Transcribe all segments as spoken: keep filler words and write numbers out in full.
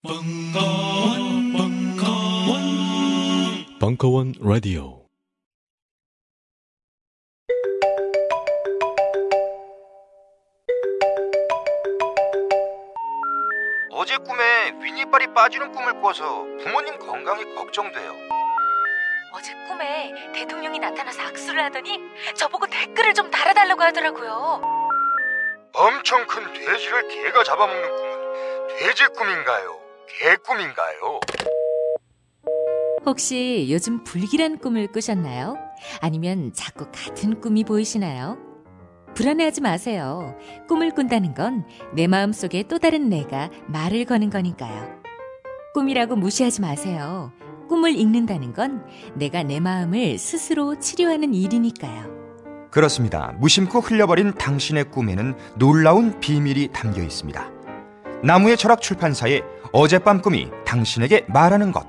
벙커원, 벙커원, 벙커원 라디오. 어제 꿈에 윗니빨이 빠지는 꿈을 꿔서 부모님 건강이 걱정돼요. 어제 꿈에 대통령이 나타나서 악수를 하더니 저보고 댓글을 좀 달아달라고 하더라고요. 엄청 큰 돼지를 개가 잡아먹는 꿈은 돼지 꿈인가요? 개꿈인가요? 혹시 요즘 불길한 꿈을 꾸셨나요? 아니면 자꾸 같은 꿈이 보이시나요? 불안해하지 마세요. 꿈을 꾼다는 건 내 마음속에 또 다른 내가 말을 거는 거니까요. 꿈이라고 무시하지 마세요. 꿈을 읽는다는 건 내가 내 마음을 스스로 치료하는 일이니까요. 그렇습니다. 무심코 흘려버린 당신의 꿈에는 놀라운 비밀이 담겨 있습니다. 나무의 철학 출판사의 어젯밤 꿈이 당신에게 말하는 것,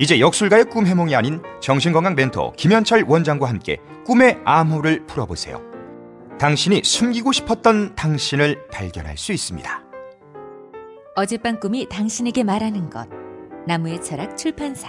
이제 역술가의 꿈 해몽이 아닌 정신건강 멘토 김현철 원장과 함께 꿈의 암호를 풀어보세요. 당신이 숨기고 싶었던 당신을 발견할 수 있습니다. 어젯밤 꿈이 당신에게 말하는 것, 나무의 철학 출판사.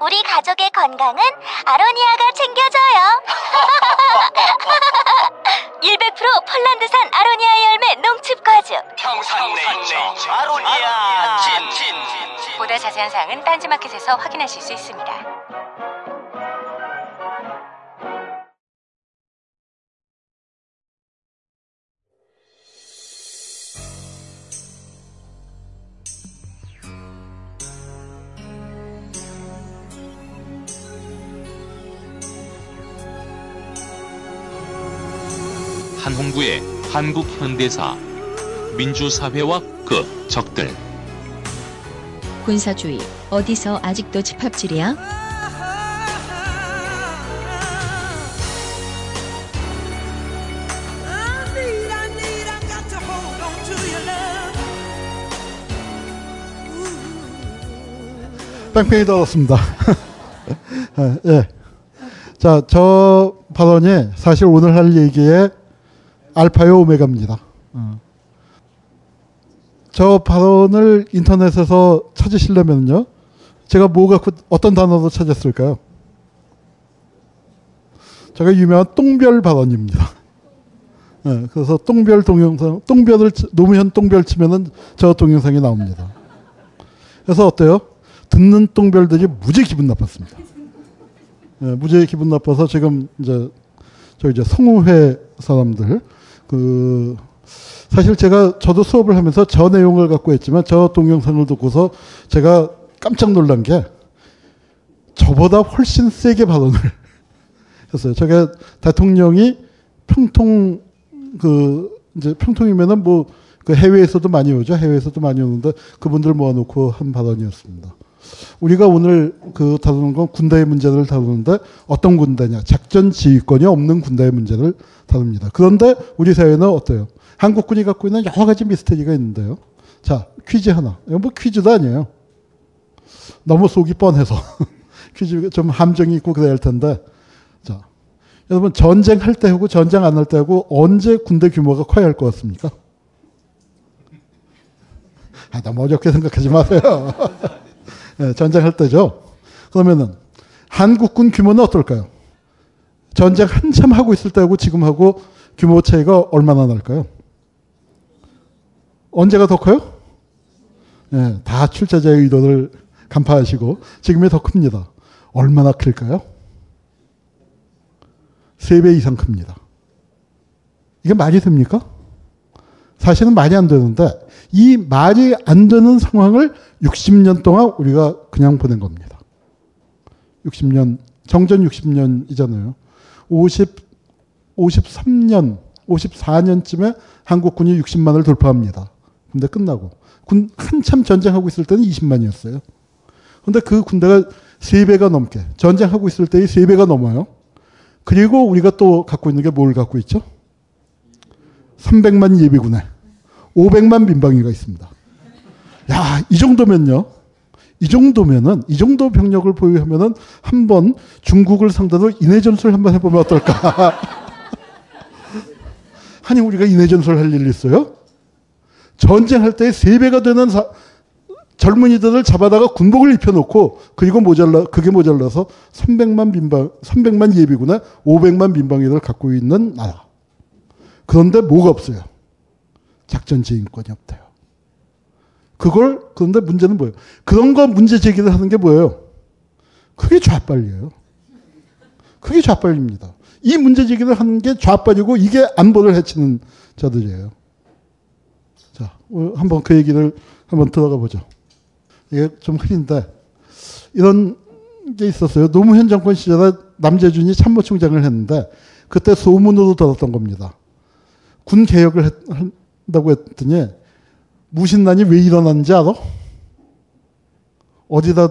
우리 가족의 건강은 아로니아가 챙겨줘요. 백 퍼센트 폴란드산 아로니아 열매 농축과즙 평산네이처 아로니아 진. 진. 보다 자세한 사항은 딴지마켓에서 확인하실 수 있습니다. 한홍구의 한국현대사. 민주사회와 그 적들. 군사주의, 어디서 아직도 집합질이야? 뺑뺑이 떨었습니다. 아, 예. 자, 저 발언이 사실 오늘 할 얘기에 알파요 오메가입니다. 어. 저 발언을 인터넷에서 찾으시려면요, 제가 뭐 갖고 어떤 단어로 찾았을까요? 제가 유명한 똥별 발언입니다. 네, 그래서 똥별 동영상, 똥별을 노무현 똥별 치면은 저 동영상이 나옵니다. 그래서 어때요? 듣는 똥별들이 무지 기분 나빴습니다. 네, 무지 기분 나빠서 지금 이제 저 이제 성우회 사람들. 그 사실 제가 저도 수업을 하면서 저 내용을 갖고 했지만 저 동영상을 듣고서 제가 깜짝 놀란 게 저보다 훨씬 세게 발언을 했어요. 저게 대통령이 평통 그 이제 평통이면은 뭐 그 해외에서도 많이 오죠. 해외에서도 많이 오는데 그분들 모아놓고 한 발언이었습니다. 우리가 오늘 그 다루는 건 군대의 문제를 다루는데 어떤 군대냐, 작전 지휘권이 없는 군대의 문제를 다룹니다. 그런데 우리 사회는 어때요? 한국군이 갖고 있는 여러 가지 미스터리가 있는데요. 자, 퀴즈 하나. 이건 뭐 퀴즈도 아니에요. 너무 속이 뻔해서 퀴즈 좀 함정이 있고 그래야 할 텐데. 자, 여러분 전쟁할 때 하고 전쟁 안 할 때 하고 언제 군대 규모가 커야 할 것 같습니까? 아, 너무 어렵게 생각하지 마세요. 네, 전쟁할 때죠. 그러면은 한국군 규모는 어떨까요? 전쟁 한참 하고 있을 때하고 지금하고 규모 차이가 얼마나 날까요? 언제가 더 커요? 네, 다 출제자의 의도를 간파하시고 지금이 더 큽니다. 얼마나 클까요? 세 배 이상 큽니다. 이게 말이 됩니까? 사실은 말이 안 되는데 이 말이 안 되는 상황을 육십 년 동안 우리가 그냥 보낸 겁니다. 육십 년, 정전 육십 년이잖아요. 오십, 오십삼 년, 오십사 년쯤에 한국군이 육십만을 돌파합니다. 근데 끝나고. 군, 한참 전쟁하고 있을 때는 이십만이었어요. 근데 그 군대가 세 배가 넘게, 전쟁하고 있을 때의 세 배가 넘어요. 그리고 우리가 또 갖고 있는 게 뭘 갖고 있죠? 삼백만 예비군에 오백만 민방위가 있습니다. 야, 이 정도면요. 이 정도면은, 이 정도 병력을 보유하면은 한번 중국을 상대로 인해전술 한번 해보면 어떨까. 아니, 우리가 인해전술 할 일이 있어요? 전쟁할 때의 세 배가 되는 사, 젊은이들을 잡아다가 군복을 입혀놓고, 그리고 모자라, 그게 모자라서 삼백만 민방, 삼백만 예비군에 오백만 민방위를 갖고 있는 나라. 그런데 뭐가 없어요? 작전 지휘권이 없대요. 그걸, 그런데 문제는 뭐예요? 그런 거 문제 제기를 하는 게 뭐예요? 그게 좌빨이에요. 그게 좌빨입니다. 이 문제 제기를 하는 게 좌빨이고, 이게 안보를 해치는 자들이에요. 자, 한번 그 얘기를 한번 들어가 보죠. 이게 좀 흐린데, 이런 게 있었어요. 노무현 정권 시절에 남재준이 참모총장을 했는데, 그때 소문으로 들었던 겁니다. 군 개혁을 했, 한다고 했더니, 무신난이 왜 일어났는지 알아? 어디다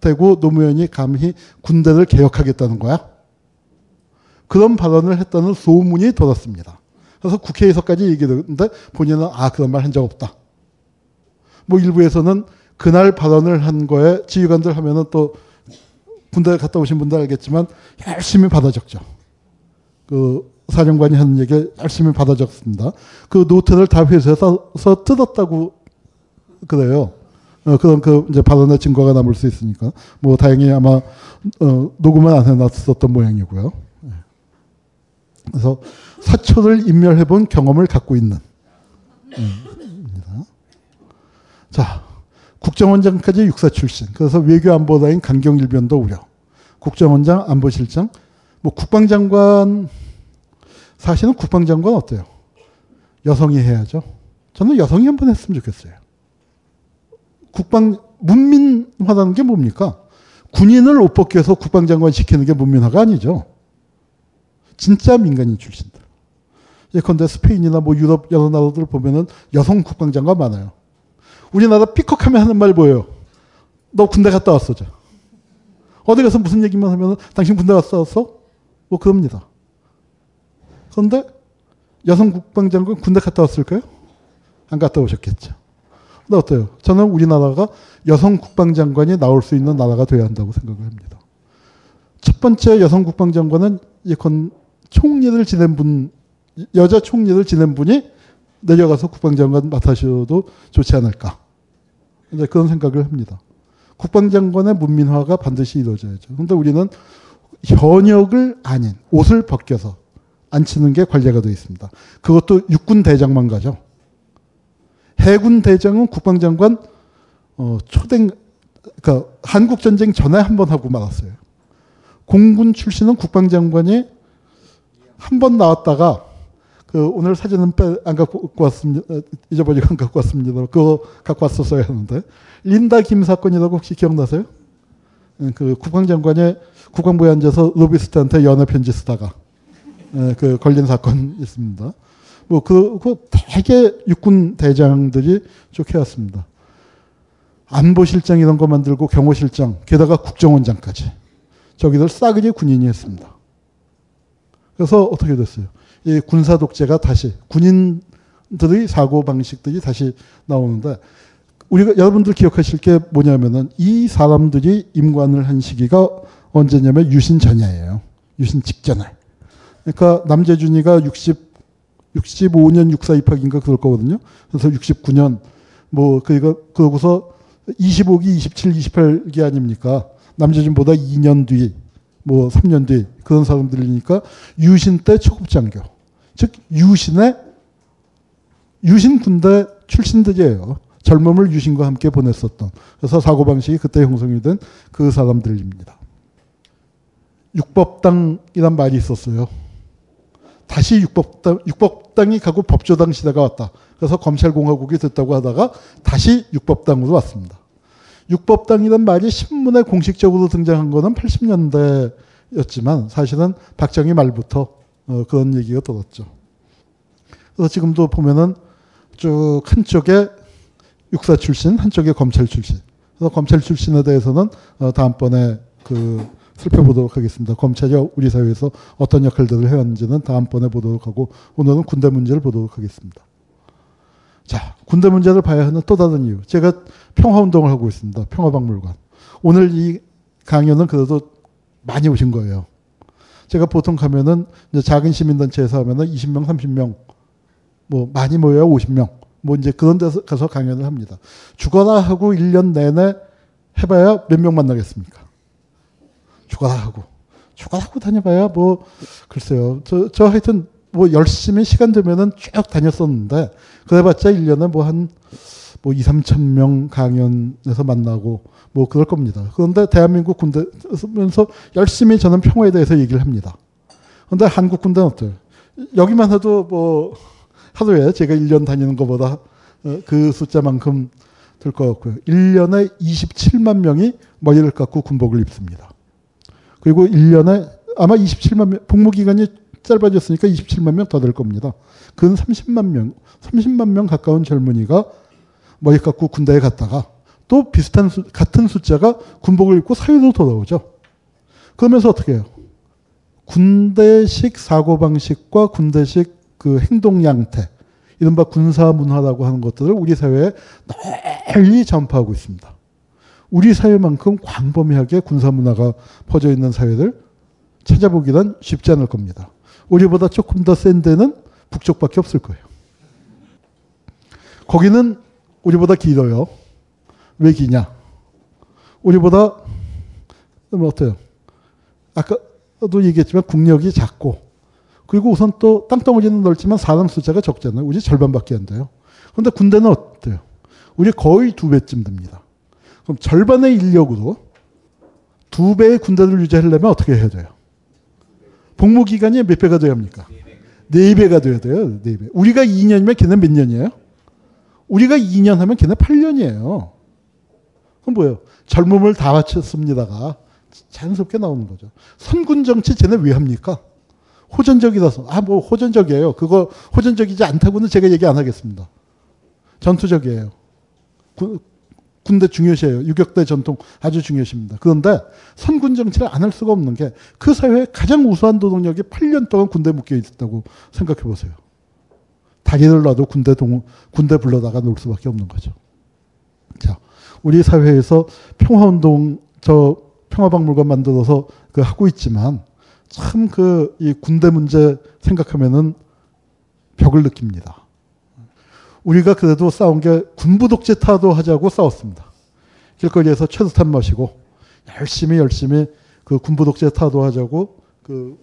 대고 노무현이 감히 군대를 개혁하겠다는 거야? 그런 발언을 했다는 소문이 돌았습니다. 그래서 국회에서까지 얘기를 했는데 본인은 아, 그런 말 한 적 없다. 뭐 일부에서는 그날 발언을 한 거에 지휘관들 하면은 또 군대 갔다 오신 분들 알겠지만 열심히 받아 적죠. 그 사령관이 하는 얘기를 열심히 받아 적습니다. 그 노트를 다 회수해서 뜯었다고 그래요. 어, 그런 그 이제 발언의 증거가 남을 수 있으니까. 뭐 다행히 아마 어, 녹음은 안 해놨었던 모양이고요. 그래서 사초를 인멸해본 경험을 갖고 있는. 자, 국정원장까지 육사 출신. 그래서 외교안보라인 강경일변도 우려. 국정원장, 안보실장, 뭐 국방장관, 사실은 국방장관 어때요? 여성이 해야죠. 저는 여성이 한번 했으면 좋겠어요. 국방, 문민화라는 게 뭡니까? 군인을 옷 벗겨서 국방장관 시키는 게 문민화가 아니죠. 진짜 민간인 출신들. 예컨대 스페인이나 뭐 유럽 여러 나라들 보면은 여성 국방장관 많아요. 우리나라 삐걱하면 하는 말이 뭐예요? 너 군대 갔다 왔어죠. 어디 가서 무슨 얘기만 하면은 당신 군대 갔다 왔어? 뭐 그럽니다. 그런데 여성 국방장관 군대 갔다 왔을까요? 안 갔다 오셨겠죠. 근데 어때요? 저는 우리나라가 여성 국방장관이 나올 수 있는 나라가 돼야 한다고 생각을 합니다. 첫 번째 여성 국방장관은 예컨 총리를 지낸 분, 여자 총리를 지낸 분이 내려가서 국방장관 맡으셔도 좋지 않을까. 이제 그런 생각을 합니다. 국방장관의 문민화가 반드시 이루어져야죠. 그런데 우리는 현역을 아닌 옷을 벗겨서 앉히는 게 관례가 되어 있습니다. 그것도 육군 대장만 가죠. 해군 대장은 국방장관 어, 초대, 그러니까 한국 전쟁 전에 한 번 하고 말았어요. 공군 출신은 국방장관이 한 번 나왔다가 그 오늘 사진은 빼, 안 갖고 왔습니다. 잊어버리고 안 갖고 왔습니다. 그거 갖고 왔었어야 하는데 린다 김 사건이라고 혹시 기억나세요? 그 국방장관이 국방부에 앉아서 로비스트한테 연애 편지 쓰다가 예, 그 걸린 사건 있습니다. 뭐 그 그 되게 육군 대장들이 쭉 해왔습니다. 안보실장 이런 거 만들고 경호실장 게다가 국정원장까지 저기들 싸그리 군인이 했습니다. 그래서 어떻게 됐어요? 이 군사 독재가 다시 군인들의 사고 방식들이 다시 나오는데 우리가 여러분들 기억하실 게 뭐냐면은 이 사람들이 임관을 한 시기가 언제냐면 유신 전야예요. 유신 직전에. 그러니까 남재준이가 육십, 육십오 년 육사 입학인가 그럴 거거든요. 그래서 육십구 년 뭐 그러니까 그러고서 이십오 기, 이십칠, 이십팔 기 아닙니까? 남재준보다 이 년 뒤, 뭐 삼 년 뒤 그런 사람들이니까 유신 때 초급장교, 즉 유신의 유신 군대 출신들이에요. 젊음을 유신과 함께 보냈었던. 그래서 사고방식이 그때 형성이 된 그 사람들입니다. 육법당이란 말이 있었어요. 다시 육법당, 육법당이 가고 법조당 시대가 왔다. 그래서 검찰공화국이 됐다고 하다가 다시 육법당으로 왔습니다. 육법당이란 말이 신문에 공식적으로 등장한 거는 팔십 년대였지만 사실은 박정희 말부터 어, 그런 얘기가 돌았죠. 그래서 지금도 보면은 쭉 한쪽에 육사 출신, 한쪽에 검찰 출신. 그래서 검찰 출신에 대해서는 어, 다음번에 그 살펴보도록 하겠습니다. 검찰이 우리 사회에서 어떤 역할들을 해왔는지는 다음번에 보도록 하고, 오늘은 군대 문제를 보도록 하겠습니다. 자, 군대 문제를 봐야 하는 또 다른 이유. 제가 평화운동을 하고 있습니다. 평화박물관. 오늘 이 강연은 그래도 많이 오신 거예요. 제가 보통 가면은 이제 작은 시민단체에서 하면은 이십 명, 삼십 명, 뭐 많이 모여야 오십 명, 뭐 이제 그런 데서 가서 강연을 합니다. 죽어라 하고 일 년 내내 해봐야 몇 명 만나겠습니까? 죽어라 하고. 죽어라 하고 다녀봐야 뭐, 글쎄요. 저, 저 하여튼 뭐 열심히 시간 되면은 쭉 다녔었는데, 그래봤자 일 년에 뭐 한, 뭐 이삼천 명 강연에서 만나고, 뭐 그럴 겁니다. 그런데 대한민국 군대 쓰면서 열심히 저는 평화에 대해서 얘기를 합니다. 그런데 한국 군대는 어때요? 여기만 해도 뭐 하루에 제가 일 년 다니는 것보다 그 숫자만큼 될 것 같고요. 일 년에 이십칠만 명이 머리를 깎고 군복을 입습니다. 그리고 일 년에 아마 이십칠만 명, 복무기간이 짧아졌으니까 이십칠만 명 더 될 겁니다. 근 삼십만 명, 삼십만 명 가까운 젊은이가 머리 깎고 군대에 갔다가 또 비슷한, 수, 같은 숫자가 군복을 입고 사회로 돌아오죠. 그러면서 어떻게 해요? 군대식 사고방식과 군대식 그 행동 양태, 이른바 군사 문화라고 하는 것들을 우리 사회에 널리 전파하고 있습니다. 우리 사회만큼 광범위하게 군사 문화가 퍼져 있는 사회를 찾아보기란 쉽지 않을 겁니다. 우리보다 조금 더 센 데는 북쪽밖에 없을 거예요. 거기는 우리보다 길어요. 왜 기냐? 우리보다 뭐 어때요? 아까도 얘기했지만 국력이 작고, 그리고 우선 또 땅덩어리는 넓지만 사람 숫자가 적잖아요. 우리 절반밖에 안 돼요. 그런데 군대는 어때요? 우리 거의 두 배쯤 됩니다. 그럼 절반의 인력으로 두 배의 군대를 유지하려면 어떻게 해야 돼요? 복무 기간이 몇 배가 돼야 합니까? 네 배가 돼야 돼요. 네 배. 우리가 이 년이면 걔네 몇 년이에요? 우리가 이 년 하면 걔네 팔 년이에요. 그럼 뭐예요? 젊음을 다 바쳤습니다가 자연스럽게 나오는 거죠. 선군 정치 쟤네 왜 합니까? 호전적이라서. 아, 뭐 호전적이에요. 그거 호전적이지 않다고는 제가 얘기 안 하겠습니다. 전투적이에요. 그, 군대 중요시해요. 유격대 전통 아주 중요시입니다. 그런데 선군 정치를 안 할 수가 없는 게, 그 사회의 가장 우수한 노동력이 팔 년 동안 군대에 묶여 있었다고 생각해 보세요. 다리를 놔도 군대 동, 군대 불러다가 놀 수밖에 없는 거죠. 자, 우리 사회에서 평화운동, 저 평화박물관 만들어서 그 하고 있지만, 참 그 이 군대 문제 생각하면은 벽을 느낍니다. 우리가 그래도 싸운 게 군부 독재 타도하자고 싸웠습니다. 길거리에서 최루탄 마시고 열심히 열심히 그 군부 독재 타도하자고 그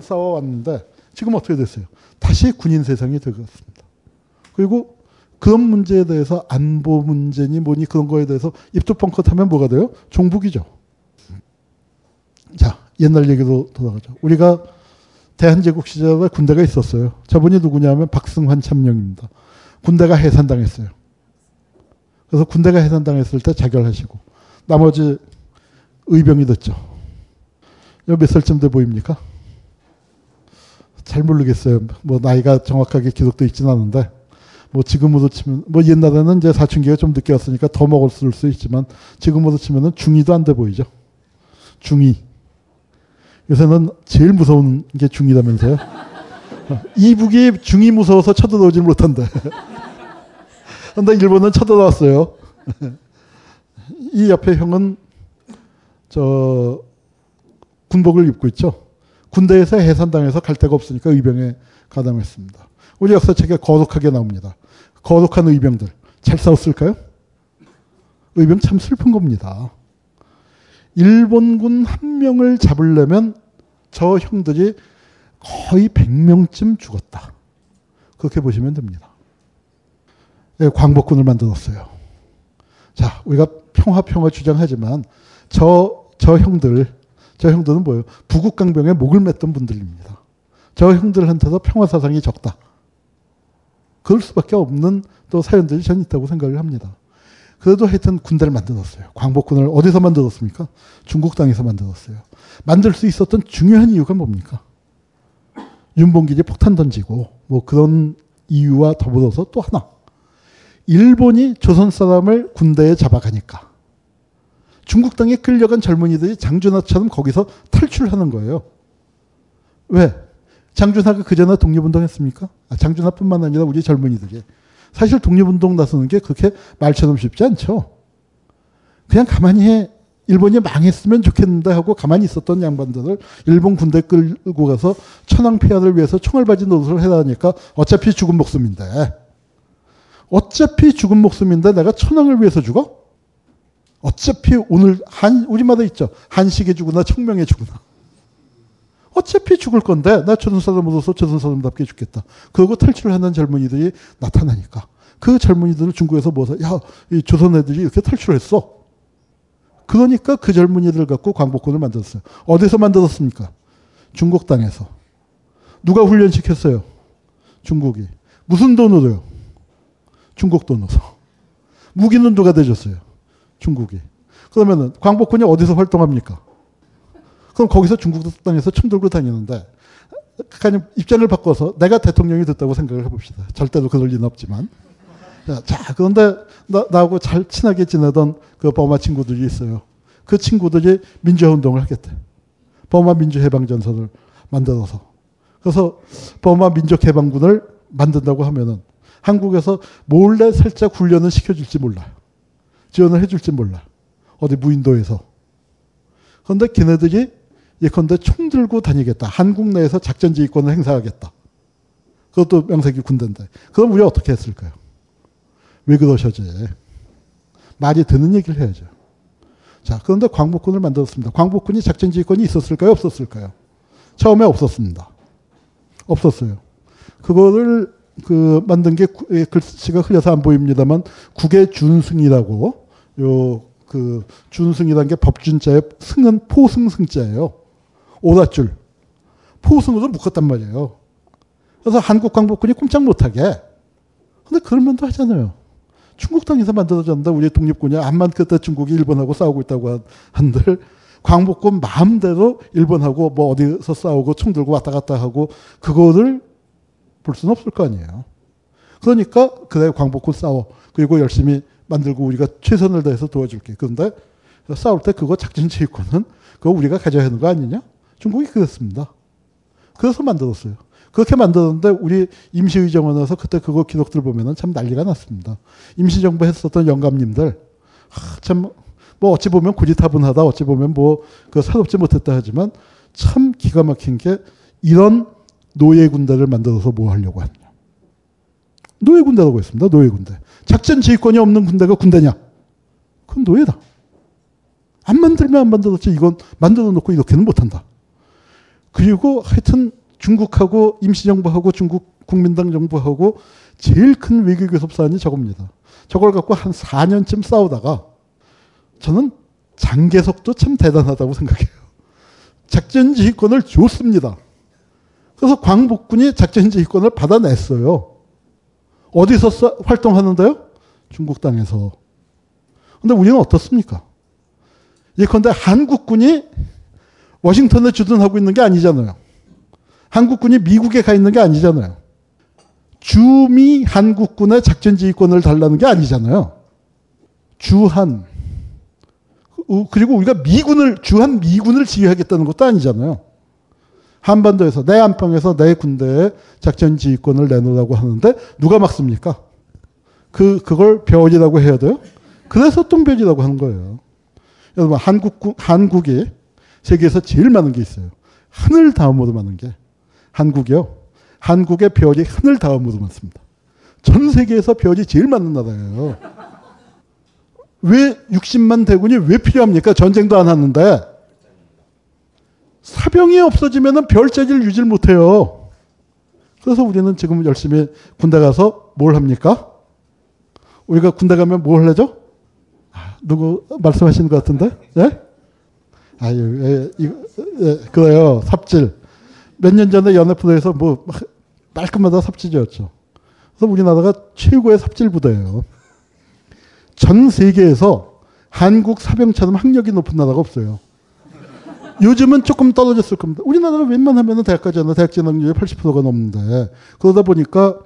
싸워왔는데, 지금 어떻게 됐어요? 다시 군인 세상이 되었습니다. 그리고 그런 문제에 대해서 안보 문제니 뭐니 그런 거에 대해서 입도 펑컷하면 뭐가 돼요? 종북이죠. 자, 옛날 얘기로 돌아가죠. 우리가 대한제국 시절에 군대가 있었어요. 저분이 누구냐면 박승환 참령입니다. 군대가 해산당했어요. 그래서 군대가 해산당했을 때 자결하시고 나머지 의병이 됐죠. 몇 살쯤 돼 보입니까? 잘 모르겠어요. 뭐 나이가 정확하게 기록되어 있지는 않은데, 뭐 지금으로 치면, 뭐 옛날에는 이제 사춘기가 좀 늦게 왔으니까 더 먹었을 수 있지만, 지금으로 치면은 중이도 안 돼 보이죠. 중이. 요새는 제일 무서운 게 중이라면서요. 이북이 중이 무서워서 쳐들어오질 못한다. 근데 일본은 쳐들어왔어요. 이 옆에 형은 저 군복을 입고 있죠. 군대에서 해산당해서 갈 데가 없으니까 의병에 가담했습니다. 우리 역사책에 거룩하게 나옵니다. 거룩한 의병들. 잘 싸웠을까요? 의병 참 슬픈 겁니다. 일본군 한 명을 잡으려면 저 형들이 거의 백 명쯤 죽었다. 그렇게 보시면 됩니다. 예, 광복군을 만들었어요. 자, 우리가 평화 평화 주장하지만 저, 저 형들, 저 형들은 뭐예요? 부국강병에 목을 맸던 분들입니다. 저 형들한테도 평화사상이 적다. 그럴 수밖에 없는 또 사연들이 전 있다고 생각을 합니다. 그래도 하여튼 군대를 만들었어요. 광복군을 어디서 만들었습니까? 중국 땅에서 만들었어요. 만들 수 있었던 중요한 이유가 뭡니까? 윤봉길이 폭탄 던지고 뭐 그런 이유와 더불어서 또 하나, 일본이 조선 사람을 군대에 잡아가니까 중국 땅에 끌려간 젊은이들이 장준하처럼 거기서 탈출하는 거예요. 왜? 장준하가 그제나 독립운동했습니까? 아, 장준하뿐만 아니라 우리 젊은이들이. 사실 독립운동 나서는 게 그렇게 말처럼 쉽지 않죠. 그냥 가만히 해. 일본이 망했으면 좋겠는데 하고 가만히 있었던 양반들을 일본 군대 끌고 가서 천황폐하를 위해서 총알받이 노릇을 해라니까 어차피 죽은 목숨인데. 어차피 죽은 목숨인데 내가 천황을 위해서 죽어? 어차피 오늘 한 우리마다 있죠. 한식에 죽으나 청명에 죽으나. 어차피 죽을 건데 나 조선사람으로서 조선사람답게 죽겠다. 그러고 탈출하는 젊은이들이 나타나니까 그 젊은이들을 중국에서 모아서 야, 이 조선 애들이 이렇게 탈출했어. 그러니까 그 젊은이들 갖고 광복군을 만들었어요. 어디서 만들었습니까? 중국 땅에서. 누가 훈련시켰어요? 중국이. 무슨 돈으로요? 중국 돈으로. 무기는 누가 대줬어요? 중국이. 그러면은 광복군이 어디서 활동합니까? 그럼 거기서 중국 땅에서 총 들고 다니는데, 그냥 입장을 바꿔서 내가 대통령이 됐다고 생각을 해봅시다. 절대로 그럴 리는 없지만. 자, 그런데 나, 나하고 잘 친하게 지내던 그 버마 친구들이 있어요. 그 친구들이 민주화운동을 하겠대. 버마 민주해방전선을 만들어서. 그래서 버마 민족해방군을 만든다고 하면은 한국에서 몰래 살짝 훈련을 시켜줄지 몰라요. 지원을 해줄지 몰라. 어디 무인도에서. 그런데 걔네들이 예컨대 총 들고 다니겠다. 한국 내에서 작전지휘권을 행사하겠다. 그것도 명색이 군대인데. 그럼 우리가 어떻게 했을까요? 왜 그러셔지? 말이 되는 얘기를 해야죠. 자, 그런데 광복군을 만들었습니다. 광복군이 작전지휘권이 있었을까요? 없었을까요? 처음에 없었습니다. 없었어요. 그거를 그 만든 게 글씨가 흐려서 안 보입니다만 국외준승이라고, 요 그 준승이라는 게 법준자에 승은 포승승자예요. 오랏줄. 포승으로 묶었단 말이에요. 그래서 한국 광복군이 꼼짝 못하게. 근데 그런 면도 하잖아요. 중국 땅에서 만들어졌는데 우리 독립군이 암만 그때 중국이 일본하고 싸우고 있다고 한들 광복군 마음대로 일본하고 뭐 어디서 싸우고 총 들고 왔다 갔다 하고 그거를 볼 수는 없을 거 아니에요. 그러니까 그래 광복군 싸워. 그리고 열심히 만들고 우리가 최선을 다해서 도와줄게. 그런데 싸울 때 그거 작전지휘권은 그거 우리가 가져야 하는 거 아니냐? 중국이 그랬습니다. 그래서 만들었어요. 그렇게 만들었는데 우리 임시의정원에서 그때 그거 기록들 보면 참 난리가 났습니다. 임시정부 했었던 영감님들 아, 참 뭐 어찌 보면 고지타분하다 어찌 보면 뭐 그 사롭지 못했다 하지만 참 기가 막힌 게 이런 노예 군대를 만들어서 뭐 하려고 하냐. 노예 군대라고 했습니다. 노예 군대. 작전 지휘권이 없는 군대가 군대냐? 그건 노예다. 안 만들면 안 만들었지 이건 만들어 놓고 이렇게는 못한다. 그리고 하여튼 중국하고 임시정부하고 중국 국민당 정부하고 제일 큰 외교교섭 사안이 저겁니다. 저걸 갖고 한 사 년쯤 싸우다가 저는 장개석도 참 대단하다고 생각해요. 작전지휘권을 줬습니다. 그래서 광복군이 작전지휘권을 받아냈어요. 어디서 싸, 활동하는데요? 중국 땅에서. 그런데 우리는 어떻습니까? 예컨대 한국군이 워싱턴에 주둔하고 있는 게 아니잖아요. 한국군이 미국에 가 있는 게 아니잖아요. 주미 한국군의 작전지휘권을 달라는 게 아니잖아요. 주한. 그리고 우리가 미군을, 주한 미군을 지휘하겠다는 것도 아니잖아요. 한반도에서, 내 안방에서 내 군대에 작전지휘권을 내놓으라고 하는데 누가 막습니까? 그, 그걸 별이라고 해야 돼요? 그래서 똥별이라고 하는 거예요. 여러분, 한국, 한국이 세계에서 제일 많은 게 있어요. 하늘 다음으로 많은 게. 한국이요. 한국의 별이 하늘 다음으로 많습니다. 전 세계에서 별이 제일 많은 나라예요. 왜 육십만 대군이 왜 필요합니까? 전쟁도 안 하는데. 사병이 없어지면 별 자질 유지를 못해요. 그래서 우리는 지금 열심히 군대 가서 뭘 합니까? 우리가 군대 가면 뭘 하죠? 아, 누구 말씀하시는 것 같은데? 예? 아유, 예, 예, 예, 그래요. 삽질. 몇 년 전에 연합부대에서 뭐 말끝마다 삽질이었죠. 그래서 우리나라가 최고의 삽질부대예요. 전 세계에서 한국 사병처럼 학력이 높은 나라가 없어요. 요즘은 조금 떨어졌을 겁니다. 우리나라가 웬만하면 대학까지 하나, 대학 진학률이 팔십 퍼센트가 넘는데, 그러다 보니까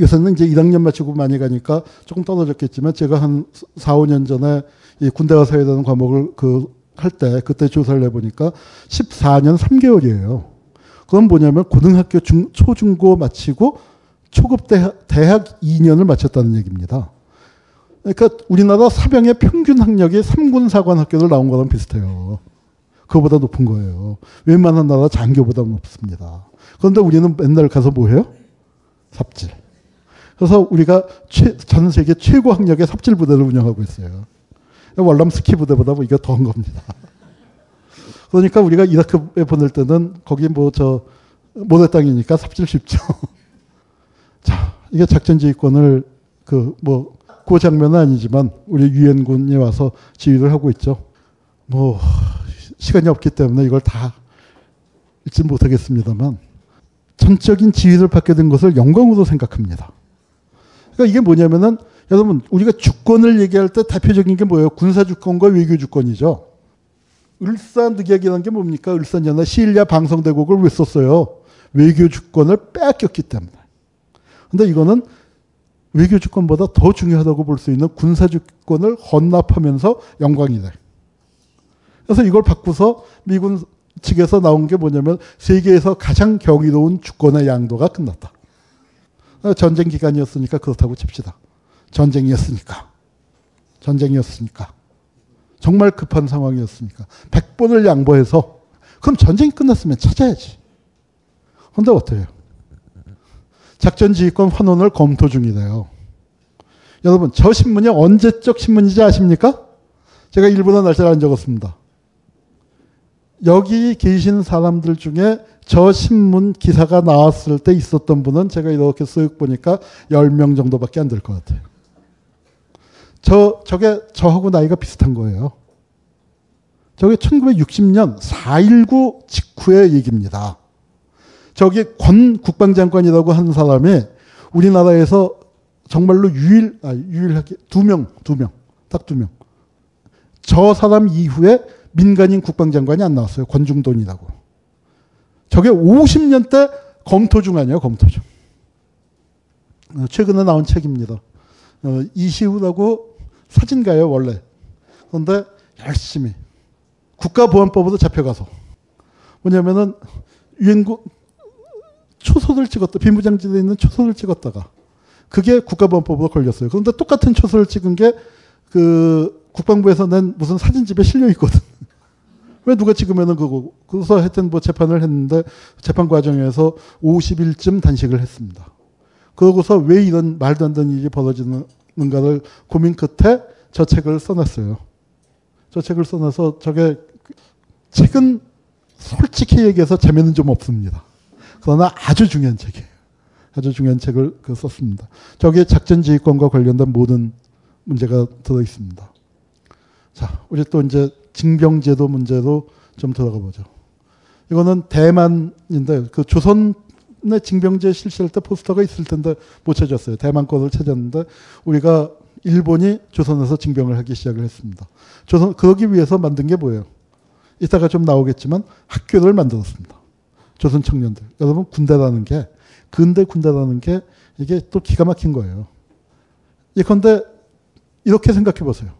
요새는 이제 일 학년 마치고 많이 가니까 조금 떨어졌겠지만, 제가 한 사, 오 년 전에 이 군대와 사회라는 과목을 그 할 때, 그때 조사를 해보니까 십사 년 삼 개월이에요. 그건 뭐냐면 고등학교 중, 초중고 마치고 초급 대학, 대학 이 년을 마쳤다는 얘기입니다. 그러니까 우리나라 사병의 평균 학력이 삼 군 사 관 학교를 나온 거랑 비슷해요. 그거보다 높은 거예요. 웬만한 나라 장교보다 높습니다. 그런데 우리는 맨날 가서 뭐 해요? 삽질. 그래서 우리가 최, 전 세계 최고 학력의 삽질 부대를 운영하고 있어요. 월남스키 부대보다 뭐 이게 더한 겁니다. 그러니까 우리가 이라크에 보낼 때는 거기 뭐 저 모래 땅이니까 삽질 쉽죠. 자, 이게 작전지휘권을 그 뭐 그 장면은 아니지만 우리 유엔군이 와서 지휘를 하고 있죠. 뭐 시간이 없기 때문에 이걸 다 읽지 못하겠습니다만, 전적인 지휘를 받게 된 것을 영광으로 생각합니다. 그러니까 이게 뭐냐면은, 여러분, 우리가 주권을 얘기할 때 대표적인 게 뭐예요? 군사주권과 외교주권이죠. 을사늑약이라는 게 뭡니까? 을사연화, 시일야, 방성대곡을 왜 썼어요? 외교주권을 빼앗겼기 때문에. 근데 이거는 외교주권보다 더 중요하다고 볼 수 있는 군사주권을 헌납하면서 영광이 돼. 그래서 이걸 바꾸서 미군 측에서 나온 게 뭐냐면, 세계에서 가장 경이로운 주권의 양도가 끝났다. 전쟁 기간이었으니까 그렇다고 칩시다. 전쟁이었으니까. 전쟁이었으니까. 정말 급한 상황이었으니까. 백 번을 양보해서, 그럼 전쟁이 끝났으면 찾아야지. 근데 어때요? 작전지휘권 환원을 검토 중이래요. 여러분, 저 신문이 언제적 신문인지 아십니까? 제가 일부러 날짜를 안 적었습니다. 여기 계신 사람들 중에 저 신문 기사가 나왔을 때 있었던 분은 제가 이렇게 쓱 보니까 열 명 정도밖에 안 될 것 같아요. 저, 저게 저하고 나이가 비슷한 거예요. 저게 천구백육십 년 사 일구 직후의 얘기입니다. 저기 권 국방장관이라고 한 사람이 우리나라에서 정말로 유일, 아, 유일하게 두 명, 두 명, 딱 두 명. 저 사람 이후에 민간인 국방장관이 안 나왔어요. 권중돈이라고. 저게 오십 년대 검토 중 아니에요. 검토 중. 최근에 나온 책입니다. 이시우라고 사진가예요 원래. 그런데 열심히 국가보안법으로 잡혀가서, 뭐냐면은 유엔군 초소를 찍었다. 비무장지대에 있는 초소를 찍었다가 그게 국가보안법으로 걸렸어요. 그런데 똑같은 초소를 찍은 게 그 국방부에서 낸 무슨 사진집에 실려있거든. 왜 누가 찍으면은 그거고. 그래서 하여튼 뭐 재판을 했는데, 재판 과정에서 오십 일쯤 단식을 했습니다. 그러고서 왜 이런 말도 안 되는 일이 벌어지는가를 고민 끝에 저 책을 써놨어요. 저 책을 써놔서, 저게, 책은 솔직히 얘기해서 재미는 좀 없습니다. 그러나 아주 중요한 책이에요. 아주 중요한 책을 그 썼습니다. 저게 작전지휘권과 관련된 모든 문제가 들어있습니다. 자, 우리 또 이제 징병제도 문제로 좀 들어가 보죠. 이거는 대만인데, 그 조선의 징병제 실시할 때 포스터가 있을 텐데 못 찾았어요. 대만 거를 찾았는데, 우리가 일본이 조선에서 징병을 하기 시작을 했습니다. 조선, 그러기 위해서 만든 게 뭐예요? 이따가 좀 나오겠지만 학교를 만들었습니다. 조선 청년들. 여러분, 군대라는 게, 근대 군대라는 게 이게 또 기가 막힌 거예요. 예컨대 이렇게 생각해 보세요.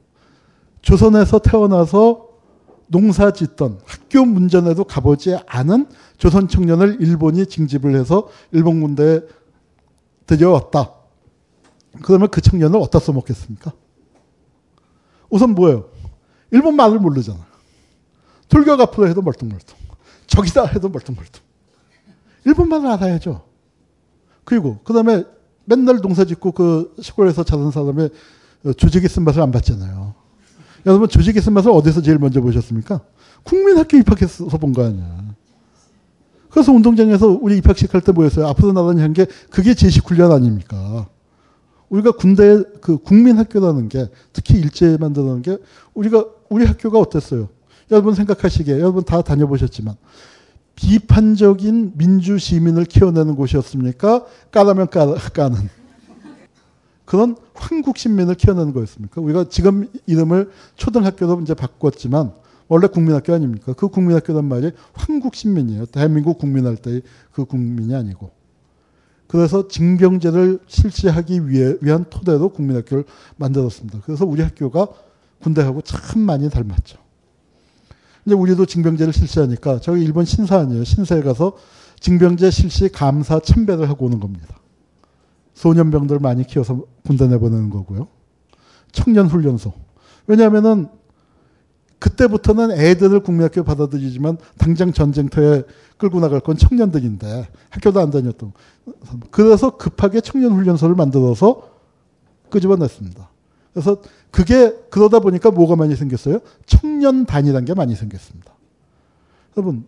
조선에서 태어나서 농사 짓던, 학교 문전에도 가보지 않은 조선 청년을 일본이 징집을 해서 일본 군대에 들여왔다. 그러면 그 청년을 어디다 써먹겠습니까? 우선 뭐예요? 일본 말을 모르잖아. 돌격 앞으로 해도 멀뚱멀뚱. 저기다 해도 멀뚱멀뚱. 일본 말을 알아야죠. 그리고 그 다음에 맨날 농사 짓고 그 시골에서 자란 사람의 조직이 쓴맛을 안 봤잖아요. 여러분, 조직이 쓴맛을 어디서 제일 먼저 보셨습니까? 국민학교 입학해서 본 거 아니야. 그래서 운동장에서 우리 입학식 할 때 뭐였어요? 앞으로 나란히 한 게, 그게 제식 훈련 아닙니까? 우리가 군대, 그 국민학교라는 게, 특히 일제에 만드는 게, 우리가, 우리 학교가 어땠어요? 여러분 생각하시기에, 여러분 다 다녀보셨지만, 비판적인 민주 시민을 키워내는 곳이었습니까? 까라면 까라, 까는. 그런 황국 신민을 키워내는 거였습니까? 우리가 지금 이름을 초등학교로 이제 바꿨지만 원래 국민학교 아닙니까? 그 국민학교란 말이 황국 신민이에요. 대한민국 국민할 때의 그 국민이 아니고. 그래서 징병제를 실시하기 위해, 위한 토대로 국민학교를 만들었습니다. 그래서 우리 학교가 군대하고 참 많이 닮았죠. 이제 우리도 징병제를 실시하니까 저기 일본 신사 아니에요. 신사에 가서 징병제 실시 감사 참배를 하고 오는 겁니다. 소년병들 많이 키워서 군대 내보내는 거고요. 청년훈련소. 왜냐하면은 그때부터는 애들을 국민학교 받아들이지만 당장 전쟁터에 끌고 나갈 건 청년들인데 학교도 안 다녔던. 그래서 급하게 청년훈련소를 만들어서 끄집어냈습니다. 그래서 그게 그러다 보니까 뭐가 많이 생겼어요? 청년단이라는 게 많이 생겼습니다. 여러분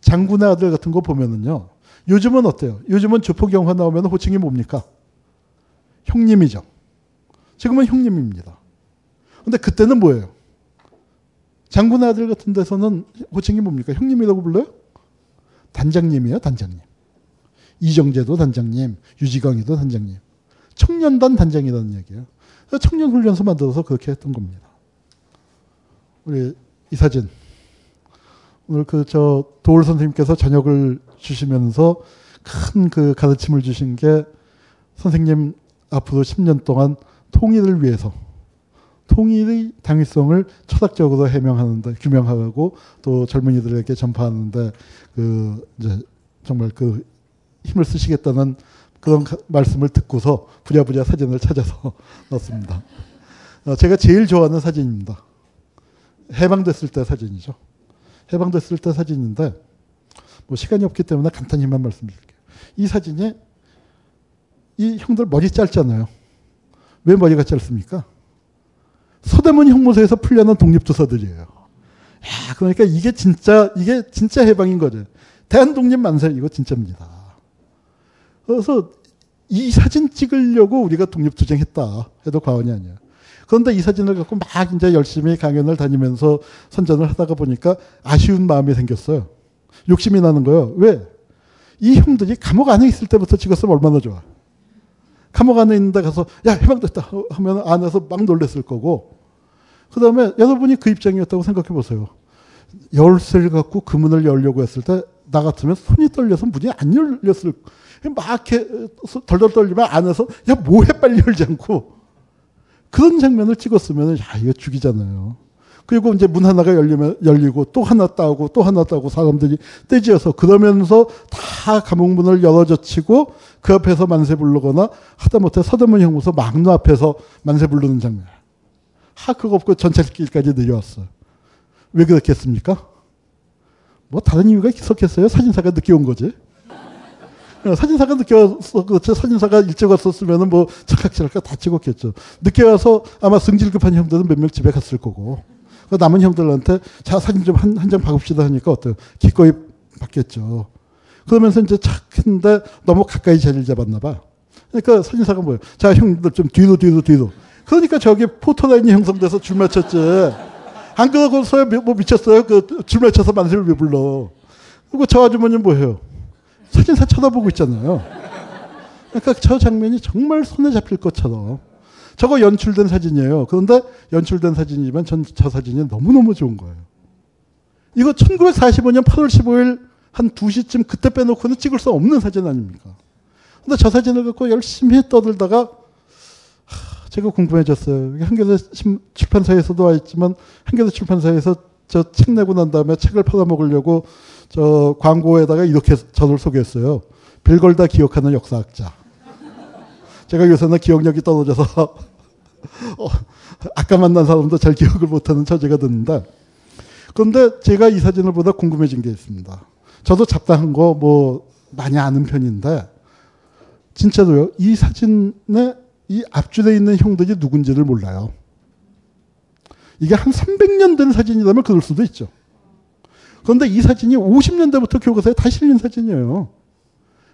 장군의 아들 같은 거 보면은요. 요즘은 어때요? 요즘은 조폭 영화 나오면 호칭이 뭡니까? 형님이죠. 지금은 형님입니다. 근데 그때는 뭐예요? 장군의 아들 같은 데서는 호칭이 뭡니까? 형님이라고 불러요? 단장님이에요. 단장님. 이정재도 단장님, 유지광이도 단장님. 청년단 단장이라는 얘기예요. 청년훈련소 만들어서 그렇게 했던 겁니다. 우리 이 사진. 오늘 그 저 도울 선생님께서 저녁을 주시면서 큰 그 가르침을 주신 게 선생님 앞으로 십 년 동안 통일을 위해서 통일의 당위성을 철학적으로 해명하는데 규명하고 또 젊은이들에게 전파하는데 그 이제 정말 그 힘을 쓰시겠다는 그런 가, 말씀을 듣고서 부랴부랴 사진을 찾아서 넣었습니다. 제가 제일 좋아하는 사진입니다. 해방됐을 때 사진이죠. 해방됐을 때 사진인데 뭐 시간이 없기 때문에 간단히만 말씀드릴게요. 이 사진이 이 형들 머리 짧잖아요. 왜 머리가 짧습니까? 서대문 형무소에서 풀려난 독립투사들이에요. 야, 그러니까 이게 진짜 이게 진짜 해방인 거죠. 대한독립 만세 이거 진짜입니다. 그래서 이 사진 찍으려고 우리가 독립투쟁했다 해도 과언이 아니에요. 그런데 이 사진을 갖고 막 이제 열심히 강연을 다니면서 선전을 하다가 보니까 아쉬운 마음이 생겼어요. 욕심이 나는 거예요. 왜? 이 형들이 감옥 안에 있을 때부터 찍었으면 얼마나 좋아. 감옥 안에 있는데 가서 야 해방됐다 하면 안에서 막 놀랬을 거고. 그다음에 여러분이 그 입장이었다고 생각해 보세요. 열쇠를 갖고 그 문을 열려고 했을 때 나 같으면 손이 떨려서 문이 안 열렸을 막 덜덜 떨리면 안에서 야 뭐해 빨리 열지 않고 그런 장면을 찍었으면 야 이거 죽이잖아요. 그리고 이제 문 하나가 열리면 열리고 또 하나 따고 또 하나 따고 사람들이 떼지어서 그러면서 다 감옥문을 열어젖히고 그 앞에서 만세 부르거나 하다못해 서대문 형무소 막루 앞에서 만세 부르는 장면. 하 그거 없고 전철길까지 내려왔어요. 왜 그렇게 했습니까? 뭐 다른 이유가 있었겠어요? 사진사가 늦게 온 거지. 사진사가 늦게 와서 그렇죠. 사진사가 일찍 왔었으면 뭐 착각질할까 다 찍었겠죠. 늦게 와서 아마 승질급한 형들은 몇 명 집에 갔을 거고 남은 형들한테 자 사진 좀 한 한 장 박읍시다 하니까 어때요? 기꺼이 받겠죠. 그러면서 이제 착했는데 너무 가까이 자리를 잡았나 봐. 그러니까 사진사가 뭐예요? 자 형들 좀 뒤로 뒤로 뒤로. 그러니까 저기 포토라인이 형성돼서 줄 맞췄지. 안 그러고서야 뭐 미쳤어요? 그 줄 맞춰서 만세를 왜 불러? 그리고 저 아주머니는 뭐예요? 사진사 쳐다보고 있잖아요. 그러니까 저 장면이 정말 손에 잡힐 것처럼. 저거 연출된 사진이에요. 그런데 연출된 사진이지만 전 저 사진이 너무너무 좋은 거예요. 이거 천구백사십오 년 팔월 십오일 한 두 시쯤 그때 빼놓고는 찍을 수 없는 사진 아닙니까? 근데 저 사진을 갖고 열심히 떠들다가 하, 제가 궁금해졌어요. 한겨레 출판사에서도 와 있지만 한겨레 출판사에서 저 책 내고 난 다음에 책을 팔아먹으려고 저 광고에다가 이렇게 저를 소개했어요. 빌걸다 기억하는 역사학자. 제가 요새는 기억력이 떨어져서 어, 아까 만난 사람도 잘 기억을 못하는 처지가 됐는데 그런데 제가 이 사진을 보다 궁금해진 게 있습니다. 저도 잡다한 거 뭐 많이 아는 편인데 진짜로요. 이 사진에 이 앞줄에 있는 형들이 누군지를 몰라요. 이게 한 삼백 년 된 사진이라면 그럴 수도 있죠. 그런데 이 사진이 오십 년대부터 교과서에 다 실린 사진이에요.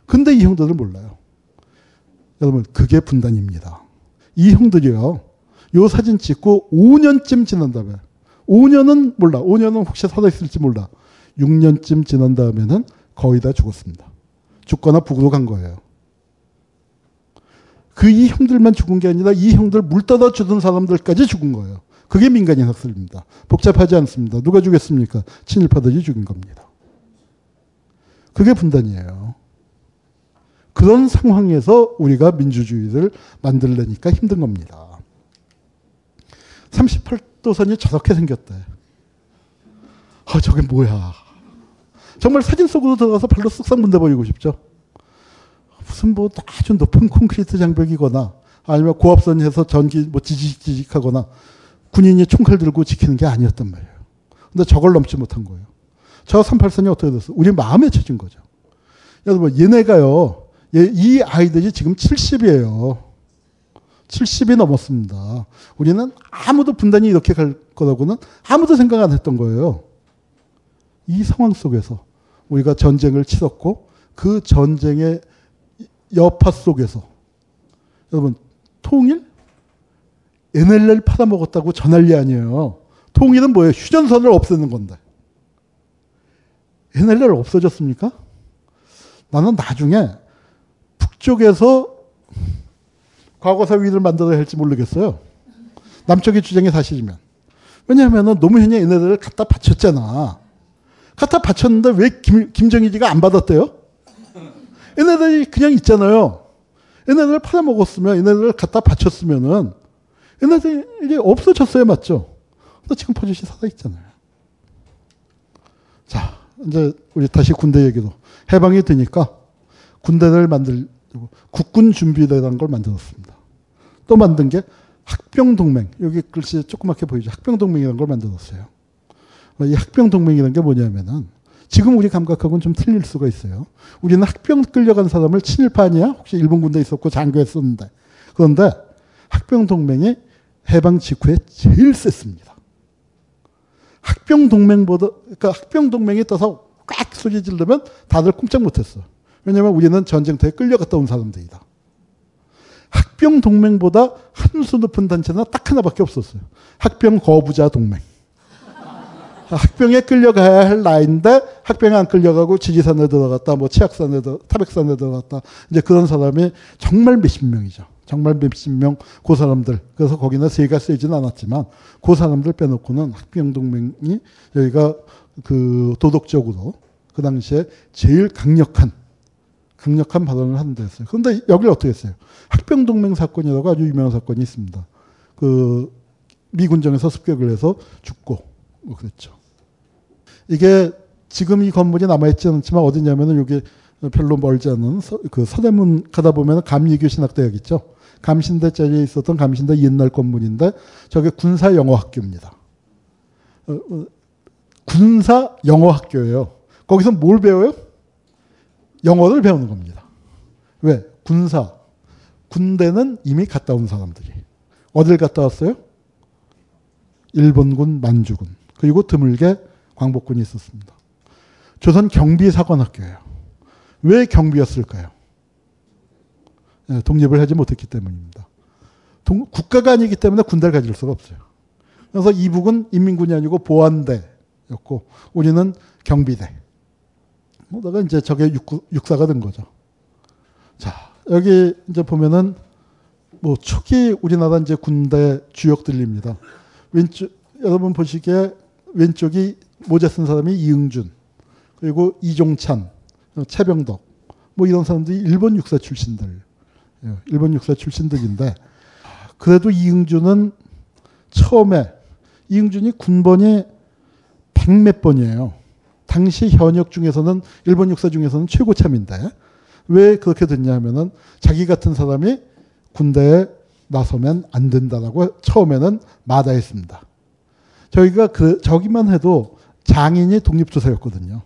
근데 이 형들을 몰라요. 여러분 그게 분단입니다. 이 형들이요. 이 사진 찍고 오 년쯤 지난 다음에 오 년은 몰라. 오 년은 혹시 살아있을지 몰라. 육 년쯤 지난 다음에는 거의 다 죽었습니다. 죽거나 북으로 간 거예요. 그 이 형들만 죽은 게 아니라 이 형들 물 떠다 주던 사람들까지 죽은 거예요. 그게 민간인 학살입니다. 복잡하지 않습니다. 누가 죽였습니까? 친일파들이 죽인 겁니다. 그게 분단이에요. 그런 상황에서 우리가 민주주의를 만들려니까 힘든 겁니다. 삼십팔 도선이 저렇게 생겼대. 아, 저게 뭐야. 정말 사진 속으로 들어가서 발로 쓱싹 문대버리고 싶죠. 무슨 뭐 아주 높은 콘크리트 장벽이거나 아니면 고압선에서 전기 뭐 지직지직하거나 군인이 총칼 들고 지키는 게 아니었단 말이에요. 근데 저걸 넘지 못한 거예요. 저 삼십팔 선이 어떻게 됐어? 우리 마음에 쳐진 거죠. 여러분, 얘네가요, 얘, 이 아이들이 지금 칠십이에요. 칠십이 넘었습니다. 우리는 아무도 분단이 이렇게 갈 거라고는 아무도 생각 안 했던 거예요. 이 상황 속에서 우리가 전쟁을 치렀고 그 전쟁의 여파 속에서 여러분, 통일? 엔엘엘 팔아먹었다고 저 난리 아니에요. 통일은 뭐예요? 휴전선을 없애는 건데. 엔엘엘 없어졌습니까? 나는 나중에 북쪽에서 과거사 위를 만들어야 할지 모르겠어요. 남쪽의 주장이 사실이면. 왜냐하면 노무현이 엔엘엘을 갖다 바쳤잖아. 갖다 바쳤는데 왜 김, 김정일이가 안 받았대요? 엔엘엘이 그냥 있잖아요. 엔엘엘을 팔아먹었으면, 엔엘엘을 갖다 바쳤으면은 엔엘엘이 없어졌어야 맞죠. 근데 지금 버젓이 살아있잖아요. 자, 이제 우리 다시 군대 얘기도. 해방이 되니까 군대를 만들고 국군 준비대라는 걸 만들었습니다. 또 만든 게 학병동맹. 여기 글씨 조그맣게 보이죠. 학병동맹이라는 걸 만들었어요. 이 학병동맹이라는 게 뭐냐면은 지금 우리 감각하고는 좀 틀릴 수가 있어요. 우리는 학병 끌려간 사람을 친일파 아니야? 혹시 일본 군대에 있었고 장교했었는데. 그런데 학병동맹이 해방 직후에 제일 셌습니다. 학병동맹보다, 그러니까 학병동맹이 떠서 꽉 소리 지르면 다들 꼼짝 못했어. 왜냐하면 우리는 전쟁터에 끌려갔다 온 사람들이다. 학병동맹보다 한 수 높은 단체는 딱 하나밖에 없었어요. 학병 거부자 동맹. 학병에 끌려가야 할 나인데 학병에 안 끌려가고 지리산에 들어갔다, 뭐 치악산에 들어, 타백산에 들어갔다. 이제 그런 사람이 정말 몇십 명이죠. 정말 몇십 명 그 사람들. 그래서 거기는 세가 세진 않았지만 그 사람들 빼놓고는 학병동맹이 여기가 그 도덕적으로 그 당시에 제일 강력한 강력한 발언을 하는 데였어요. 그런데 여기를 어떻게 했어요? 학병동맹 사건이라고 아주 유명한 사건이 있습니다. 그 미군정에서 습격을 해서 죽고 뭐 그랬죠. 이게 지금 이 건물이 남아있지 않지만 어디냐면은 여기 별로 멀지 않은 서, 그 서대문 가다 보면은 감리교 신학대학 있죠. 감신대 자리에 있었던 감신대 옛날 건물인데 저게 군사 영어학교입니다. 어, 어, 군사 영어학교예요. 거기서 뭘 배워요? 영어를 배우는 겁니다. 왜? 군사. 군대는 이미 갔다 온 사람들이. 어딜 갔다 왔어요? 일본군, 만주군. 그리고 드물게 광복군이 있었습니다. 조선 경비사관학교예요. 왜 경비였을까요? 독립을 하지 못했기 때문입니다. 동, 국가가 아니기 때문에 군대를 가질 수가 없어요. 그래서 이북은 인민군이 아니고 보안대였고 우리는 경비대. 내가 이제 저게 육구, 육사가 된 거죠. 자, 여기 이제 보면은 뭐 초기 우리나라 이제 군대 주역들입니다. 왼쪽 여러분 보시기에 왼쪽이 모자 쓴 사람이 이응준, 그리고 이종찬, 최병덕 뭐 이런 사람들이 일본 육사 출신들, 일본 육사 출신들인데 그래도 이응준은 처음에 이응준이 군번이 백몇 번이에요. 당시 현역 중에서는 일본 육사 중에서는 최고참인데 왜 그렇게 됐냐 하면은 자기 같은 사람이 군대에 나서면 안 된다라고 처음에는 마다했습니다. 저희가 그 저기만 해도 장인이 독립투사였거든요.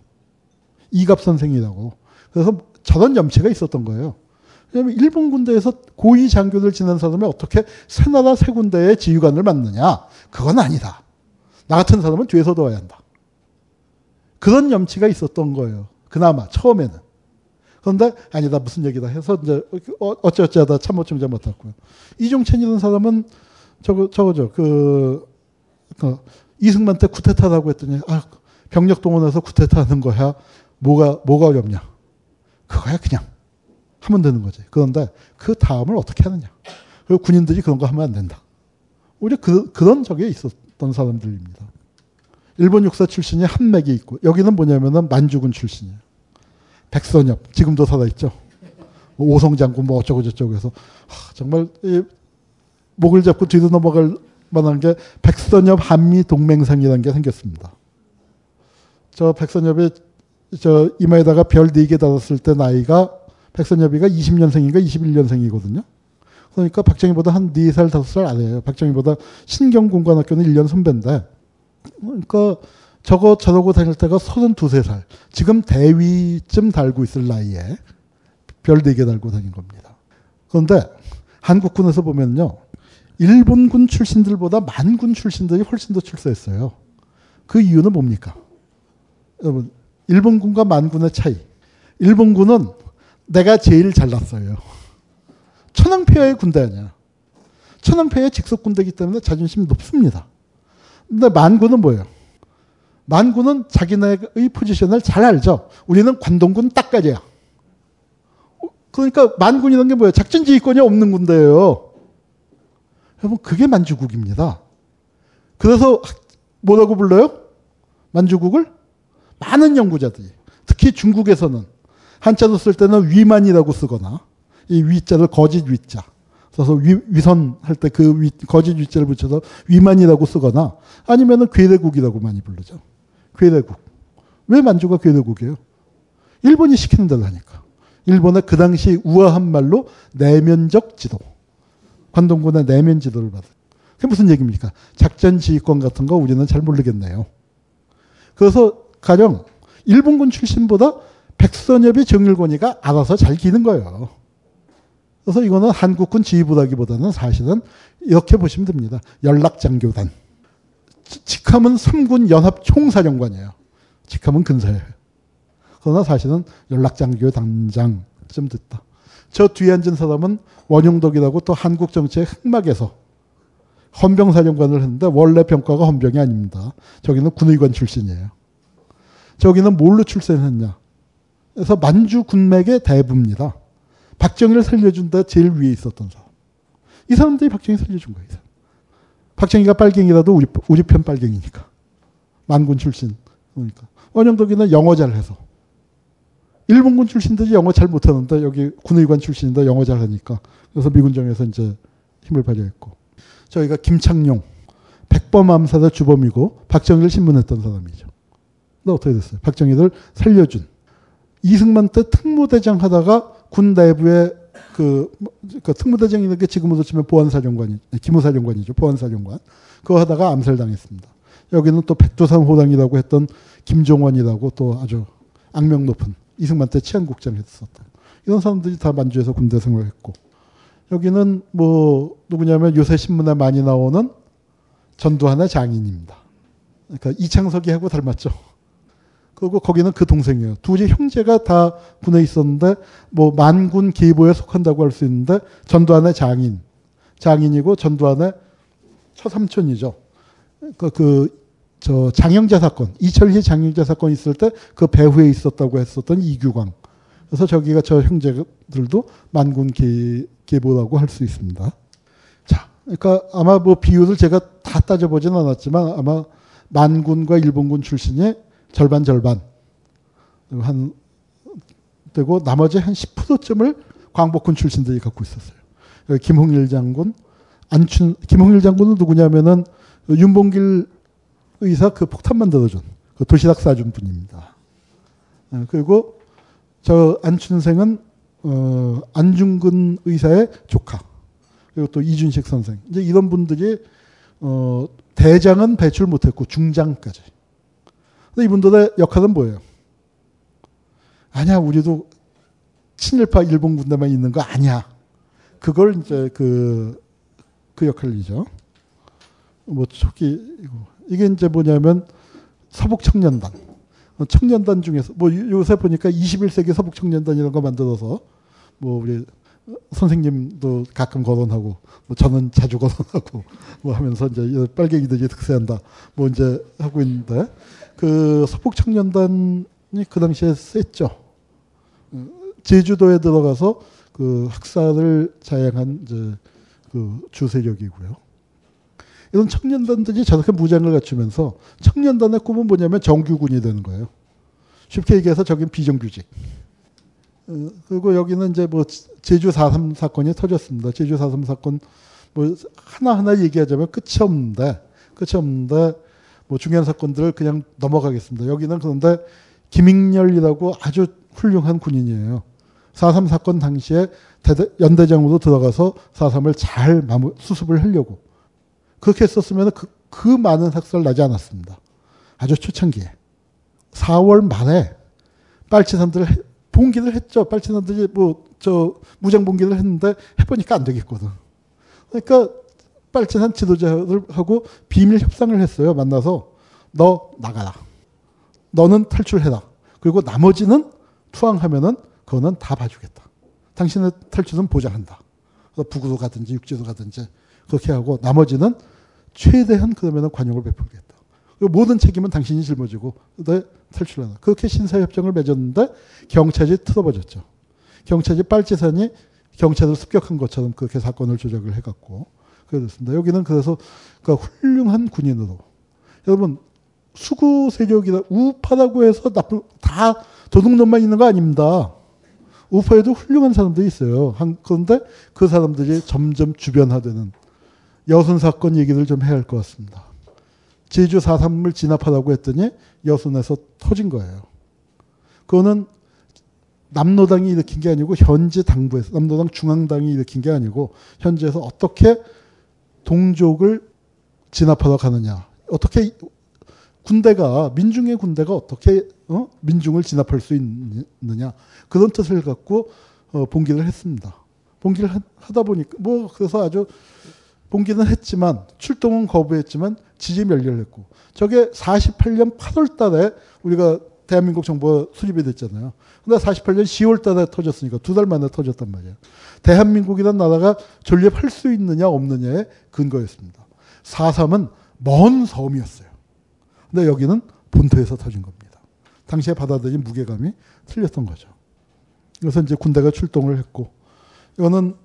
이갑 선생이라고. 그래서 저런 염치가 있었던 거예요. 왜냐하면 일본 군대에서 고위 장교를 지낸 사람이 어떻게 새나라 세 군대의 지휘관을 맡느냐. 그건 아니다. 나 같은 사람은 뒤에서 도와야 한다. 그런 염치가 있었던 거예요. 그나마 처음에는. 그런데 아니다 무슨 얘기다 해서 이제 어쩌어쩌하다 참모총장 맡았고요. 이종찬이라는 사람은 저거 저거죠. 그, 그 이승만 때 쿠데타라고 했더니 아, 병력 동원해서 쿠데타 하는 거야. 뭐가, 뭐가 어렵냐. 그거야 그냥. 하면 되는 거지. 그런데 그 다음을 어떻게 하느냐. 그리고 군인들이 그런 거 하면 안 된다. 오히려 그, 그런 적이 있었던 사람들입니다. 일본 육사 출신이 한맥이 있고, 여기는 뭐냐면은 만주군 출신이에요. 백선엽, 지금도 살아있죠. 뭐 오성장군 뭐 어쩌고저쩌고 해서, 하, 정말 이, 목을 잡고 뒤로 넘어갈 만한 게 백선엽 한미동맹상이라는 게 생겼습니다. 저 백선엽이 저 이마에다가 별 네 개 달았을 때 나이가 백선엽이가 이십 년생인가 이십일 년생이거든요. 그러니까 박정희보다 한 네 살, 다섯 살 아래예요. 박정희보다 신경공관학교는 일 년 선배인데, 그러니까 저거 저러고 다닐 때가 서른두 세 살. 지금 대위쯤 달고 있을 나이에 별 네 개 달고 다닌 겁니다. 그런데 한국군에서 보면요. 일본군 출신들보다 만군 출신들이 훨씬 더 출세했어요. 그 이유는 뭡니까? 여러분, 일본군과 만군의 차이. 일본군은 내가 제일 잘났어요. 천황폐하의 군대 아니야. 천황폐하의 직속 군대이기 때문에 자존심이 높습니다. 근데 만군은 뭐예요? 만군은 자기네의 포지션을 잘 알죠. 우리는 관동군 딱까지야. 그러니까 만군이라는 게 뭐예요? 작전지휘권이 없는 군대예요. 여러분, 그게 만주국입니다. 그래서 뭐라고 불러요? 만주국을? 많은 연구자들이. 특히 중국에서는 한자로 쓸 때는 위만이라고 쓰거나, 이 위자를 거짓 위자. 그래서 위, 위선할 때 그 거짓 위자를 붙여서 위만이라고 쓰거나, 아니면은 괴뢰국이라고 많이 부르죠. 괴뢰국. 왜 만주가 괴뢰국이에요? 일본이 시키는 대로 하니까. 일본의 그 당시 우아한 말로 내면적 지도. 관동군의 내면 지도를 받은. 그게 무슨 얘기입니까? 작전 지휘권 같은 거 우리는 잘 모르겠네요. 그래서 가령 일본군 출신보다 백선엽이 정일권이가 알아서 잘 기는 거예요. 그래서 이거는 한국군 지휘부라기보다는 사실은 이렇게 보시면 됩니다. 연락장교단. 직함은 삼군 연합총사령관이에요. 직함은 근사예요. 그러나 사실은 연락장교 단장쯤 됐다. 저 뒤에 앉은 사람은 원용덕이라고 또 한국 정치의 흑막에서 헌병사령관을 했는데 원래 병과가 헌병이 아닙니다. 저기는 군의관 출신이에요. 저기는 뭘로 출세했냐. 그래서 만주 군맥의 대부입니다. 박정희를 살려준 데 제일 위에 있었던 사람. 이 사람들이 박정희 살려준 거예요. 박정희가 빨갱이라도 우리, 우리 편 빨갱이니까. 만군 출신. 그러니까. 원영덕이는 영어 잘해서. 일본군 출신들이 영어 잘 못하는데 여기 군의관 출신인데 영어 잘하니까. 그래서 미군정에서 이제 힘을 발휘했고. 저희가 김창룡. 백범 암살의 주범이고 박정희를 신문했던 사람이죠. 근데 어떻게 됐어요? 박정희를 살려준. 이승만 때 특무대장 하다가 군 내부에 그, 그 특무대장이라는 게 지금으로 치면 보안사령관이, 기무사령관이죠. 보안사령관. 그거 하다가 암살당했습니다. 여기는 또 백두산 호랑이라고 했던 김종원이라고 또 아주 악명 높은 이승만 때 치안국장 했었던 이런 사람들이 다 만주에서 군대 생활했고, 여기는 뭐 누구냐면 요새 신문에 많이 나오는 전두환의 장인입니다. 그러니까 이창석이하고 닮았죠. 그리고 거기는 그 동생이에요. 둘이 형제가 다 군에 있었는데 뭐 만군 계보에 속한다고 할 수 있는데 전두환의 장인, 장인이고 전두환의 처삼촌이죠. 그, 그 저 장영자 사건, 이철희 장영자 사건 있을 때 그 배후에 있었다고 했었던 이규광. 그래서 저기가 저 형제들도 만군 계, 계보라고 할 수 있습니다. 자, 그러니까 아마 뭐 비율을 제가 다 따져보진 않았지만 아마 만군과 일본군 출신이 절반 절반 한 되고 나머지 한 십 퍼센트쯤을 광복군 출신들이 갖고 있었어요. 여기 김홍일 장군, 안춘 김홍일 장군은 누구냐면은 윤봉길 의사 그 폭탄 만들어준 그 도시락 싸준 분입니다. 그리고 저 안춘생은 어, 안중근 의사의 조카. 그리고 또 이준식 선생. 이제 이런 분들이 어, 대장은 배출 못했고 중장까지. 이분들의 역할은 뭐예요? 아니야, 우리도 친일파 일본 군대만 있는 거 아니야. 그걸 이제 그, 그 역할이죠. 뭐, 초기, 이게 이제 뭐냐면 서북 청년단. 청년단 중에서, 뭐 요새 보니까 이십일 세기 서북 청년단 이런 거 만들어서 뭐 우리 선생님도 가끔 거론하고, 뭐 저는 자주 거론하고, 뭐 하면서 이제 빨갱이들이 득세한다, 뭐 이제 하고 있는데, 그 서북청년단이 그 당시에 셌죠. 제주도에 들어가서 그 학살을 자행한 이제 그 주세력이고요. 이런 청년단들이 저렇게 무장을 갖추면서 청년단의 꿈은 뭐냐면 정규군이 되는 거예요. 쉽게 얘기해서 저긴 비정규직. 그리고 여기는 이제 뭐 제주 사 삼 사건이 터졌습니다. 제주 사 삼 사건 뭐 하나하나 얘기하자면 끝이 없는데, 끝이 없는데, 뭐 중요한 사건들을 그냥 넘어가겠습니다. 여기는 그런데 김익렬이라고 아주 훌륭한 군인이에요. 사 삼 사건 당시에 대대, 연대장으로 들어가서 사 삼을 잘 마무, 수습을 하려고. 그렇게 했었으면 그, 그 많은 학살 나지 않았습니다. 아주 초창기에. 사월 말에 빨치산들을 봉기를 했죠. 빨치산들이 뭐, 저, 무장 봉기를 했는데 해보니까 안 되겠거든. 그러니까 빨치산 지도자들하고 비밀 협상을 했어요. 만나서 너 나가라. 너는 탈출해라. 그리고 나머지는 투항하면은 그거는 다 봐주겠다. 당신의 탈출은 보장한다. 북으로 가든지 육지로 가든지 그렇게 하고 나머지는 최대한 그러면은 관용을 베풀겠다. 그리고 모든 책임은 당신이 짊어지고 내 탈출하라. 그렇게 신사협정을 맺었는데 경찰이 틀어버렸죠. 경찰이 빨치산이 경찰을 습격한 것처럼 그렇게 사건을 조작을 해갖고 그렇습니다. 여기는 그래서 그러니까 훌륭한 군인으로. 여러분 수구 세력이나 우파라고 해서 나쁜 다 도둑놈만 있는 거 아닙니다. 우파에도 훌륭한 사람들이 있어요. 한, 그런데 그 사람들이 점점 주변화되는 여순 사건 얘기를 좀 해야 할 것 같습니다. 제주 사 삼을 진압하라고 했더니 여순에서 터진 거예요. 그거는 남로당이 일으킨 게 아니고 현지 당부에서, 남로당 중앙당이 일으킨 게 아니고 현지에서 어떻게 동족을 진압하러 가느냐. 어떻게 군대가, 민중의 군대가 어떻게 어? 민중을 진압할 수 있느냐. 그런 뜻을 갖고 어, 봉기를 했습니다. 봉기를 하, 하다 보니까 뭐 그래서 아주 봉기는 했지만 출동은 거부했지만 지지 멸렬했고 저게 사십팔 년 팔월 달에 우리가 대한민국 정부가 수립이 됐잖아요. 근데 사십팔 년 시월 달에 터졌으니까 두 달 만에 터졌단 말이에요. 대한민국이란 나라가 존립할 수 있느냐 없느냐의 근거였습니다. 사 삼은 먼 섬이었어요. 근데 여기는 본토에서 터진 겁니다. 당시에 받아들인 무게감이 틀렸던 거죠. 그래서 이제 군대가 출동을 했고, 이거는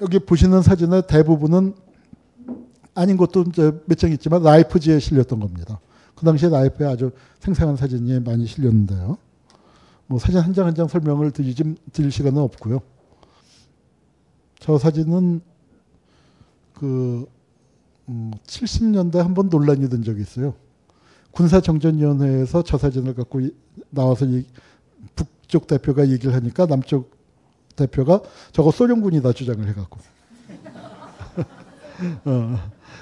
여기 보시는 사진의 대부분은 아닌 것도 이제 몇 장 있지만 라이프지에 실렸던 겁니다. 그 당시에 라이프에 아주 생생한 사진이 많이 실렸는데요. 뭐 사진 한 장 한 장 설명을 드리지, 드릴 시간은 없고요. 저 사진은 그 음, 칠십 년대 한번 논란이 된 적이 있어요. 군사정전위원회에서 저 사진을 갖고 이, 나와서 이, 북쪽 대표가 얘기를 하니까 남쪽 대표가 저거 소련군이다 주장을 해갖고. 어,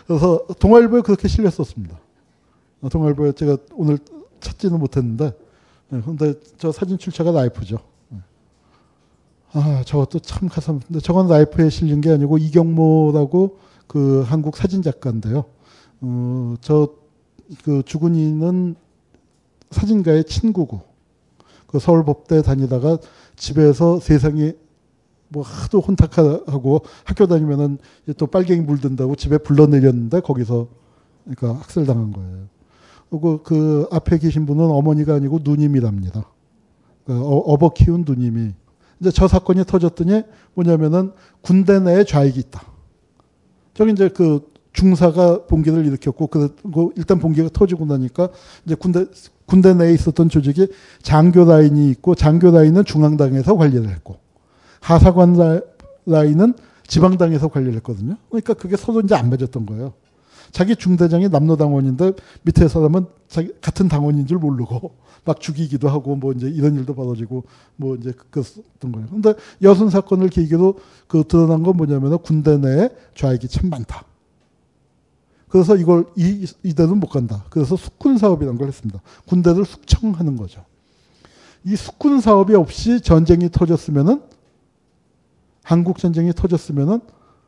그래서 동아일보에 그렇게 실렸었습니다. 동아일보에 제가 오늘 찾지는 못했는데, 그런데 저 사진 출처가 라이프죠. 아, 저것도 참 가슴. 근데 저건 라이프에 실린 게 아니고 이경모라고 그 한국 사진 작가인데요. 어, 저 그 주군이는 사진가의 친구고, 그 서울법대 다니다가 집에서 세상이 뭐 하도 혼탁하고 학교 다니면은 또 빨갱이 물든다고 집에 불러내렸는데 거기서 그러니까 학살당한 거예요. 그리고 그 앞에 계신 분은 어머니가 아니고 누님이랍니다. 그러니까 어, 업어 키운 누님이. 이제 저 사건이 터졌더니 뭐냐면은 군대 내에 좌익이 있다. 저기 이제 그 중사가 봉기를 일으켰고, 그리고 일단 봉기가 터지고 나니까 이제 군대, 군대 내에 있었던 조직이 장교 라인이 있고, 장교 라인은 중앙당에서 관리를 했고, 하사관 라인은 지방당에서 관리를 했거든요. 그러니까 그게 서로 이제 안 맞았던 거예요. 자기 중대장이 남로당원인데 밑에 사람은 자기 같은 당원인 줄 모르고 막 죽이기도 하고 뭐 이제 이런 일도 벌어지고 뭐 이제 그랬던 거예요. 근데 여순 사건을 계기로 그 드러난 건 뭐냐면 군대 내에 좌익이 참 많다. 그래서 이걸 이, 이대로는 못 간다. 그래서 숙군 사업이라는 걸 했습니다. 군대를 숙청하는 거죠. 이 숙군 사업이 없이 전쟁이 터졌으면은, 한국 전쟁이 터졌으면은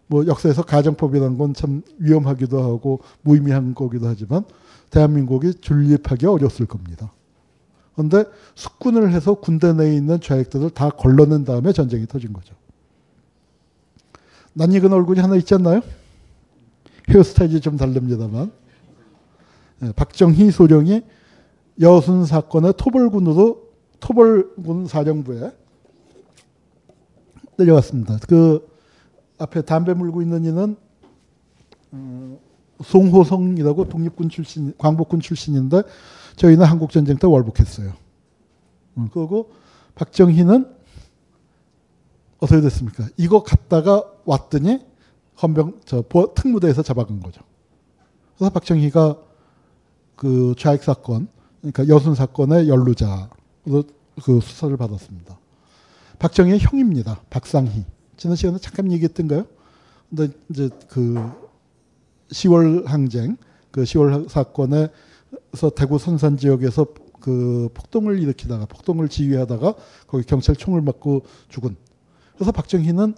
뭐 역사에서 가정법이라는 건 참 위험하기도 하고 무의미한 거기도 하지만 대한민국이 존립하기 어려웠을 겁니다. 그런데 숙군을 해서 군대 내에 있는 좌익들을 다 걸러낸 다음에 전쟁이 터진 거죠. 낯익은 얼굴이 하나 있지 않나요? 헤어스타일이 좀 다릅니다만. 네, 박정희 소령이 여순 사건의 토벌군으로 토벌군 사령부에 내려갔습니다. 그 앞에 담배 물고 있는 이는 음, 송호성이라고 독립군 출신, 광복군 출신인데 저희는 한국전쟁 때 월북했어요. 음, 그리고 박정희는 어떻게 됐습니까? 이거 갔다가 왔더니 헌병, 저, 특무대에서 잡아간 거죠. 그래서 박정희가 그 좌익 사건, 그러니까 여순 사건의 연루자로 그 수사를 받았습니다. 박정희의 형입니다. 박상희. 지난 시간에 잠깐 얘기했던가요? 근데 이제 그 시월 항쟁, 그 시월 사건에서 대구 선산 지역에서 그 폭동을 일으키다가 폭동을 지휘하다가 거기 경찰 총을 맞고 죽은. 그래서 박정희는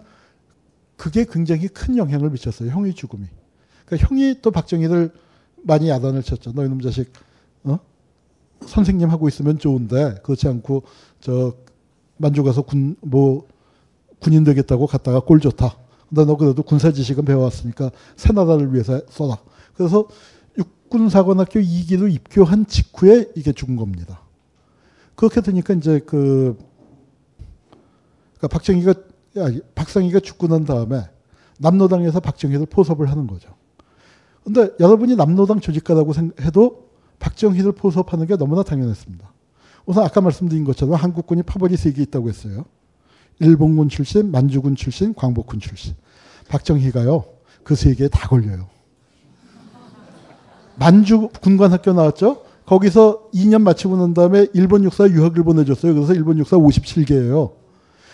그게 굉장히 큰 영향을 미쳤어요. 형의 죽음이. 그러니까 형이 또 박정희를 많이 야단을 쳤죠. 너 이놈 자식, 어? 선생님 하고 있으면 좋은데 그렇지 않고 저 만주 가서 군, 뭐 군인 되겠다고 갔다가 꼴 좋다. 근데 너 그래도 군사 지식은 배워왔으니까 새나라를 위해서 써라. 그래서 육군사관학교 이 기로 입교한 직후에 이게 죽은 겁니다. 그렇게 되니까 이제 그 그러니까 박정희가 박상희가 죽고 난 다음에 남로당에서 박정희를 포섭을 하는 거죠. 근데 여러분이 남로당 조직가라고 해도 박정희를 포섭하는 게 너무나 당연했습니다. 우선 아까 말씀드린 것처럼 한국군이 파벌이 세 개 있다고 했어요. 일본군 출신, 만주군 출신, 광복군 출신. 박정희가요, 그 세 개에 다 걸려요. 만주 군관학교 나왔죠? 거기서 이 년 마치고 난 다음에 일본 육사 유학을 보내줬어요. 그래서 일본 육사 오십칠 개예요.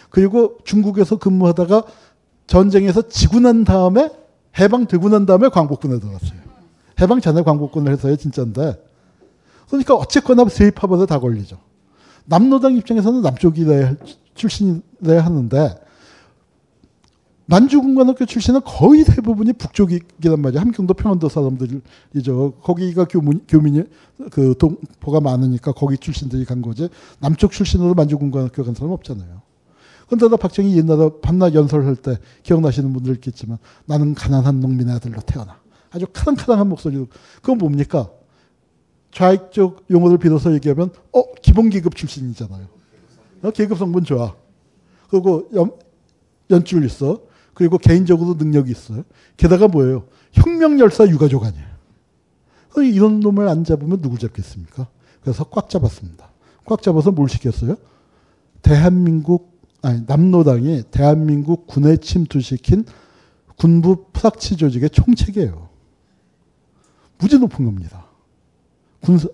그리고 중국에서 근무하다가 전쟁에서 지고 난 다음에 해방되고 난 다음에 광복군에 들어갔어요. 해방 전에 광복군을 해서요, 진짜인데. 그러니까 어쨌거나 세입파벌에 다 걸리죠. 남로당 입장에서는 남쪽이래야 출신이래야 하는데 만주군관학교 출신은 거의 대부분이 북쪽이란 말이에요. 함경도 평안도 사람들이죠. 거기가 교문, 교민이 그 동포가 많으니까 거기 출신들이 간 거지. 남쪽 출신으로 만주군관학교 간 사람 없잖아요. 근데다 박정희 옛날에 밤낮 연설할 때 기억나시는 분들 있겠지만 나는 가난한 농민의 아들로 태어나. 아주 카랑카랑한 목소리로. 그건 뭡니까? 좌익 쪽 용어를 빌어서 얘기하면 어? 기본계급 출신이잖아요. 어? 계급성분 좋아. 그리고 연, 연줄 있어. 그리고 개인적으로 능력이 있어요. 게다가 뭐예요? 혁명열사 유가족 아니에요. 이런 놈을 안 잡으면 누굴 잡겠습니까? 그래서 꽉 잡았습니다. 꽉 잡아서 뭘 시켰어요? 대한민국 아니, 남로당이 대한민국 군에 침투시킨 군부 프락치 조직의 총책이에요. 무지 높은 겁니다. 군사,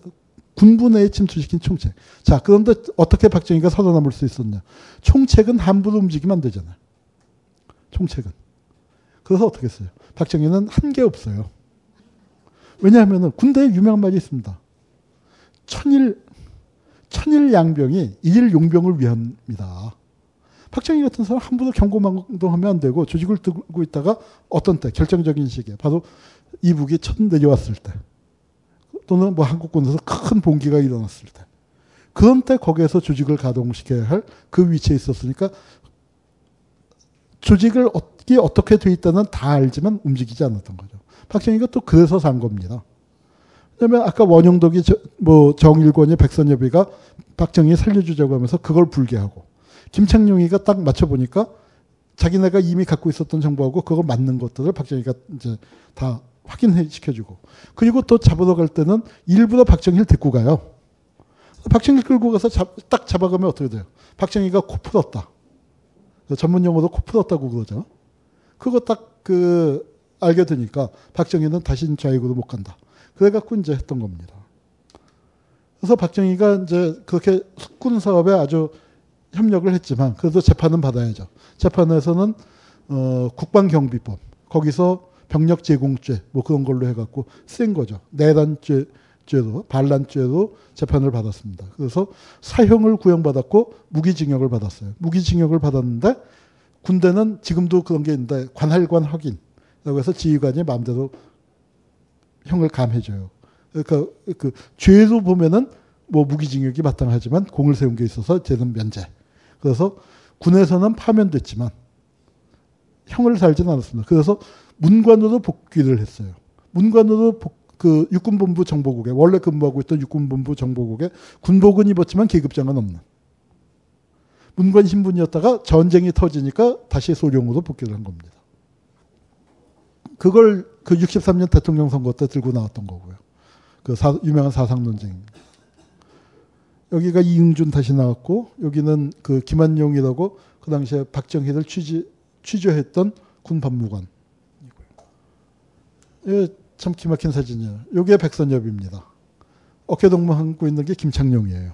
군부 내에 침투시킨 총책. 자, 그런데 어떻게 박정희가 살아남을 수 있었냐. 총책은 함부로 움직이면 안 되잖아요. 총책은. 그래서 어떻게 했어요. 박정희는 한 게 없어요. 왜냐하면 군대에 유명한 말이 있습니다. 천일, 천일 양병이 일일 용병을 위함이다. 박정희 같은 사람 함부로 경고망동하면 안 되고 조직을 들고 있다가 어떤 때 결정적인 시기에 바로 이북이 첫 내려왔을 때 또는 뭐 한국군에서 큰 봉기가 일어났을 때 그런 때 거기에서 조직을 가동시켜야 할 그 위치에 있었으니까 조직을 어떻게 어떻게 돼 있다는 다 알지만 움직이지 않았던 거죠. 박정희가 또 그래서 산 겁니다. 왜냐하면 아까 원영덕이 저, 뭐 정일권이 백선엽이가 박정희 살려주자고 하면서 그걸 불개하고 김창룡이가 딱 맞춰보니까 자기네가 이미 갖고 있었던 정보하고 그걸 맞는 것들을 박정희가 이제 다 확인시켜주고 그리고 또 잡으러 갈 때는 일부러 박정희를 데리고 가요. 박정희를 끌고 가서 잡, 딱 잡아가면 어떻게 돼요? 박정희가 코 풀었다. 전문 용어로 코 풀었다고 그러죠. 그거 딱 그 알게 되니까 박정희는 다시 좌익으로 못 간다. 그래갖고 이제 했던 겁니다. 그래서 박정희가 이제 그렇게 숙군 사업에 아주 협력을 했지만 그래도 재판은 받아야죠. 재판에서는 어, 국방경비법 거기서 병력 제공죄 뭐 그런 걸로 해갖고 쓴 거죠. 내란죄, 죄로 반란죄로 재판을 받았습니다. 그래서 사형을 구형받았고 무기징역을 받았어요. 무기징역을 받았는데 군대는 지금도 그런 게 있는데 관할관 확인이라고 해서 지휘관이 마음대로 형을 감해줘요. 그러니까 그 죄로 보면은 뭐 무기징역이 마땅하지만 공을 세운 게 있어서 쟤는 면제. 그래서 군에서는 파면됐지만 형을 살진 않았습니다. 그래서 문관으로 복귀를 했어요. 문관으로 복, 그 육군본부 정보국에 원래 근무하고 있던 육군본부 정보국에 군복은 입었지만 계급장은 없는 문관 신분이었다가 전쟁이 터지니까 다시 소령으로 복귀를 한 겁니다. 그걸 그 육십삼 년 대통령 선거 때 들고 나왔던 거고요. 그 사, 유명한 사상 논쟁입니다. 여기가 이응준 다시 나왔고 여기는 그 김한용이라고 그 당시에 박정희를 취지, 취조했던 군법무관. 예, 참 기막힌 사진이에요. 이게 백선엽입니다. 어깨동무 안고 있는 게 김창룡이에요.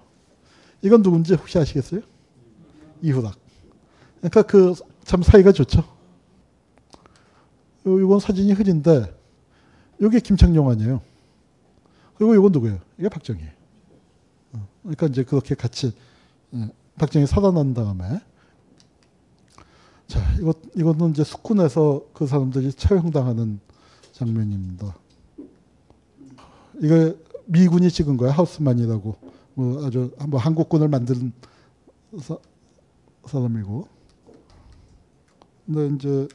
이건 누군지 혹시 아시겠어요? 이후락. 그러니까 그 참 사이가 좋죠. 이건 사진이 흐린데 이게 김창룡 아니에요. 그리고 이건 누구예요? 이게 박정희예요. 그러니까 이제 그렇게 같이 박정희 살아난 다음에 자 이거 이거는 이제 숙군에서 그 사람들이 처형당하는 장면입니다. 이거 미군이 찍은 거예요. 하우스만이라고 뭐 아주 뭐 한국군을 만든 사, 사람이고. 근데 이제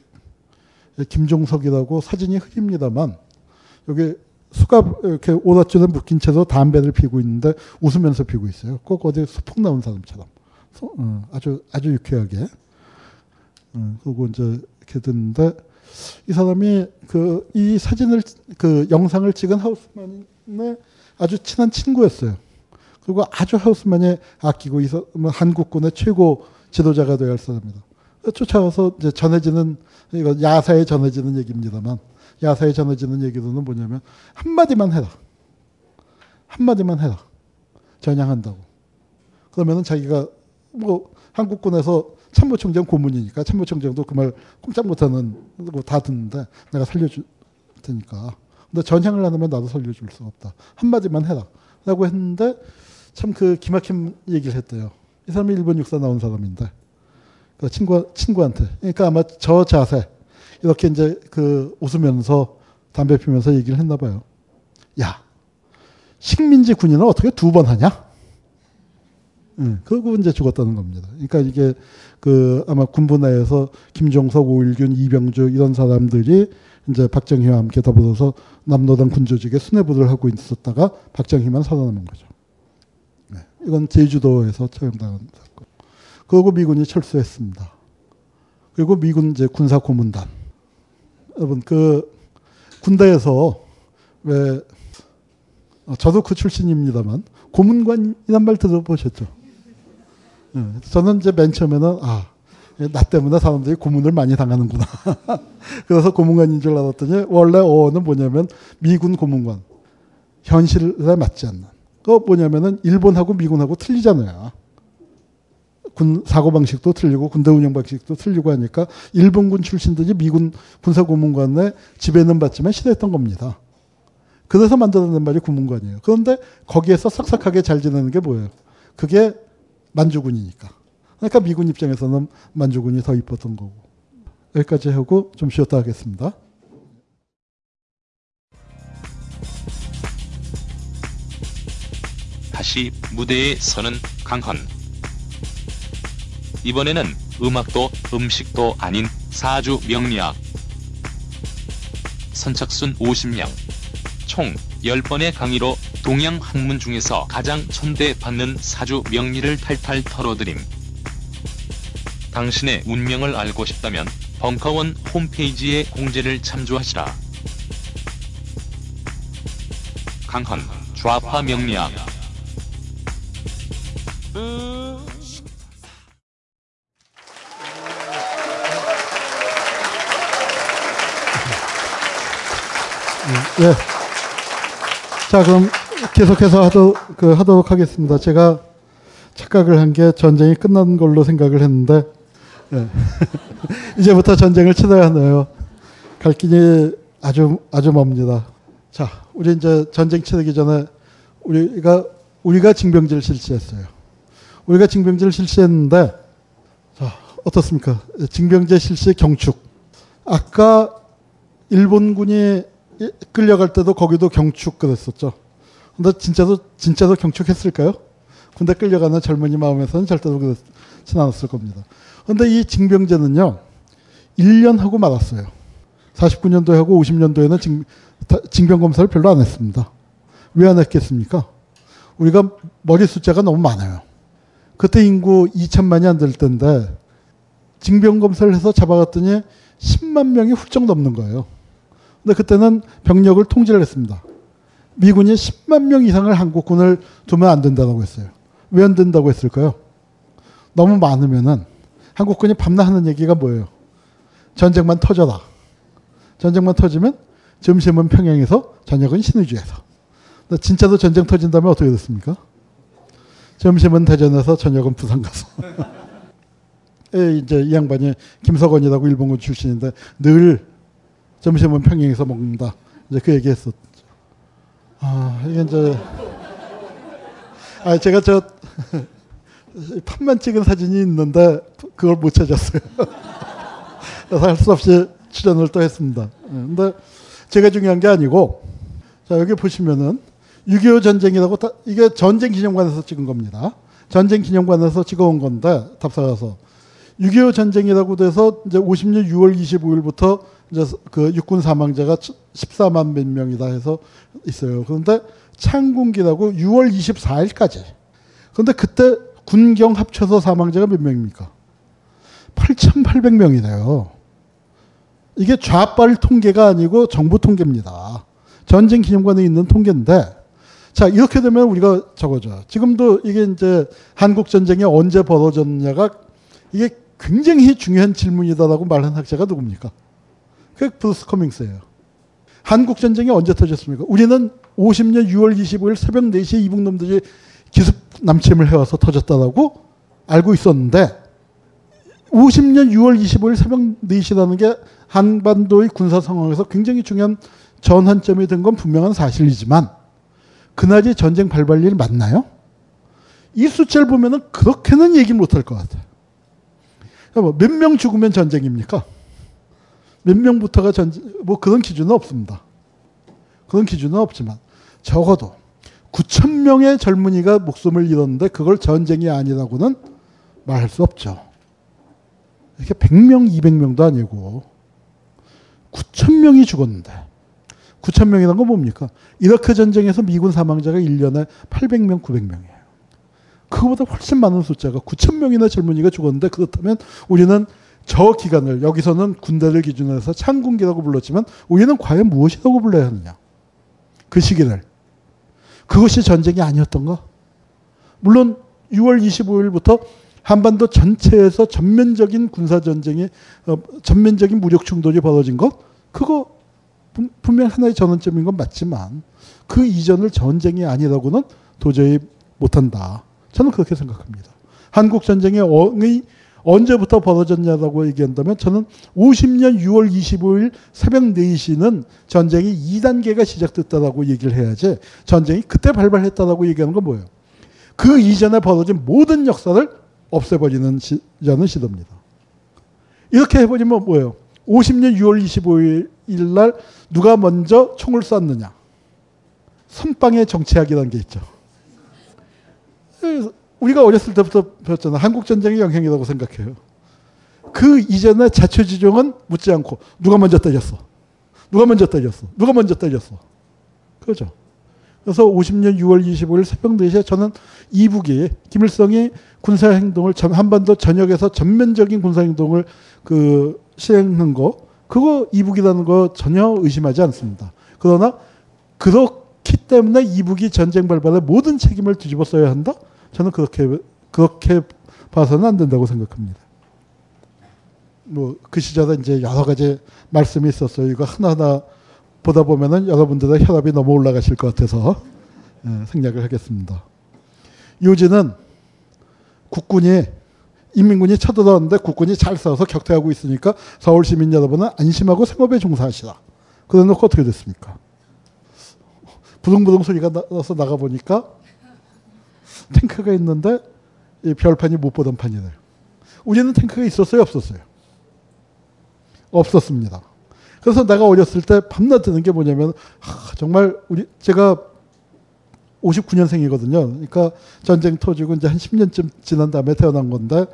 김종석이라고 사진이 흐립니다만 여기 수갑 이렇게 오다줄에 묶인 채로 담배를 피우고 있는데 웃으면서 피우고 있어요. 꼭 어디 소풍 나온 사람처럼 어, 아주 아주 유쾌하게. 어, 그리고 이제 이렇게 됐는데. 이 사람이 그 이 사진을 그 영상을 찍은 하우스만의 아주 친한 친구였어요. 그리고 아주 하우스만이 아끼고 있어 한국군의 최고 지도자가 되어야 할 사람이다. 쫓아와서 이제 전해지는 이건 야사에 전해지는 얘기입니다만 야사에 전해지는 얘기로는 뭐냐면 한 마디만 해라, 한 마디만 해라, 전향한다고. 그러면은 자기가 뭐 한국군에서 참모총장 고문이니까 참모총장도 그 말 꼼짝 못하는 거 다 듣는데 내가 살려줄 테니까. 근데 전향을 안 하면 나도 살려줄 수가 없다. 한마디만 해라. 라고 했는데 참 그 기막힌 얘기를 했대요. 이 사람이 일본 육사 나온 사람인데. 그 친구, 친구한테. 그러니까 아마 저 자세. 이렇게 이제 그 웃으면서 담배 피면서 얘기를 했나 봐요. 야, 식민지 군인은 어떻게 두 번 하냐? 응, 그리고 이제 죽었다는 겁니다. 그러니까 이게 그 아마 군부 내에서 김종석, 오일균, 이병주 이런 사람들이 이제 박정희와 함께 더불어서 남노당 군조직에 수뇌부를 하고 있었다가 박정희만 살아남은 거죠. 네. 이건 제주도에서 처형당한 사건. 그리고 미군이 철수했습니다. 그리고 미군 이제 군사 고문단. 여러분 그 군대에서 왜 저도 그 출신입니다만 고문관이란 말 들어보셨죠? 저는 이제 맨 처음에는 아, 나 때문에 사람들이 고문을 많이 당하는구나. 그래서 고문관인 줄 알았더니 원래 어원은 뭐냐면 미군 고문관. 현실에 맞지 않는. 그거 뭐냐면은 일본하고 미군하고 틀리잖아요. 군 사고방식도 틀리고 군대 운영 방식도 틀리고 하니까 일본군 출신들이 미군 군사고문관에 지배는 받지만 싫어했던 겁니다. 그래서 만들어낸 말이 고문관이에요. 그런데 거기에서 싹싹하게 잘 지내는 게 뭐예요? 그게 만주군이니까. 그러니까 미군 입장에서는 만주군이 더 이뻤던 거고. 여기까지 하고 좀 쉬었다 하겠습니다. 다시 무대에 서는 강헌. 이번에는 음악도 음식도 아닌 사주 명리학. 선착순 오십 명. 총 열 번의 강의로 동양 학문 중에서 가장 천대받는 사주 명리를 탈탈 털어드림. 당신의 운명을 알고 싶다면 벙커원 홈페이지에 공지를 참조하시라. 강헌 좌파 명리학. 네. 자 그럼 계속해서 하도, 그, 하도록 하겠습니다. 제가 착각을 한 게 전쟁이 끝난 걸로 생각을 했는데 예. 이제부터 전쟁을 치러야 하네요. 갈 길이 아주 아주 멉니다. 자, 우리 이제 전쟁 치르기 전에 우리가 우리가 징병제를 실시했어요. 우리가 징병제를 실시했는데 자, 어떻습니까? 징병제 실시 경축. 아까 일본군이 끌려갈 때도 거기도 경축 그랬었죠. 근데 진짜로, 진짜로 경축했을까요? 군대 끌려가는 젊은이 마음에서는 절대로 그렇진 않았을 겁니다. 근데 이 징병제는요, 일 년 하고 말았어요. 사십구 년도에 하고 오십 년도에는 징, 징병검사를 별로 안 했습니다. 왜 안 했겠습니까? 우리가 머리 숫자가 너무 많아요. 그때 인구 이천만이 안 될 때인데 징병검사를 해서 잡아갔더니 십만 명이 훌쩍 넘는 거예요. 근데 그때는 병력을 통제를 했습니다. 미군이 십만 명 이상을 한국군을 두면 안 된다고 했어요. 왜 안 된다고 했을까요? 너무 많으면은 한국군이 밤낮 하는 얘기가 뭐예요? 전쟁만 터져라. 전쟁만 터지면 점심은 평양에서 저녁은 신의주에서. 진짜로 전쟁 터진 다음에 어떻게 됐습니까? 점심은 대전에서 저녁은 부산 가서. 이제 이 양반이 김석원이라고 일본군 출신인데 늘 점심은 평양에서 먹는다. 이제 그 얘기 했었죠. 아, 이게 이제. 아, 제가 저. 판만 찍은 사진이 있는데 그걸 못 찾았어요. 그래서 할 수 없이 출연을 또 했습니다. 근데 제가 중요한 게 아니고, 자, 여기 보시면은 육이오 전쟁이라고 다, 이게 전쟁 기념관에서 찍은 겁니다. 전쟁 기념관에서 찍어온 건데, 답사가서. 육이오 전쟁이라고 돼서 이제 오십년 유월 이십오일부터 이제 그 육군 사망자가 십사만 몇 명이다 해서 있어요. 그런데 창군기라고 유월 이십사일까지. 그런데 그때 군경 합쳐서 사망자가 몇 명입니까? 팔천팔백 명이네요. 이게 좌빨 통계가 아니고 정부 통계입니다. 전쟁 기념관에 있는 통계인데, 자, 이렇게 되면 우리가 저거죠. 지금도 이게 이제 한국 전쟁이 언제 벌어졌냐가 이게 굉장히 중요한 질문이다라고 말한 학자가 누굽니까? 그게 브루스 커밍스예요. 한국 전쟁이 언제 터졌습니까? 우리는 오십년 유월 이십오일 새벽 네시에 이북 놈들이 기습 남침을 해와서 터졌다라고 알고 있었는데, 오십년 유월 이십오일 새벽 네시라는 게 한반도의 군사 상황에서 굉장히 중요한 전환점이 된 건 분명한 사실이지만, 그날이 전쟁 발발 일 맞나요? 이 숫자를 보면은 그렇게는 얘기 못할 것 같아요. 몇 명 죽으면 전쟁입니까? 몇 명부터가 전쟁, 뭐 그런 기준은 없습니다. 그런 기준은 없지만, 적어도 구천 명의 젊은이가 목숨을 잃었는데 그걸 전쟁이 아니라고는 말할 수 없죠. 이렇게 백 명, 이백 명도 아니고 구천 명이 죽었는데, 구천 명이란 건 뭡니까? 이라크 전쟁에서 미군 사망자가 일년에 팔백 명, 구백 명이에요. 그거보다 훨씬 많은 숫자가 구천 명이나 젊은이가 죽었는데, 그렇다면 우리는 저 기간을, 여기서는 군대를 기준으로 해서 창군기라고 불렀지만 우리는 과연 무엇이라고 불러야 하느냐? 그 시기를. 그것이 전쟁이 아니었던가? 물론 유월 이십오일부터 한반도 전체에서 전면적인 군사전쟁이, 전면적인 무력 충돌이 벌어진 것, 그거 분명 하나의 전환점인 건 맞지만 그 이전을 전쟁이 아니라고는 도저히 못한다. 저는 그렇게 생각합니다. 한국 전쟁이 언제부터 벌어졌냐라고 얘기한다면 저는 오십년 유월 이십오일 새벽 네시는 전쟁이 이단계가 시작됐다라고 얘기를 해야지, 전쟁이 그때 발발했다라고 얘기하는 건 뭐예요? 그 이전에 벌어진 모든 역사를 없애버리는 시라는 시도입니다. 이렇게 해버리면 뭐예요? 오십년 유월 이십오일 날 누가 먼저 총을 쐈느냐? 선빵의 정치학이라는 게 있죠. 우리가 어렸을 때부터 배웠잖아요. 한국전쟁의 영향이라고 생각해요. 그 이전에 자초지종은 묻지 않고 누가 먼저 때렸어? 누가 먼저 때렸어? 누가 먼저 때렸어? 그렇죠. 그래서 오십년 유월 이십오일 새벽 네시에 저는 이북이, 김일성이 군사행동을, 한반도 전역에서 전면적인 군사행동을 그 시행한 거, 그거 이북이라는 거 전혀 의심하지 않습니다. 그러나 그렇기 때문에 이북이 전쟁 발발에 모든 책임을 뒤집어 써야 한다? 저는 그렇게, 그렇게 봐서는 안 된다고 생각합니다. 뭐, 그 시절에 이제 여러 가지 말씀이 있었어요. 이거 하나하나 보다 보면은 여러분들의 혈압이 너무 올라가실 것 같아서 예, 생략을 하겠습니다. 요지는 국군이, 인민군이 쳐들어왔는데 국군이 잘 싸워서 격퇴하고 있으니까 서울 시민 여러분은 안심하고 생업에 종사하시라. 그래 놓고 어떻게 됐습니까? 부릉부릉 소리가 나서 나가보니까 탱크가 있는데 별판이 못 보던 판이네요. 우리는 탱크가 있었어요? 없었어요? 없었습니다. 그래서 내가 어렸을 때 밤낮 드는 게 뭐냐면, 하, 정말 우리, 제가 오십구년생이거든요. 그러니까 전쟁 터지고 이제 한 십년쯤 지난 다음에 태어난 건데,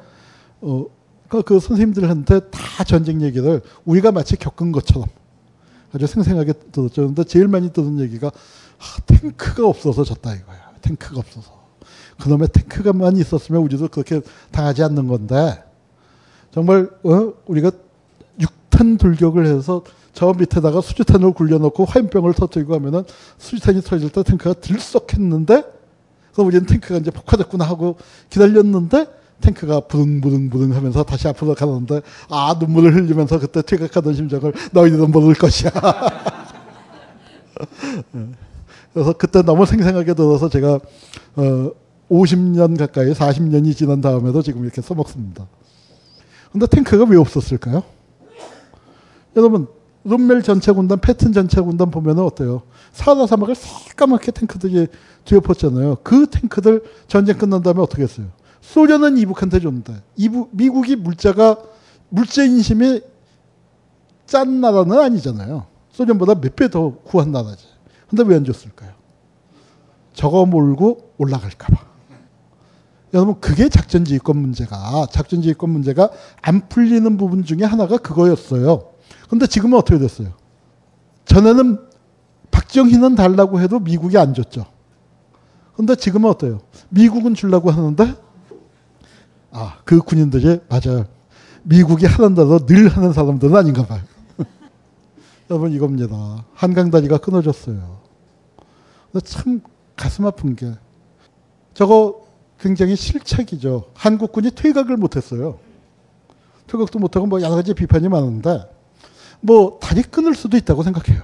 어, 그러니까 그 선생님들한테 다 전쟁 얘기를 우리가 마치 겪은 것처럼 아주 생생하게 들었죠. 그런데 제일 많이 듣는 얘기가 아, 탱크가 없어서 졌다 이거야. 탱크가 없어서. 그놈의 탱크가만 있었으면 우리도 그렇게 당하지 않는 건데 정말 어? 우리가 육탄 돌격을 해서 저 밑에다가 수류탄을 굴려놓고 화염병을 터뜨리고 하면은 수류탄이 터질 때 탱크가 들썩했는데 그래서 우리는 탱크가 이제 폭파됐구나 하고 기다렸는데 탱크가 부릉부릉부릉 하면서 다시 앞으로 가는데 아 눈물을 흘리면서 그때 퇴각하던 심정을 너희들은 모를 것이야. 그래서 그때 너무 생생하게 들어서 제가 어 오십 년 가까이 사십 년이 지난 다음에도 지금 이렇게 써먹습니다. 근데 탱크가 왜 없었을까요? 여러분 롬멜 전차군단, 패튼 전차군단 보면은 어때요? 사하라 사막을 새까맣게 탱크들이 뒤엎었잖아요. 그 탱크들 전쟁 끝난 다음에 어떻게 했어요? 소련은 이북한테 줬는데 이북, 미국이 물자가 물자 인심이 짠 나라는 아니잖아요. 소련보다 몇 배 더 구한 나라지. 근데 왜 안 줬을까요? 저거 몰고 올라갈까 봐. 여러분 그게 작전지휘권 문제가 작전지휘권 문제가 안 풀리는 부분 중에 하나가 그거였어요. 근데 지금은 어떻게 됐어요? 전에는 박정희는 달라고 해도 미국이 안 줬죠. 근데 지금은 어때요? 미국은 주려고 하는데 아, 그 군인들이 맞아요. 미국이 하는데도 늘 하는 사람들은 아닌가 봐요. 여러분 이겁니다. 한강 다리가 끊어졌어요. 근데 참 가슴 아픈 게 저거 굉장히 실책이죠. 한국군이 퇴각을 못했어요. 퇴각도 못하고 뭐 여러 가지 비판이 많은데 뭐 다리 끊을 수도 있다고 생각해요.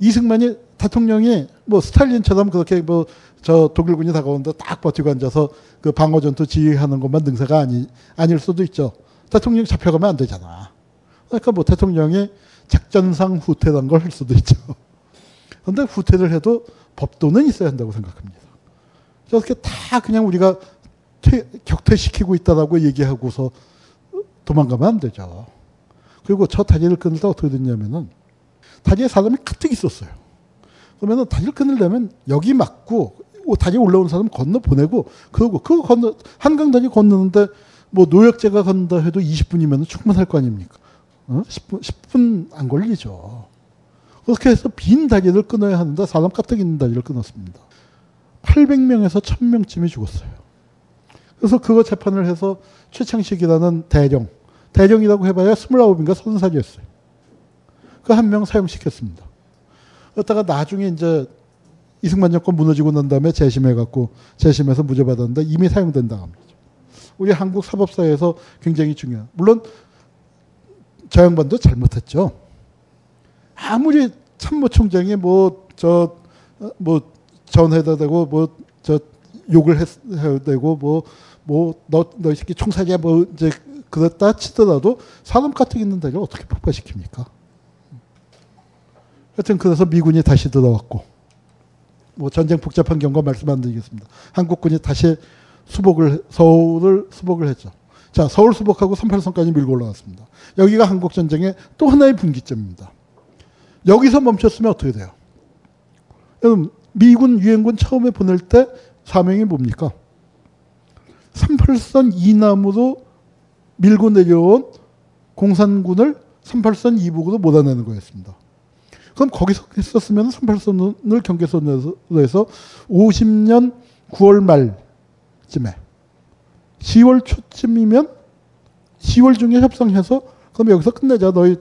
이승만이 대통령이 뭐 스탈린처럼 그렇게 뭐 저 독일군이 다가오는데 딱 버티고 앉아서 그 방어전투 지휘하는 것만 능사가 아니, 아닐 수도 있죠. 대통령 잡혀가면 안 되잖아. 그러니까 뭐 대통령이 작전상 후퇴란 걸 할 수도 있죠. 그런데 후퇴를 해도 법도는 있어야 한다고 생각합니다. 저렇게 다 그냥 우리가 퇴, 격퇴시키고 있다라고 얘기하고서 도망가면 안 되죠. 그리고 저 다리를 끊을 때 어떻게 됐냐면은 다리에 사람이 가득 있었어요. 그러면은 다리를 끊으려면 여기 막고 다리 올라온 사람 건너 보내고 그러고 그 건너 한강 다리 건너는데 뭐 노약자가 건너 해도 이십 분이면 충분할 거 아닙니까? 어? 십 분 십 분 안 걸리죠. 그렇게 해서 빈 다리를 끊어야 하는데 사람 가득 있는 다리를 끊었습니다. 팔백 명에서 천 명쯤이 죽었어요. 그래서 그거 재판을 해서 최창식이라는 대령 대령이라고 해봐야 스물아홉인가 서른 살이었어요. 그 한 명 사형시켰습니다. 그러다가 나중에 이제 이승만 정권 무너지고 난 다음에 재심해갖고 재심해서 무죄 받았는데 이미 사형된 당합니다. 우리 한국 사법사에서 굉장히 중요한. 물론 저 양반도 잘못했죠. 아무리 참모총장이 뭐 저 뭐 전해다 대고 뭐 저 욕을 해야 되고 뭐 뭐 너 너 이 새끼 총살이야 뭐 이제 그랬다 치더라도 사람 가뜩 있는 데를 어떻게 폭파시킵니까? 하여튼 그래서 미군이 다시 들어왔고 뭐 전쟁 복잡한 경과 말씀 안 드리겠습니다. 한국군이 다시 수복을 서울을 수복을 했죠. 자 서울 수복하고 삼팔선까지 밀고 올라왔습니다. 여기가 한국 전쟁의 또 하나의 분기점입니다. 여기서 멈췄으면 어떻게 돼요? 여러분 미군 유엔군 처음에 보낼 때 사명이 뭡니까? 삼팔선 이남으로 밀고 내려온 공산군을 삼팔선 이북으로 몰아내는 거였습니다. 그럼 거기서 했었으면 삼팔선을 경계선으로 해서 오십 년 구월 말쯤에 시월 초쯤이면 시월 중에 협상해서 그럼 여기서 끝내자 너희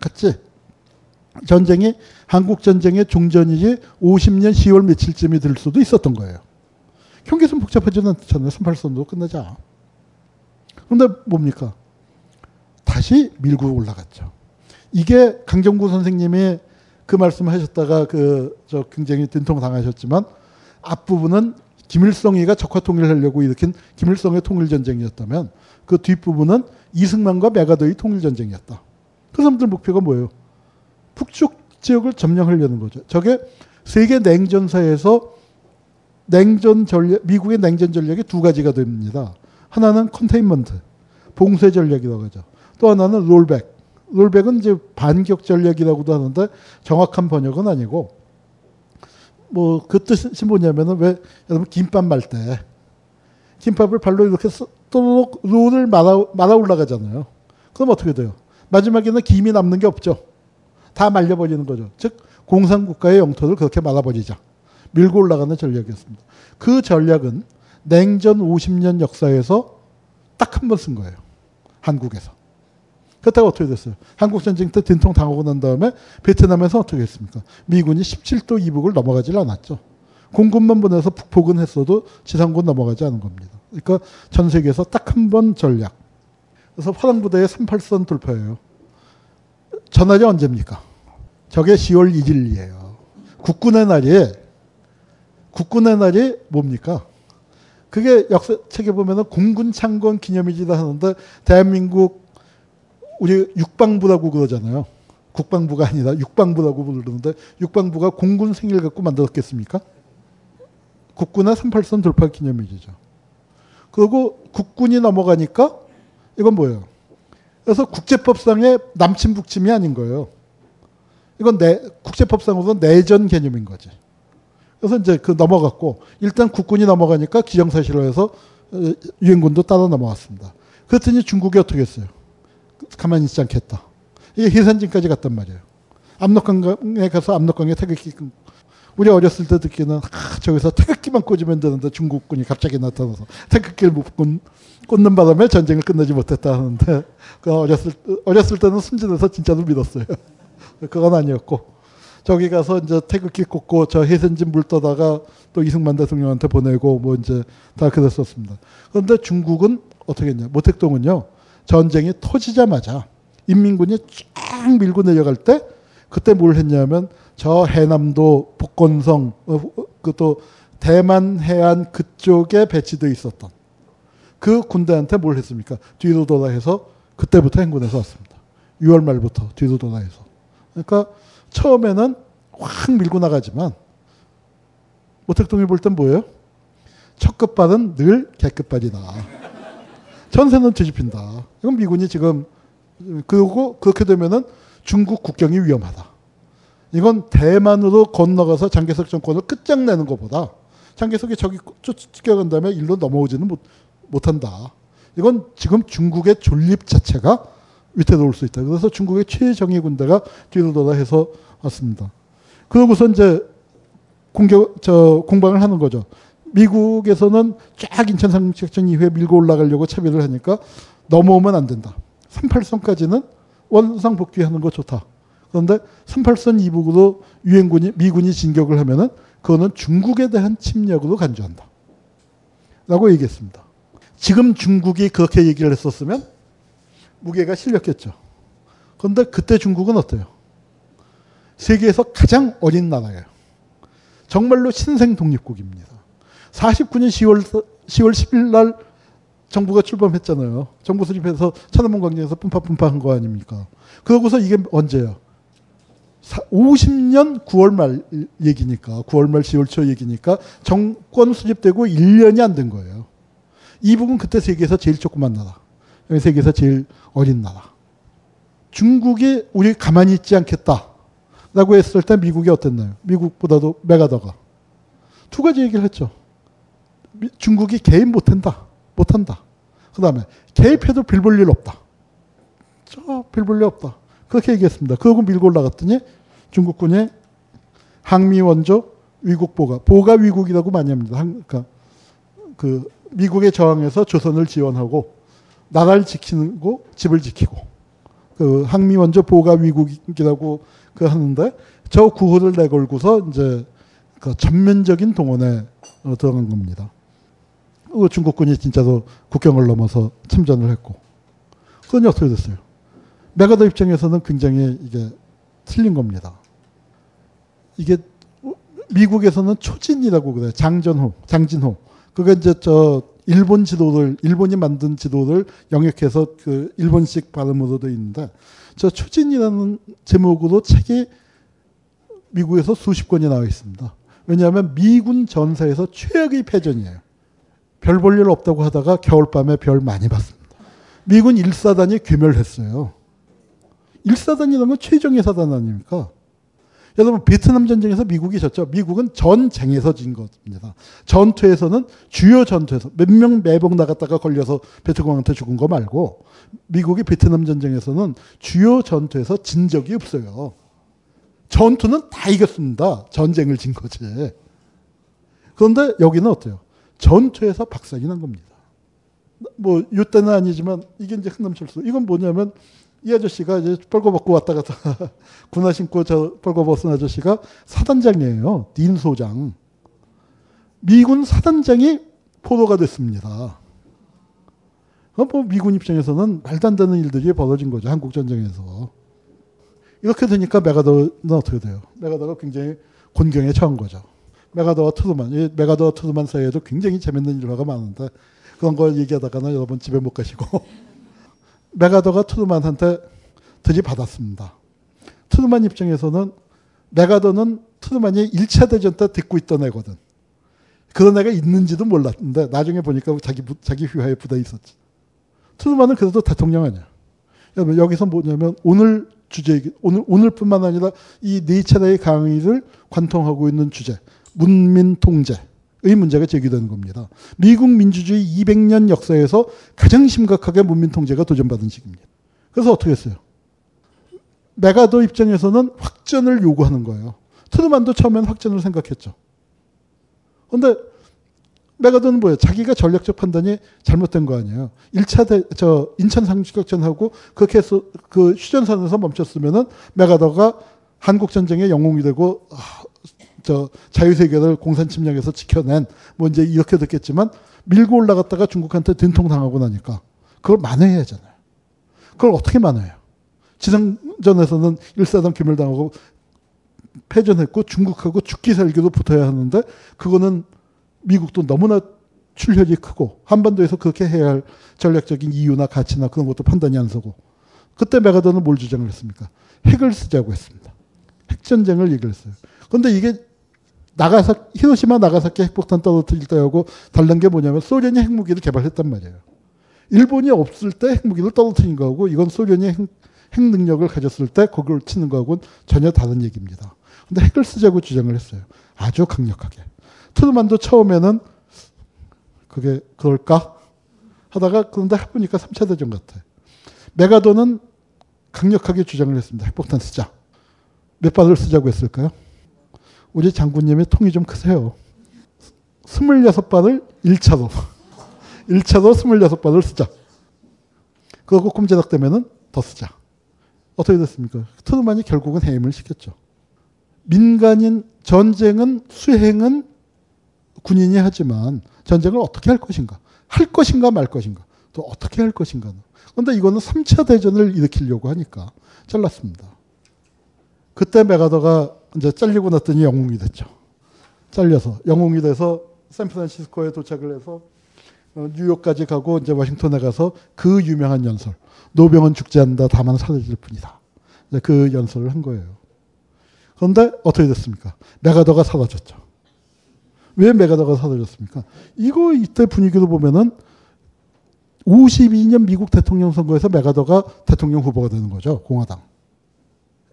같이 전쟁이 한국 전쟁의 종전이지 오십 년 시월 며칠쯤이 될 수도 있었던 거예요. 경계선 복잡하지는 않잖아요. 삼팔선으로 끝내자. 그런데 뭡니까? 다시 밀고 올라갔죠. 이게 강정구 선생님이 그 말씀을 하셨다가 그 저 굉장히 된통당하셨지만 앞부분은 김일성이가 적화통일을 하려고 일으킨 김일성의 통일전쟁이었다면 그 뒷부분은 이승만과 메가더의 통일전쟁이었다. 그 사람들 목표가 뭐예요? 북쪽 지역을 점령하려는 거죠. 저게 세계 냉전사에서 냉전 전략, 미국의 냉전 전략이 두 가지가 됩니다. 하나는 컨테인먼트, 봉쇄 전략이라고 하죠. 또 하나는 롤백. 롤백은 이제 반격 전략이라고도 하는데 정확한 번역은 아니고 뭐 그 뜻이 뭐냐면은 왜 여러분 김밥 말 때 김밥을 발로 이렇게 도록 롤을 말아, 말아 올라가잖아요. 그럼 어떻게 돼요? 마지막에는 김이 남는 게 없죠. 다 말려버리는 거죠. 즉 공산국가의 영토를 그렇게 말아버리자. 밀고 올라가는 전략이었습니다. 그 전략은 냉전 오십 년 역사에서 딱 한 번 쓴 거예요. 한국에서. 그렇다고 어떻게 됐어요? 한국전쟁 때 된통 당하고 난 다음에 베트남에서 어떻게 했습니까? 미군이 십칠 도 이북을 넘어가질 않았죠. 공군만 보내서 북폭은 했어도 지상군 넘어가지 않은 겁니다. 그러니까 전 세계에서 딱 한 번 전략. 그래서 화랑부대의 삼팔선 돌파예요. 전날이 언제입니까? 저게 시월 이십일이에요. 국군의 날이, 국군의 날이 뭡니까? 그게 역사책에 보면은 공군 창건 기념일이다 하는데 대한민국 우리 육방부라고 그러잖아요. 국방부가 아니라 육방부라고 부르는데 육방부가 공군 생일 갖고 만들었겠습니까? 국군의 삼팔선 돌파 기념일이죠. 그리고 국군이 넘어가니까 이건 뭐예요? 그래서 국제법상의 남침 북침이 아닌 거예요. 이건 내, 국제법상으로는 내전 개념인 거지. 그래서 이제 그 넘어갔고 일단 국군이 넘어가니까 기정사실화해서 유엔군도 따라 넘어갔습니다. 그랬더니 중국이 어떻게 했어요? 가만히 있지 않겠다. 이게 해산진까지 갔단 말이에요. 압록강에 가서 압록강에 태극기 우리 어렸을 때 듣기는 아, 저기서 태극기만 꽂으면 되는데 중국군이 갑자기 나타나서 태극기를 못 꽂는 바람에 전쟁을 끝내지 못했다 하는데 그 어렸을, 어렸을 때는 순진해서 진짜로 믿었어요. 그건 아니었고 저기 가서 이제 태극기 꽂고 저 해선진 물 떠다가 또 이승만 대통령한테 보내고 뭐 이제 다 그랬었습니다. 그런데 중국은 어떻게 했냐. 모택동은요. 전쟁이 터지자마자 인민군이 쫙 밀고 내려갈 때 그때 뭘 했냐면 저 해남도 복건성 그 또 대만 해안 그쪽에 배치되어 있었던 그 군대한테 뭘 했습니까? 뒤로 돌아 해서 그때부터 행군해서 왔습니다. 유월 말부터 뒤로 돌아 해서. 그러니까 처음에는 확 밀고 나가지만 모택동이 볼 땐 뭐예요? 첫 끝발은 늘 개끝발이다. 전세는 뒤집힌다. 이건 미군이 지금 그리고 그렇게 되면은 중국 국경이 위험하다. 이건 대만으로 건너가서 장개석 정권을 끝장내는 것보다 장개석이 저기 쫓겨간 다음에 일로 넘어오지는 못, 못한다. 이건 지금 중국의 존립 자체가 위태로울 수 있다. 그래서 중국의 최정예 군대가 뒤로 돌아 해서 왔습니다. 그러고서 이제 공격, 저, 공방을 하는 거죠. 미국에서는 쫙 인천 상륙작전 이후에 밀고 올라가려고 차별을 하니까 넘어오면 안 된다. 삼팔선까지는 원상 복귀하는 거 좋다. 그런데 삼팔선 이북으로 유엔군이, 미군이 진격을 하면은 그거는 중국에 대한 침략으로 간주한다. 라고 얘기했습니다. 지금 중국이 그렇게 얘기를 했었으면 무게가 실렸겠죠. 그런데 그때 중국은 어때요? 세계에서 가장 어린 나라예요. 정말로 신생 독립국입니다. 사십구 년 시월 십일 일 날 정부가 출범했잖아요. 정부 수립해서 천안문 광장에서 뿜파뿜파 한 거 아닙니까? 그러고서 이게 언제예요? 오십 년 구월 말 얘기니까 구월 말 시월 초 얘기니까 정권 수립되고 일 년이 안 된 거예요. 이북은 그때 세계에서 제일 조그만 나라. 세계에서 제일 어린 나라. 중국이 우리 가만히 있지 않겠다라고 했을 때 미국이 어땠나요? 미국보다도 맥아더가. 두 가지 얘기를 했죠. 미, 중국이 개입 못한다. 못한다. 그 다음에 개입해도 빌볼 일 없다. 저 빌볼 일 없다. 그렇게 얘기했습니다. 그러고 밀고 올라갔더니 중국군이 항미원조 위국보가. 보가 위국이라고 많이 합니다. 한, 그러니까 그 미국에 저항해서 조선을 지원하고 나라를 지키고 집을 지키고 그 항미원조 보가 위국이라고 그 하는데 저 구호를 내걸고서 이제 그 전면적인 동원에 어, 들어간 겁니다. 어, 중국군이 진짜로 국경을 넘어서 참전을 했고 그건 어떻게 됐어요? 맥아더 입장에서는 굉장히 이게 틀린 겁니다. 이게 미국에서는 초진이라고 그래요. 장전호, 장진호. 그게 이제 저 일본 지도를 일본이 만든 지도를 영역해서 그 일본식 발음으로 되어 있는데 저 초진이라는 제목으로 책이 미국에서 수십 권이 나와 있습니다. 왜냐하면 미군 전사에서 최악의 패전이에요. 별 볼 일 없다고 하다가 겨울밤에 별 많이 봤습니다. 미군 일 사단이 괴멸했어요. 일 사단이라면 최정예 사단 아닙니까? 여러분 베트남 전쟁에서 미국이 졌죠. 미국은 전쟁에서 진 겁니다. 전투에서는 주요 전투에서 몇 명 매복 나갔다가 걸려서 베트콩한테 죽은 거 말고 미국이 베트남 전쟁에서는 주요 전투에서 진 적이 없어요. 전투는 다 이겼습니다. 전쟁을 진 거지. 그런데 여기는 어때요? 전투에서 박살이 난 겁니다. 뭐 이때는 아니지만 이게 이제 흥남철수. 이건 뭐냐면 이 아저씨가 이제 뻘거벗고 왔다 갔다 군화 신고 저 뻘거벗은 아저씨가 사단장이에요. 닌 소장. 미군 사단장이 포로가 됐습니다. 뭐 미군 입장에서는 말도 안 되는 일들이 벌어진 거죠. 한국전쟁에서. 이렇게 되니까 메가더는 어떻게 돼요? 메가더가 굉장히 곤경에 처한 거죠. 메가더와 트루만. 메가더와 트루만 사이에도 굉장히 재밌는 일화가 많은데 그런 걸 얘기하다가는 여러분 집에 못 가시고 메가더가 트루만한테 들이받았습니다. 트루만 입장에서는 메가더는 트루만이 일 차 대전 때 듣고 있던 애거든. 그런 애가 있는지도 몰랐는데 나중에 보니까 자기, 자기 휘하에 붙어 있었지. 트루만은 그래도 대통령 아니야. 여러분 여기서 뭐냐면 오늘 주제, 오늘, 오늘뿐만 아니라 이 네 차례의 강의를 관통하고 있는 주제, 문민 통제의 문제가 제기되는 겁니다. 미국 민주주의 이백 년 역사에서 가장 심각하게 문민 통제가 도전받은 시기입니다. 그래서 어떻게 했어요? 메가더 입장에서는 확전을 요구하는 거예요. 트루만도 처음엔 확전을 생각했죠. 그런데 메가더는 뭐예요? 자기가 전략적 판단이 잘못된 거 아니에요. 일 차 대, 저 인천 상륙작전하고 그렇게 해서 그 휴전선에서 멈췄으면은 메가더가 한국전쟁의 영웅이 되고 아, 저 자유세계를 공산 침략에서 지켜낸 뭐 이제 이렇게 됐겠지만 밀고 올라갔다가 중국한테 된통당하고 나니까 그걸 만회해야 하잖아요. 그걸 어떻게 만회해요? 지상전에서는 일사단 기멸당하고 패전했고 중국하고 죽기 살기로 붙어야 하는데 그거는 미국도 너무나 출혈이 크고 한반도에서 그렇게 해야 할 전략적인 이유나 가치나 그런 것도 판단이 안 서고 그때 메가더는 뭘 주장을 했습니까? 핵을 쓰자고 했습니다. 핵전쟁을 얘기를 했어요. 그런데 이게 나가사, 히로시마 나가사키 핵폭탄 떨어뜨릴 때하고 다른 게 뭐냐면 소련이 핵무기를 개발했단 말이에요. 일본이 없을 때 핵무기를 떨어뜨린 거하고 이건 소련이 핵, 핵 능력을 가졌을 때 그걸 치는 거하고는 전혀 다른 얘기입니다. 그런데 핵을 쓰자고 주장을 했어요. 아주 강력하게. 트루만도 처음에는 그게 그럴까 하다가 그런데 해보니까 삼 차 대전 같아. 메가더는 강력하게 주장을 했습니다. 핵폭탄 쓰자. 몇 발을 쓰자고 했을까요? 우리 장군님의 통이 좀 크세요. 스물여섯 발을 일 차로. 일 차로 스물여섯 발을 쓰자. 그러고 꼼지락대면은 더 쓰자. 어떻게 됐습니까? 트루만이 결국은 해임을 시켰죠. 민간인 전쟁은 수행은 군인이 하지만 전쟁을 어떻게 할 것인가. 할 것인가 말 것인가. 또 어떻게 할 것인가. 그런데 이거는 삼 차 대전을 일으키려고 하니까 잘랐습니다. 그때 메가더가 이제 잘리고 났더니 영웅이 됐죠. 잘려서 영웅이 돼서 샌프란시스코에 도착을 해서 뉴욕까지 가고 이제 워싱턴에 가서 그 유명한 연설 노병은 죽지 않는다 다만 사라질 뿐이다. 이제 그 연설을 한 거예요. 그런데 어떻게 됐습니까? 메가더가 사라졌죠. 왜 메가더가 사라졌습니까? 이거 이때 분위기로 보면은 오십이 년 미국 대통령 선거에서 메가더가 대통령 후보가 되는 거죠. 공화당.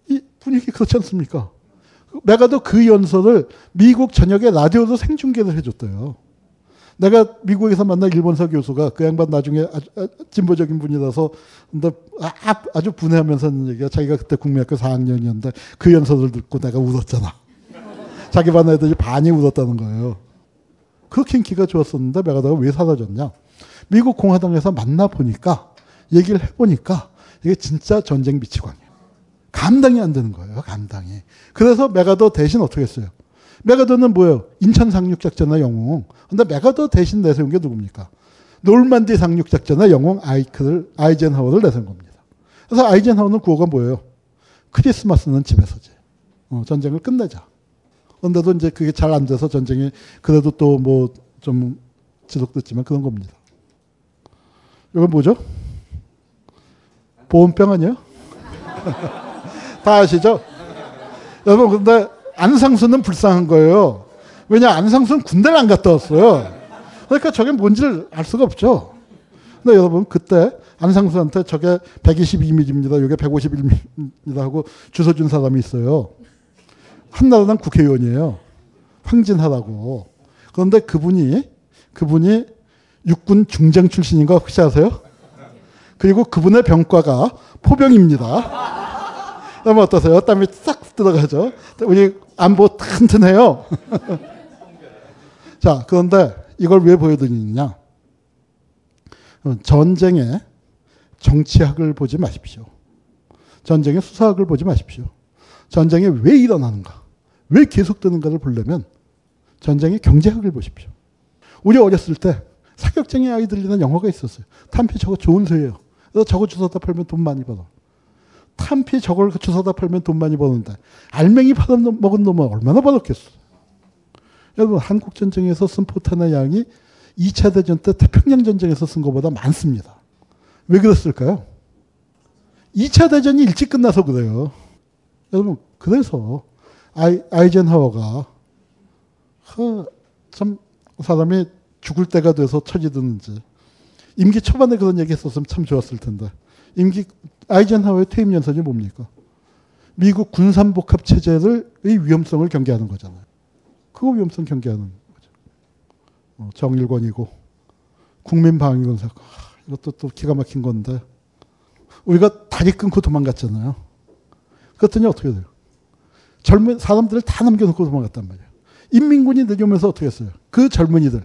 이 분위기 그렇지 않습니까? 메가더 그 연설을 미국 전역에 라디오로 생중계를 해줬대요. 내가 미국에서 만난 일본사 교수가 그 양반 나중에 아주, 아주 진보적인 분이라서 아주 분해하면서 하는 얘기가 자기가 그때 국민학교 사 학년이었는데 그 연설을 듣고 내가 울었잖아. 자기 반 애들이 반이 울었다는 거예요. 그렇게 인기가 좋았었는데 메가더가 왜 사라졌냐. 미국 공화당에서 만나보니까 얘기를 해보니까 이게 진짜 전쟁 미치광이에요. 감당이 안 되는 거예요. 감당이. 그래서 메가더 대신 어떻게 했어요? 메가더는 뭐예요? 인천 상륙작전의 영웅. 근데 메가더 대신 내세운 게 누굽니까? 노르만디 상륙작전의 영웅 아이크를, 아이젠하워를 내세운 겁니다. 그래서 아이젠하워는 구호가 뭐예요? 크리스마스는 집에서지. 어, 전쟁을 끝내자. 그런데도 이제 그게 잘 안 돼서 전쟁이 그래도 또 뭐 좀 지속됐지만 그런 겁니다. 이건 뭐죠? 보온병 아니에요? 다 아시죠? 여러분 근데 안상수는 불쌍한 거예요. 왜냐 안상수는 군대를 안 갔다 왔어요. 그러니까 저게 뭔지를 알 수가 없죠. 근데 여러분 그때 안상수한테 저게 백이십이 밀리미터입니다. 이게 백오십일 밀리미터입니다 하고 주소 준 사람이 있어요. 한나라당 국회의원이에요. 황진하라고. 그런데 그분이 그분이 육군 중장 출신인 거 혹시 아세요? 그리고 그분의 병과가 포병입니다. 그러면 어떠세요? 땀이 싹 들어가죠. 우리 안보 튼튼해요. 자, 그런데 이걸 왜 보여드리느냐? 전쟁의 정치학을 보지 마십시오. 전쟁의 수사학을 보지 마십시오. 전쟁이 왜 일어나는가, 왜 계속되는가를 보려면 전쟁의 경제학을 보십시오. 우리 어렸을 때 사격쟁이 아이들이라는 영화가 있었어요. 탄피 저거 좋은 소리예요. 그래서 저거 주워다 팔면 돈 많이 벌어. 탄피 저걸 주워다 팔면 돈 많이 버는데 알맹이 팔아먹은 놈은 얼마나 벌었겠어. 여러분, 한국 전쟁에서 쓴 포탄의 양이 이 차 대전 때 태평양 전쟁에서 쓴 것보다 많습니다. 왜 그랬을까요? 이 차 대전이 일찍 끝나서 그래요. 여러분, 그래서 아이, 아이젠하워가 그 참 사람이 죽을 때가 돼서 처지든지 임기 초반에 그런 얘기 했었으면 참 좋았을 텐데, 임기 아이젠하워의 퇴임 연설이 뭡니까? 미국 군산복합 체제의 위험성을 경계하는 거잖아요. 그거 위험성 경계하는 거죠. 어, 정일권이고 국민방위군사, 아, 이것도 또 기가 막힌 건데 우리가 다리 끊고 도망갔잖아요. 그랬더니 어떻게 돼요? 젊은 사람들을 다 남겨놓고 도망갔단 말이에요. 인민군이 내려오면서 어떻게 했어요? 그 젊은이들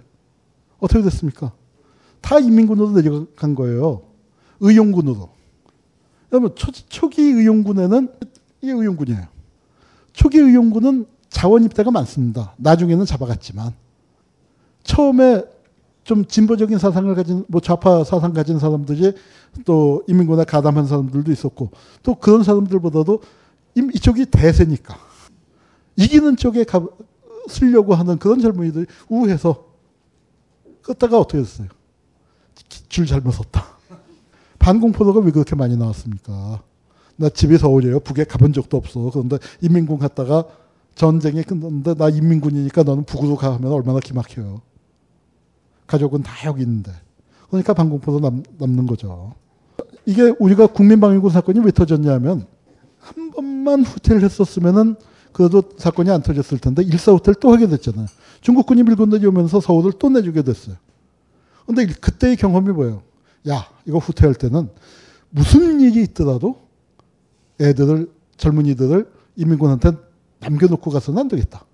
어떻게 됐습니까? 다 인민군으로 내려간 거예요. 의용군으로. 그러면 초, 초기 의용군에는 이게 의용군이에요. 초기 의용군은 자원 입대가 많습니다. 나중에는 잡아갔지만 처음에 좀 진보적인 사상을 가진, 뭐 좌파 사상 가진 사람들이 또 인민군에 가담한 사람들도 있었고, 또 그런 사람들보다도 이쪽이 대세니까 이기는 쪽에 가, 쓰려고 하는 그런 젊은이들이 우회해서 끄다가 어떻게 됐어요? 줄 잘못 섰다. 반공포도가 왜 그렇게 많이 나왔습니까? 나 집이 서울이에요. 북에 가본 적도 없어. 그런데 인민군 갔다가 전쟁이 끝났는데 나 인민군이니까 너는 북으로 가면 얼마나 기막혀요. 가족은 다 여기 있는데. 그러니까 반공포도 남, 남는 거죠. 이게 우리가 국민방위군 사건이 왜 터졌냐면, 한 번만 후퇴를 했었으면은 그래도 사건이 안 터졌을 텐데 일사 후퇴를 또 하게 됐잖아요. 중국군이 밀고 내려오면서 서울을 또 내주게 됐어요. 그런데 그때의 경험이 뭐예요? 야, 이거 후퇴할 때는 무슨 일이 있더라도 애들을, 젊은이들을 인민군한테 남겨놓고 가서는 안 되겠다.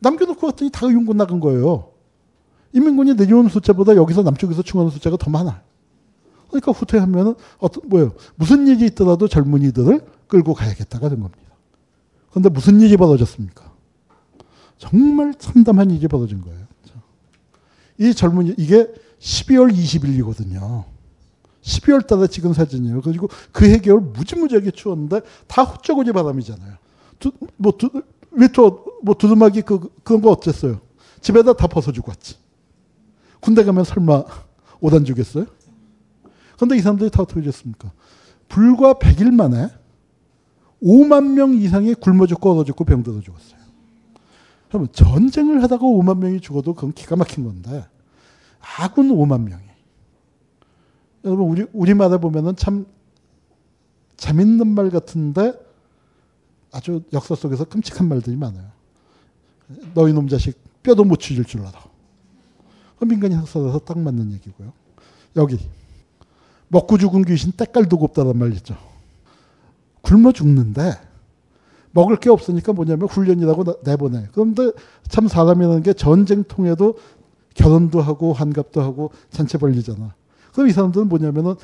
남겨놓고 갔더니 다 의용군 나간 거예요. 인민군이 내려오는 숫자보다 여기서 남쪽에서 충원하는 숫자가 더 많아요. 그러니까 후퇴하면은 어떤, 뭐예요? 무슨 일이 있더라도 젊은이들을 끌고 가야겠다가 된 겁니다. 그런데 무슨 일이 벌어졌습니까? 정말 참담한 일이 벌어진 거예요. 이 젊은이, 이게 십이월 이십일이거든요. 십이월 달에 찍은 사진이에요. 그리고 그 해개월 무지무지하게 추웠는데 다 호쩌고지 바람이잖아요. 두, 뭐, 두, 외투, 뭐, 두루마기 그, 그런 거 어쨌어요? 집에다 다 벗어주고 왔지. 군대 가면 설마 오단 주겠어요? 그런데 이 사람들이 다 어떻게 됐습니까? 불과 백 일 만에 오만 명 이상이 굶어 죽고 얼어 죽고 병들어 죽었어요. 그러면 전쟁을 하다가 오만 명이 죽어도 그건 기가 막힌 건데, 아군 오만 명이. 여러분, 우리, 우리말에 보면은 참 재밌는 말 같은데 아주 역사 속에서 끔찍한 말들이 많아요. 너희 놈 자식 뼈도 못 추질 줄 알아. 민간인 학살에서 딱 맞는 얘기고요. 여기 먹고 죽은 귀신 때깔도 곱다란 말 있죠. 굶어 죽는데 먹을 게 없으니까 뭐냐면 훈련이라고 내보내. 그런데 참 사람이라는 게 전쟁통에도 결혼도 하고 환갑도 하고 잔치 벌리잖아. 그럼 이 사람들은 뭐냐면은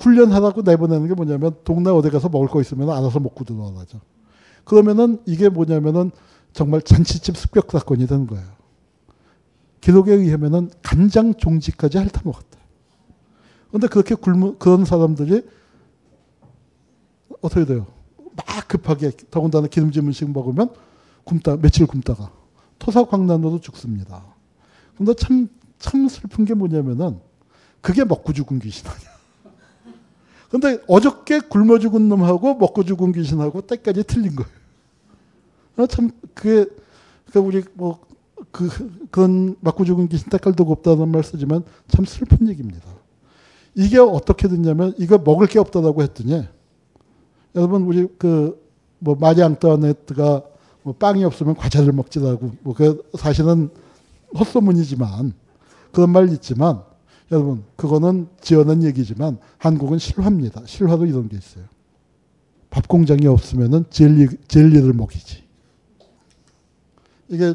훈련하라고 내보내는 게 뭐냐면 동네 어디 가서 먹을 거 있으면 알아서 먹고 들어가죠. 그러면은 이게 뭐냐면은 정말 잔치집 습격 사건이 된 거예요. 기록에 의하면은 간장 종지까지 핥아먹었대. 그런데 그렇게 굶은 그런 사람들이 어떻게 돼요? 막 급하게 더군다나 기름진 음식 먹으면 굶다 며칠 굶다가 토사광난으로 죽습니다. 그런데 참, 참 슬픈 게 뭐냐면은 그게 먹고 죽은 귀신 아니야. 그런데 어저께 굶어 죽은 놈하고 먹고 죽은 귀신하고 때까지 틀린 거예요. 참, 그게, 그러니까 우리, 뭐, 그, 그런, 맞고 죽은 귀신 때깔도 곱다는 말 쓰지만 참 슬픈 얘기입니다. 이게 어떻게 됐냐면, 이거 먹을 게 없다라고 했더니, 여러분, 우리, 그, 뭐, 마리 앙뚜아네트가 뭐 빵이 없으면 과자를 먹지도 하고, 뭐 그 사실은 헛소문이지만, 그런 말 있지만, 여러분, 그거는 지어낸 얘기지만, 한국은 실화입니다. 실화도 이런 게 있어요. 밥 공장이 없으면은 젤리, 젤리를 먹이지. 이게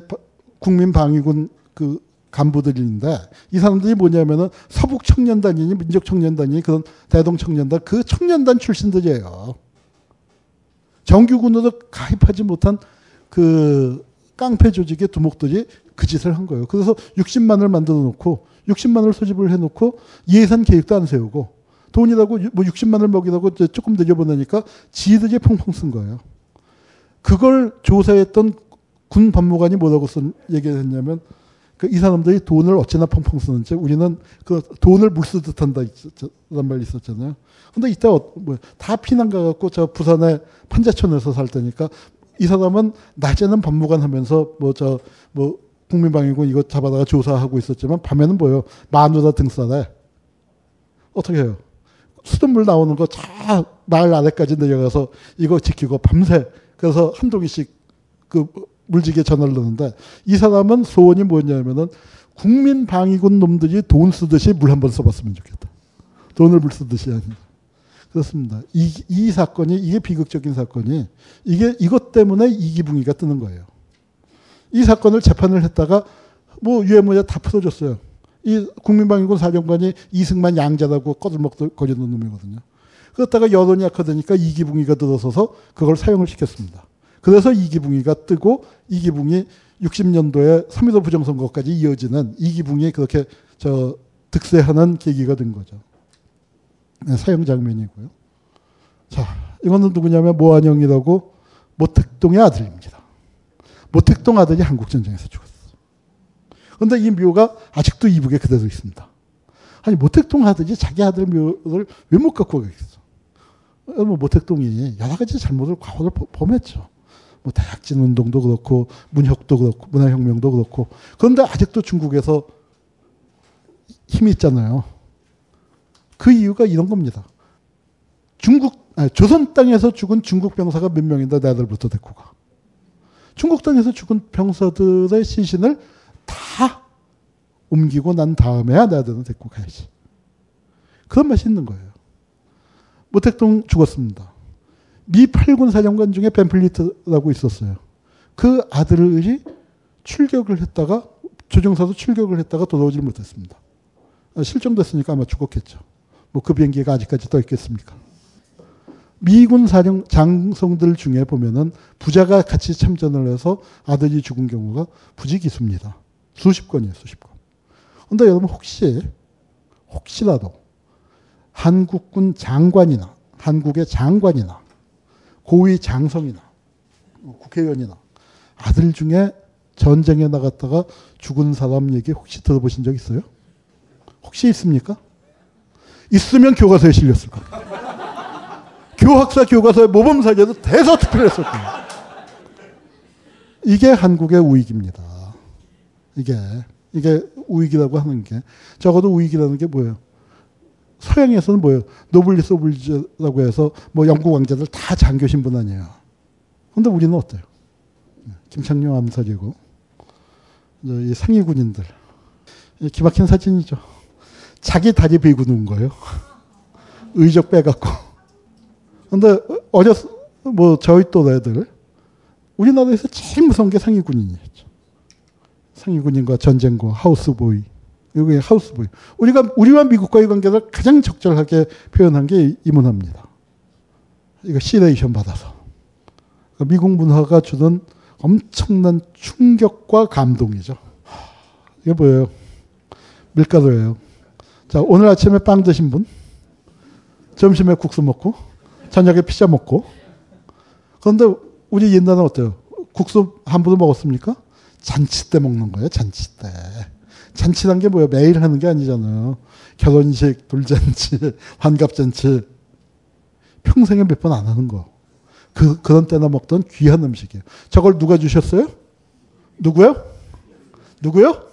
국민방위군 그 간부들인데, 이 사람들이 뭐냐면은 서북 청년단이니 민족 청년단이니 그런 대동 청년단, 그 청년단 출신들이에요. 정규군으로 가입하지 못한 그 깡패 조직의 두목들이 그 짓을 한 거예요. 그래서 육십만을 만들어 놓고, 육십만을 소집을 해 놓고, 예산 계획도 안 세우고, 돈이라고 뭐 육십만을 먹이라고 조금 내려보내니까 지들이 펑펑 쓴 거예요. 그걸 조사했던 군 법무관이 뭐라고 쓴 얘기를 했냐면, 그 이 사람들이 돈을 어찌나 펑펑 쓰는지, 우리는 그 돈을 물쓰듯 한다, 이란 말이 있었잖아요. 근데 이따 뭐 다 피난 가갖고 저 부산의 판자촌에서 살 때니까, 이 사람은 낮에는 법무관 하면서 뭐 저 뭐 국민방위군 이거 잡아다가 조사하고 있었지만, 밤에는 뭐예요? 마누라 등산에 어떻게 해요? 수돗물 나오는 거 쫙 마을 아래까지 내려가서 이거 지키고 밤새, 그래서 한 동이씩 그 물지게 전화를 넣는데, 이 사람은 소원이 뭐냐면은 국민 방위군 놈들이 돈 쓰듯이 물 한번 써봤으면 좋겠다. 돈을 물 쓰듯이 아니라. 그렇습니다. 이, 이 사건이, 이게 비극적인 사건이, 이게 이것 때문에 이기붕이가 뜨는 거예요. 이 사건을 재판을 했다가 뭐 유해무죄 다 풀어줬어요. 이 국민방위군 사령관이 이승만 양자라고 꺼들먹거리는 놈이거든요. 그렇다가 여론이 약화되니까 이기붕이가 들어서서 그걸 사용을 시켰습니다. 그래서 이기붕이가 뜨고, 이기붕이 육십 년도에 삼 일오 부정선거까지 이어지는 이기붕이 그렇게 저 득세하는 계기가 된 거죠. 네, 사형 장면이고요. 자, 이거는 누구냐면 모한영이라고 모택동의 아들입니다. 모택동 아들이 한국전쟁에서 죽었어요. 그런데 이 묘가 아직도 이북에 그대로 있습니다. 아니, 모택동 아들이 자기 아들 묘를 왜 못 갖고 가겠어? 모택동이 여러 가지 잘못을, 과거를 범했죠. 뭐 대학진 운동도 그렇고, 문혁도 그렇고, 문화혁명도 그렇고. 그런데 아직도 중국에서 힘이 있잖아요. 그 이유가 이런 겁니다. 중국, 아니, 조선 땅에서 죽은 중국 병사가 몇 명인데 내 아들부터 데리고 가. 중국 땅에서 죽은 병사들의 시신을 다 옮기고 난 다음에야 내 아들은 데리고 가야지. 그런 맛이 있는 거예요. 모택동 죽었습니다. 미 팔 군 사령관 중에 벤플리트라고 있었어요. 그 아들이 출격을 했다가, 조종사도 출격을 했다가 돌아오질 못했습니다. 실종됐으니까 아마 죽었겠죠. 뭐 그 비행기가 아직까지 떠 있겠습니까? 미군 사령 장성들 중에 보면은 부자가 같이 참전을 해서 아들이 죽은 경우가 부지기수입니다. 수십 건이에요, 수십 건. 근데 여러분 혹시, 혹시라도 한국군 장관이나, 한국의 장관이나, 고위 장성이나 국회의원이나 아들 중에 전쟁에 나갔다가 죽은 사람 얘기 혹시 들어보신 적 있어요? 혹시 있습니까? 있으면 교과서에 실렸을 거예요. 교학사 교과서에 모범사제도 대서특필했을 거예요. 이게 한국의 우익입니다. 이게, 이게 우익이라고 하는 게, 적어도 우익이라는 게 뭐예요? 서양에서는 뭐예요? 노블리스 오블리제라고 해서 뭐 영국 왕자들 다 장교 신분 아니에요. 근데 우리는 어때요? 김창룡 암살이고, 이 상위군인들. 기막힌 사진이죠. 자기 다리 베고 누운 거예요. 의적 빼갖고. 근데 어렸, 뭐 저희 또래들, 우리나라에서 제일 무서운 게 상위군인이었죠. 상위군인과 전쟁과 하우스보이. 여기 하우스보이. 우리가, 우리와 미국과의 관계를 가장 적절하게 표현한 게 이 문화입니다. 이거 시레이션 받아서. 미국 문화가 주는 엄청난 충격과 감동이죠. 이게 뭐예요? 밀가루예요. 자, 오늘 아침에 빵 드신 분, 점심에 국수 먹고, 저녁에 피자 먹고. 그런데 우리 옛날은 어때요? 국수 함부로 먹었습니까? 잔치 때 먹는 거예요, 잔치 때. 잔치란 게 뭐예요? 매일 하는 게 아니잖아요. 결혼식, 돌잔치, 환갑잔치. 평생에 몇 번 안 하는 거. 그, 그런 때나 먹던 귀한 음식이에요. 저걸 누가 주셨어요? 누구요? 누구요?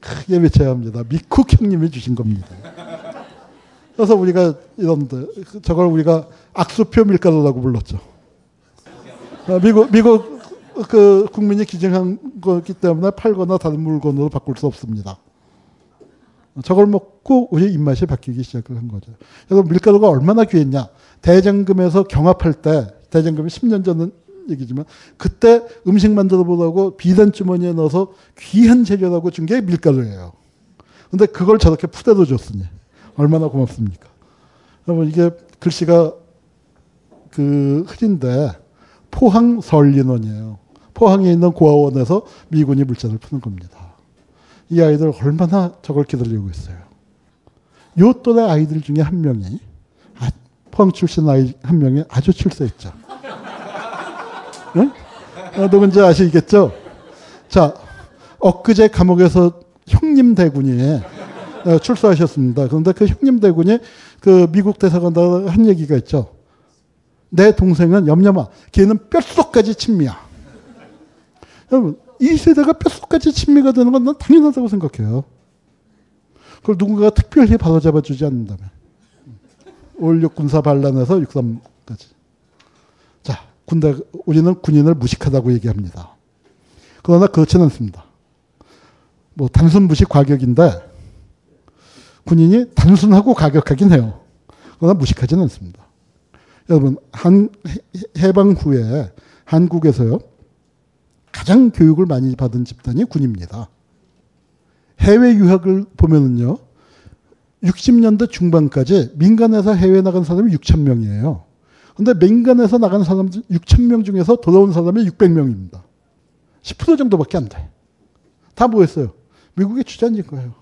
크게 외쳐야 합니다. 미쿡 형님이 주신 겁니다. 그래서 우리가 이런, 저걸 우리가 악수표 밀가루라고 불렀죠. 미국, 미국 그 국민이 기증한 거기 때문에 팔거나 다른 물건으로 바꿀 수 없습니다. 저걸 먹고 우리 입맛이 바뀌기 시작을 한 거죠. 그래서 밀가루가 얼마나 귀했냐. 대장금에서 경합할 때, 대장금이 십 년 전 얘기지만 그때 음식 만들어보라고 비단주머니에 넣어서 귀한 재료라고 준 게 밀가루예요. 근데 그걸 저렇게 푸대로 줬으니 얼마나 고맙습니까? 여러분 이게 글씨가 그 흐린데 포항 설린원이에요. 포항에 있는 고아원에서 미군이 물자를 푸는 겁니다. 이 아이들 얼마나 저걸 기다리고 있어요. 요 또래 아이들 중에 한 명이 아, 포항 출신 아이 한 명이 아주 출세했죠. 응? 아, 누군지 아시겠죠? 자, 엊그제 감옥에서 형님 대군이 출소하셨습니다. 그런데 그 형님 대군이 그 미국 대사관에다가 한 얘기가 있죠. 내 동생은 염려마. 걔는 뼛속까지 친미야. 여러분 이 세대가 뼛속까지 친미가 되는 건 난 당연하다고 생각해요. 그걸 누군가가 특별히 바로잡아주지 않는다면. 오일육 군사 반란에서 육삼까지. 자, 군대, 우리는 군인을 무식하다고 얘기합니다. 그러나 그렇지는 않습니다. 뭐 단순 무식 과격인데 군인이 단순하고 과격하긴 해요. 그러나 무식하지는 않습니다. 여러분 한 해방 후에 한국에서요. 가장 교육을 많이 받은 집단이 군입니다. 해외 유학을 보면은요. 육십 년대 중반까지 민간에서 해외 나간 사람이 육천 명이에요. 근데 민간에서 나간 사람 육천 명 중에서 돌아온 사람이 육백 명입니다. 십 퍼센트 정도밖에 안 돼. 다 뭐였어요? 미국에 주저앉은 거예요.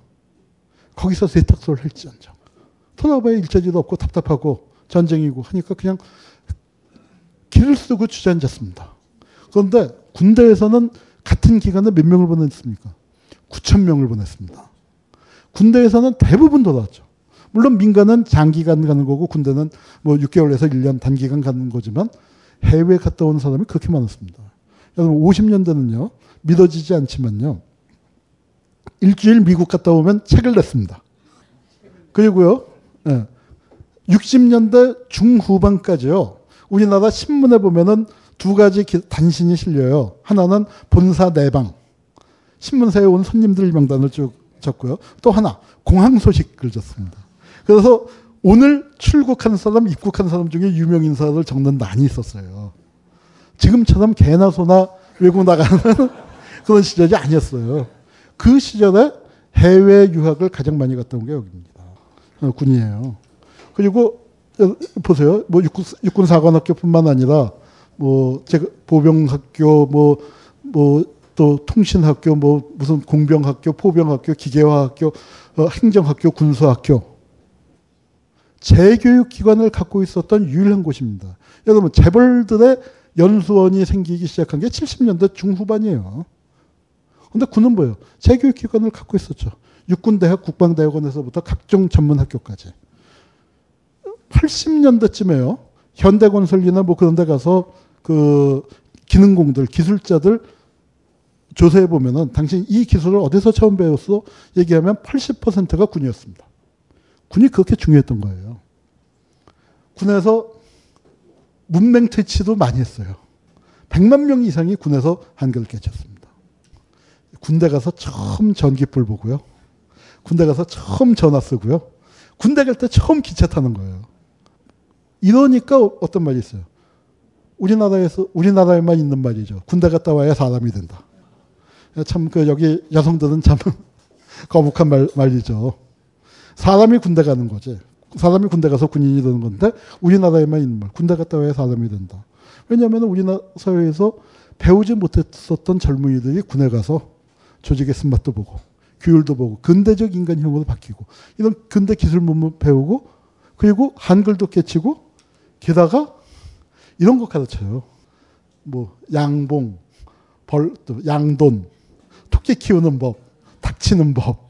거기서 세탁소를 할지언정. 토나바에 일자리도 없고 답답하고 전쟁이고 하니까 그냥 길을 쓰고 주저앉았습니다. 그런데 군대에서는 같은 기간에 몇 명을 보냈습니까? 구천 명을 보냈습니다. 군대에서는 대부분 돌아왔죠. 물론 민간은 장기간 가는 거고 군대는 뭐 육 개월에서 일 년 단기간 가는 거지만 해외에 갔다 온 사람이 그렇게 많았습니다. 여러분 오십 년대는요. 믿어지지 않지만요. 일주일 미국 갔다 오면 책을 냈습니다. 그리고요. 육십 년대 중후반까지요. 우리나라 신문에 보면은 두 가지 단신이 실려요. 하나는 본사 내방. 신문사에 온 손님들 명단을 쭉 적고요. 또 하나 공항 소식을 적습니다. 그래서 오늘 출국한 사람, 입국한 사람 중에 유명 인사를 적는 난이 있었어요. 지금처럼 개나 소나 외국 나가는 그런 시절이 아니었어요. 그 시절에 해외 유학을 가장 많이 갔다 온 게 여기입니다. 어, 군이에요. 그리고 보세요. 뭐 육군, 육군 사관학교뿐만 아니라 뭐 제가 보병학교, 뭐 뭐 또 통신학교, 뭐 무슨 공병학교, 포병학교, 기계화학교, 어, 행정학교, 군수학교. 재교육기관을 갖고 있었던 유일한 곳입니다. 여러분 재벌들의 연수원이 생기기 시작한 게 칠십 년대 중후반이에요. 근데 군은 뭐예요? 재교육기관을 갖고 있었죠. 육군대학, 국방대학원에서부터 각종 전문학교까지. 팔십 년대쯤에요. 현대건설이나 뭐 그런 데 가서 그 기능공들, 기술자들 조사해 보면은 당신 이 기술을 어디서 처음 배웠어? 얘기하면 팔십 퍼센트가 군이었습니다. 군이 그렇게 중요했던 거예요. 군에서 문맹 퇴치도 많이 했어요. 백만 명 이상이 군에서 한글을 깨쳤습니다. 군대 가서 처음 전기불 보고요. 군대 가서 처음 전화 쓰고요. 군대 갈 때 처음 기차 타는 거예요. 이러니까 어떤 말이 있어요. 우리나라에서, 우리나라에만 있는 말이죠. 군대 갔다 와야 사람이 된다. 참, 그, 여기 여성들은 참 거북한 말, 말이죠. 사람이 군대 가는 거지. 사람이 군대 가서 군인이 되는 건데, 우리나라에만 있는 말. 군대 갔다 와야 사람이 된다. 왜냐하면 우리나라 사회에서 배우지 못했었던 젊은이들이 군에 가서 조직의 쓴맛도 보고 규율도 보고 근대적 인간형으로 바뀌고 이런 근대 기술문문 배우고 그리고 한글도 깨치고 게다가 이런 거 가르쳐요. 뭐 양봉, 벌, 양돈, 토끼 키우는 법, 닭 치는 법.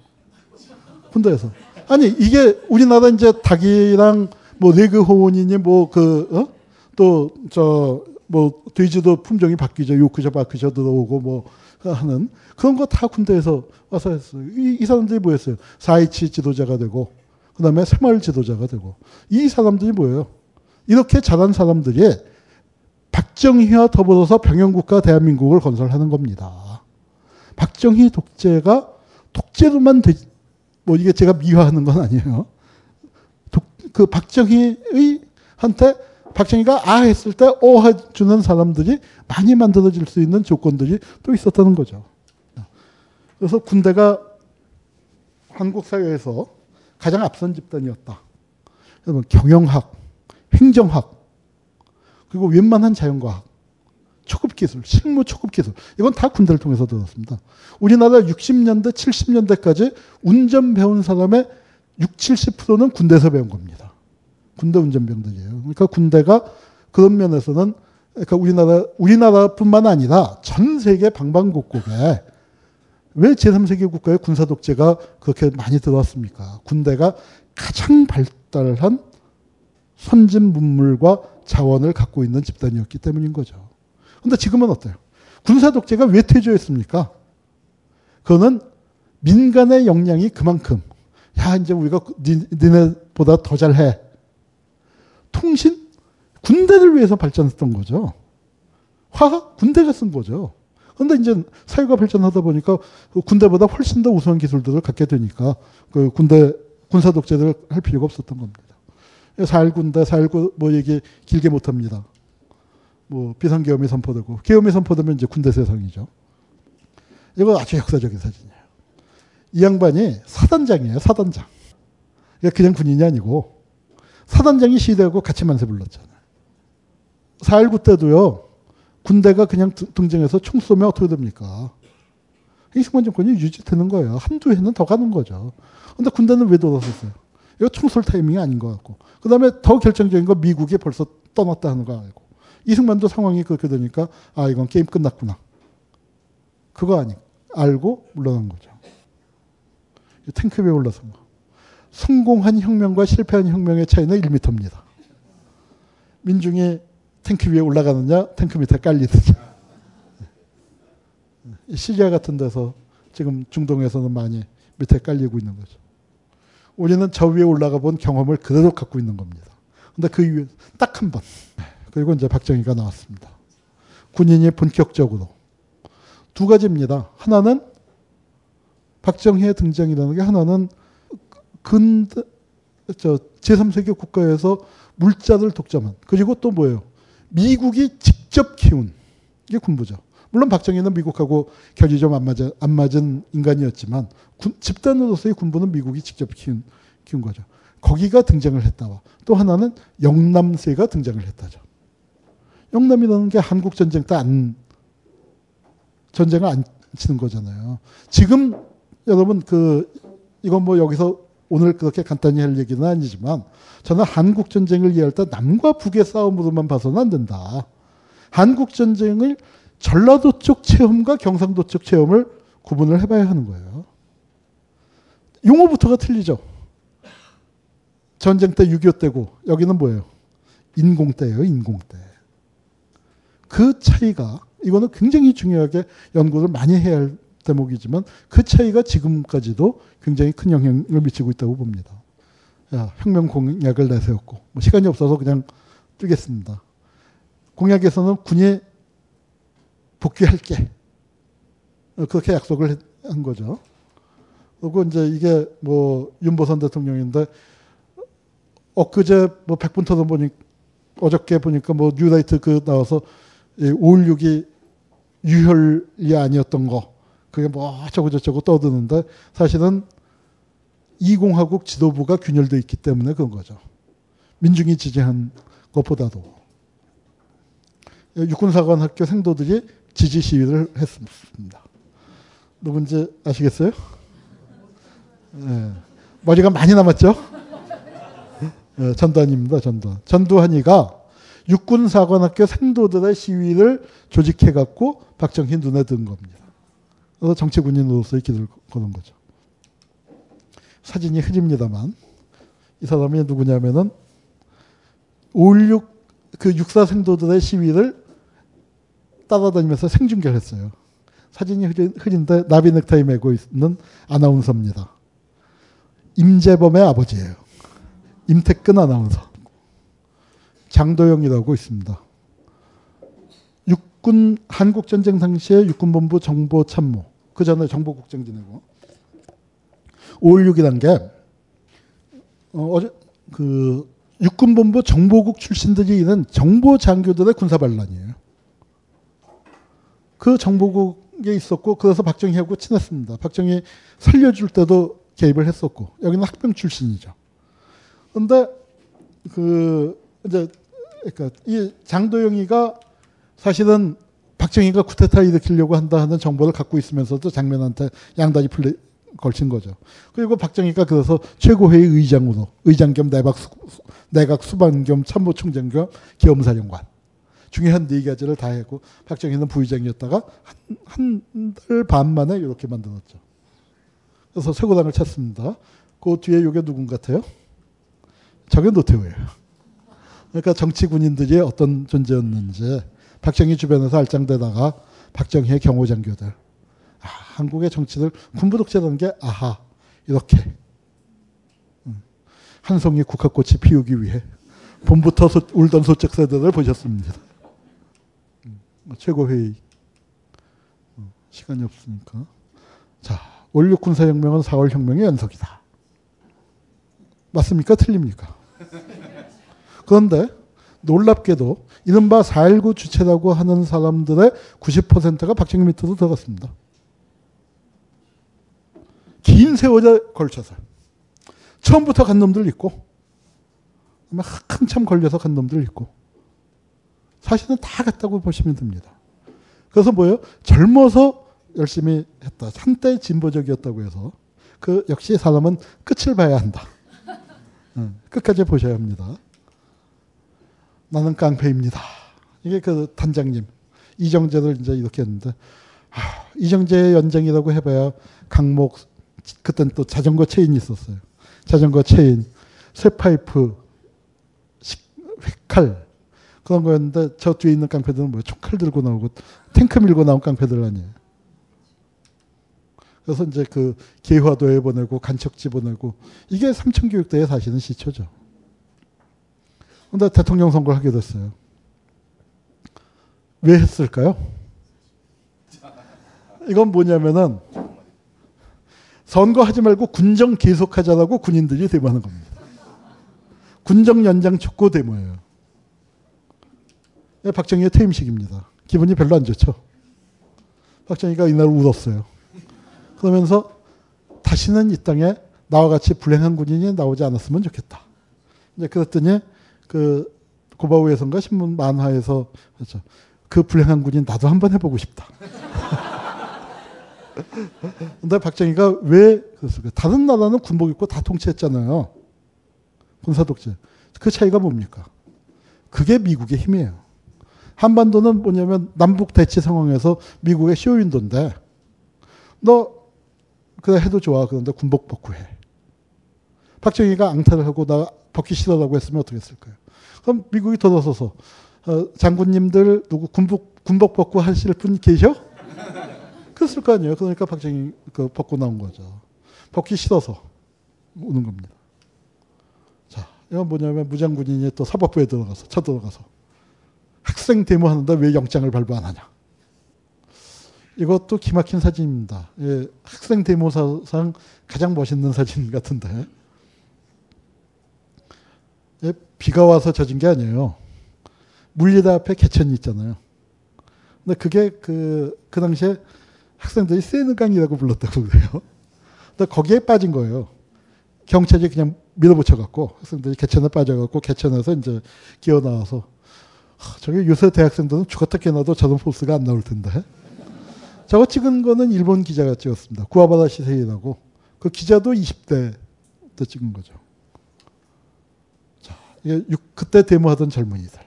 군대에서. 아니 이게 우리나라 이제 닭이랑 뭐 레그호온이니 뭐 그 어? 또 저 뭐 돼지도 품종이 바뀌죠. 요크셔, 바크셔 들어오고 뭐 하는 그런 거 다 군대에서 와서 했어요. 이, 이 사람들이 뭐였어요? 사이치 지도자가 되고 그 다음에 새마을 지도자가 되고 이 사람들이 뭐예요? 이렇게 잘한 사람들이 박정희와 더불어서 병영국가 대한민국을 건설하는 겁니다. 박정희 독재가 독재로만 되, 뭐 이게 제가 미화하는 건 아니에요. 독, 그 박정희의 한테 박정희가 아 했을 때 오 해주는 사람들이 많이 만들어질 수 있는 조건들이 또 있었다는 거죠. 그래서 군대가 한국 사회에서 가장 앞선 집단이었다. 그러면 경영학, 행정학, 그리고 웬만한 자연과학, 초급기술, 식무 초급기술. 이건 다 군대를 통해서 들었습니다. 우리나라 육십 년대, 칠십 년대까지 운전 배운 사람의 육십, 칠십 퍼센트는 군대에서 배운 겁니다. 군대 운전병들이에요. 그러니까 군대가 그런 면에서는 그러니까 우리나라, 우리나라뿐만 아니라 전 세계 방방곡곡에 왜 제삼 세기 국가의 군사독재가 그렇게 많이 들어왔습니까? 군대가 가장 발달한 선진 문물과 자원을 갖고 있는 집단이었기 때문인 거죠. 그런데 지금은 어때요? 군사독재가 왜 퇴조했습니까? 그거는 민간의 역량이 그만큼 야 이제 우리가 니, 니네보다 더 잘해. 통신? 군대를 위해서 발전했던 거죠. 화학? 군대가 쓴 거죠. 그런데 이제 사회가 발전하다 보니까 군대보다 훨씬 더 우수한 기술들을 갖게 되니까 그 군대, 군사독재를 할 필요가 없었던 겁니다. 사일구인데 사일구 뭐 얘기 길게 못합니다. 뭐 비상계엄이 선포되고 계엄이 선포되면 이제 군대 세상이죠. 이거 아주 역사적인 사진이에요. 이 양반이 사단장이에요. 사단장. 그냥 군인이 아니고 사단장이 시대하고 같이 만세 불렀잖아요. 사일구 때도요. 군대가 그냥 등장해서 총 쏘면 어떻게 됩니까? 이승만 정권이 유지되는 거예요. 한두 해는 더 가는 거죠. 그런데 군대는 왜 돌아섰어요? 이거 총 쏠 타이밍이 아닌 것 같고. 그 다음에 더 결정적인 건 미국이 벌써 떠났다 하는 거 알고. 이승만도 상황이 그렇게 되니까 아 이건 게임 끝났구나. 그거 아니 알고 물러난 거죠. 탱크 위에 올라선 거. 성공한 혁명과 실패한 혁명의 차이는 일 미터입니다. 민중이 탱크 위에 올라가느냐 탱크 밑에 깔리느냐. 시리아 같은 데서 지금 중동에서는 많이 밑에 깔리고 있는 거죠. 우리는 저 위에 올라가 본 경험을 그대로 갖고 있는 겁니다. 그런데 그 위에 딱 한 번. 그리고 이제 박정희가 나왔습니다. 군인이 본격적으로. 두 가지입니다. 하나는 박정희의 등장이라는 게 하나는 근대, 저 제삼 세기 국가에서 물자를 독점한. 그리고 또 뭐예요? 미국이 직접 키운. 이게 군부죠. 물론 박정희는 미국하고 결이 좀 안 맞은, 안 맞은 인간이었지만 군, 집단으로서의 군부는 미국이 직접 키운, 키운 거죠. 거기가 등장을 했다와 또 하나는 영남세가 등장을 했다죠. 영남이라는 게 한국전쟁 때 안, 전쟁을 안 치는 거잖아요. 지금 여러분 그 이건 뭐 여기서 오늘 그렇게 간단히 할 얘기는 아니지만 저는 한국전쟁을 이해할 때 남과 북의 싸움으로만 봐서는 안 된다. 한국전쟁을 전라도 쪽 체험과 경상도 쪽 체험을 구분을 해봐야 하는 거예요. 용어부터가 틀리죠. 전쟁 때 육이오 때고 여기는 뭐예요? 인공 때예요. 인공 때. 그 차이가 이거는 굉장히 중요하게 연구를 많이 해야 할 대목이지만 그 차이가 지금까지도 굉장히 큰 영향을 미치고 있다고 봅니다. 야, 혁명 공약을 내세웠고 뭐 시간이 없어서 그냥 뜨겠습니다. 공약에서는 군이 복귀할게 그렇게 약속을 한 거죠. 그리고 이제 이게 뭐 윤보선 대통령인데 엊그제 뭐 백분토론 보니 어저께 보니까 뭐 뉴라이트 그 나와서 오일육이 유혈이 아니었던 거 그게 뭐 어쩌고 저쩌고 떠드는데 사실은 이공화국 지도부가 균열되어 있기 때문에 그런 거죠. 민중이 지지한 것보다도 육군사관학교 생도들이 지지 시위를 했습니다. 누군지 아시겠어요? 네. 머리가 많이 남았죠? 네, 전두환입니다. 전두환. 전두환이가 육군사관학교 생도들의 시위를 조직해갖고 박정희 눈에 든 겁니다. 그래서 정치군인으로서의 길을 거는 거죠. 사진이 흐립니다만 이 사람이 누구냐면은 오일육 그 육사 생도들의 시위를 따라다니면서 생중계를 했어요. 사진이 흐린, 흐린데 나비 넥타이 메고 있는 아나운서입니다. 임재범의 아버지예요. 임태근 아나운서. 장도영이라고 있습니다. 육군 한국전쟁 당시에 육군본부 정보참모, 그 전에 정보국장지내고 오일육이란 게 어, 어제 그 육군본부 정보국 출신들이 있는 정보장교들의 군사반란이에요. 그 정보국에 있었고, 그래서 박정희하고 친했습니다. 박정희 살려줄 때도 개입을 했었고, 여기는 학병 출신이죠. 그런데 그 이제 그러니까 이 장도영이가 사실은 박정희가 쿠데타 일으키려고 한다 하는 정보를 갖고 있으면서도 장면한테 양다리 플레이 걸친 거죠. 그리고 박정희가 그래서 최고회의 의장으로, 의장 겸 내각, 수, 내각 수반 겸 참모총장 겸 계엄사령관, 중요한 네 가지를 다 했고, 박정희는 부의장이었다가 한 달 반 만에 이렇게 만들었죠. 그래서 최고단을 찾습니다. 그 뒤에 이게 누군 같아요? 저게 노태우예요. 그러니까 정치 군인들이 어떤 존재였는지 박정희 주변에서 알짱대다가 박정희의 경호장교들, 아, 한국의 정치를 군부독재라는 게 아하 이렇게 한 송이 국화꽃이 피우기 위해 봄부터 소, 울던 소쩍새들을 보셨습니다. 최고회의 시간이 없으니까. 자, 올육 군사혁명은 사월 혁명의 연속이다. 맞습니까? 틀립니까? 그런데 놀랍게도 이른바 사일구 주체라고 하는 사람들의 구십 퍼센트가 박정희 밑으로 들어갔습니다. 긴 세월에 걸쳐서. 처음부터 간 놈들 있고, 한참 걸려서 간 놈들 있고, 사실은 다 갔다고 보시면 됩니다. 그래서 뭐예요? 젊어서 열심히 했다. 한때 진보적이었다고 해서, 그 역시 사람은 끝을 봐야 한다. 응, 끝까지 보셔야 합니다. 나는 깡패입니다. 이게 그 단장님 이정재를 이제 이렇게 했는데, 아, 이정재의 연장이라고 해봐야 강목, 그땐 또 자전거 체인이 있었어요. 자전거 체인, 쇠파이프, 휘칼 그런 거였는데, 저 뒤에 있는 깡패들은 뭐 총칼 들고 나오고 탱크 밀고 나온 깡패들 아니에요. 그래서 이제 그 개화도에 보내고 간척지 보내고, 이게 삼청교육대의 사실은 시초죠. 근데 대통령 선거를 하게 됐어요. 왜 했을까요? 이건 뭐냐면은 선거하지 말고 군정 계속하자라고 군인들이 데모하는 겁니다. 군정 연장 촉구 데모예요. 박정희의 퇴임식입니다. 기분이 별로 안 좋죠. 박정희가 이날 울었어요. 그러면서 다시는 이 땅에 나와 같이 불행한 군인이 나오지 않았으면 좋겠다. 이제 그랬더니 그 고바우에선가 신문 만화에서 그렇죠. 그 불행한 군인 나도 한번 해보고 싶다. 근데 박정희가 왜 그랬을까? 다른 나라는 군복 입고 다 통치했잖아요. 군사독재. 그 차이가 뭡니까? 그게 미국의 힘이에요. 한반도는 뭐냐면 남북 대치 상황에서 미국의 쇼윈도인데, 너 그래 해도 좋아. 그런데 군복 벗고 해. 박정희가 앙탈을 하고 나 벗기 싫어라고 했으면 어떻게 했을까요? 그럼 미국이 돌아서서 어, 장군님들 누구 군복, 군복 벗고 하실 분 계셔? 그랬을 거 아니에요. 그러니까 박정희 그 벗고 나온 거죠. 벗기 싫어서 오는 겁니다. 자, 이건 뭐냐면 무장군인이 또 사법부에 들어가서 쳐들어가서 학생 데모하는데 왜 영장을 발부 안 하냐. 이것도 기막힌 사진입니다. 예, 학생 데모사상 가장 멋있는 사진 같은데. 예, 비가 와서 젖은 게 아니에요. 물리다 앞에 개천이 있잖아요. 근데 그게 그, 그 당시에 학생들이 세느강이라고 불렀다고 그래요. 근데 거기에 빠진 거예요. 경찰이 그냥 밀어붙여갖고 학생들이 개천에 빠져갖고 개천에서 이제 기어 나와서, 저기 요새 대학생들은 죽었다 깨어나도 저런 포스가 안 나올 텐데. 저거 찍은 거는 일본 기자가 찍었습니다. 구와바라 시세이라고. 그 기자도 이십 대 때 찍은 거죠. 자, 이게 그때 데모하던 젊은이들.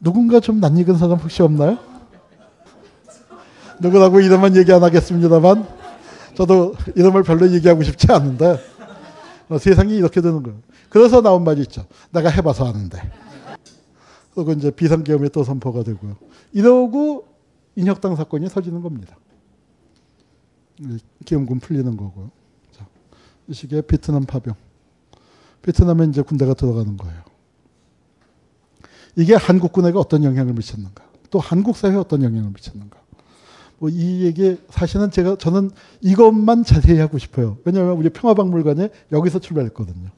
누군가 좀 낯익은 사람 혹시 없나요? 누구라고 이름만 얘기 안 하겠습니다만, 저도 이름을 별로 얘기하고 싶지 않은데, 어, 세상이 이렇게 되는 거예요. 그래서 나온 말이 있죠. 내가 해봐서 아는데. 그리고 이제 비상계엄이 또 선포가 되고요. 이러고 인혁당 사건이 터지는 겁니다. 계엄군 풀리는 거고요. 자, 이 시기에 베트남 파병. 베트남에 이제 군대가 들어가는 거예요. 이게 한국군에게 어떤 영향을 미쳤는가. 또 한국 사회에 어떤 영향을 미쳤는가. 뭐 이 얘기 사실은 제가 저는 이것만 자세히 하고 싶어요. 왜냐하면 우리 평화박물관에 여기서 출발했거든요.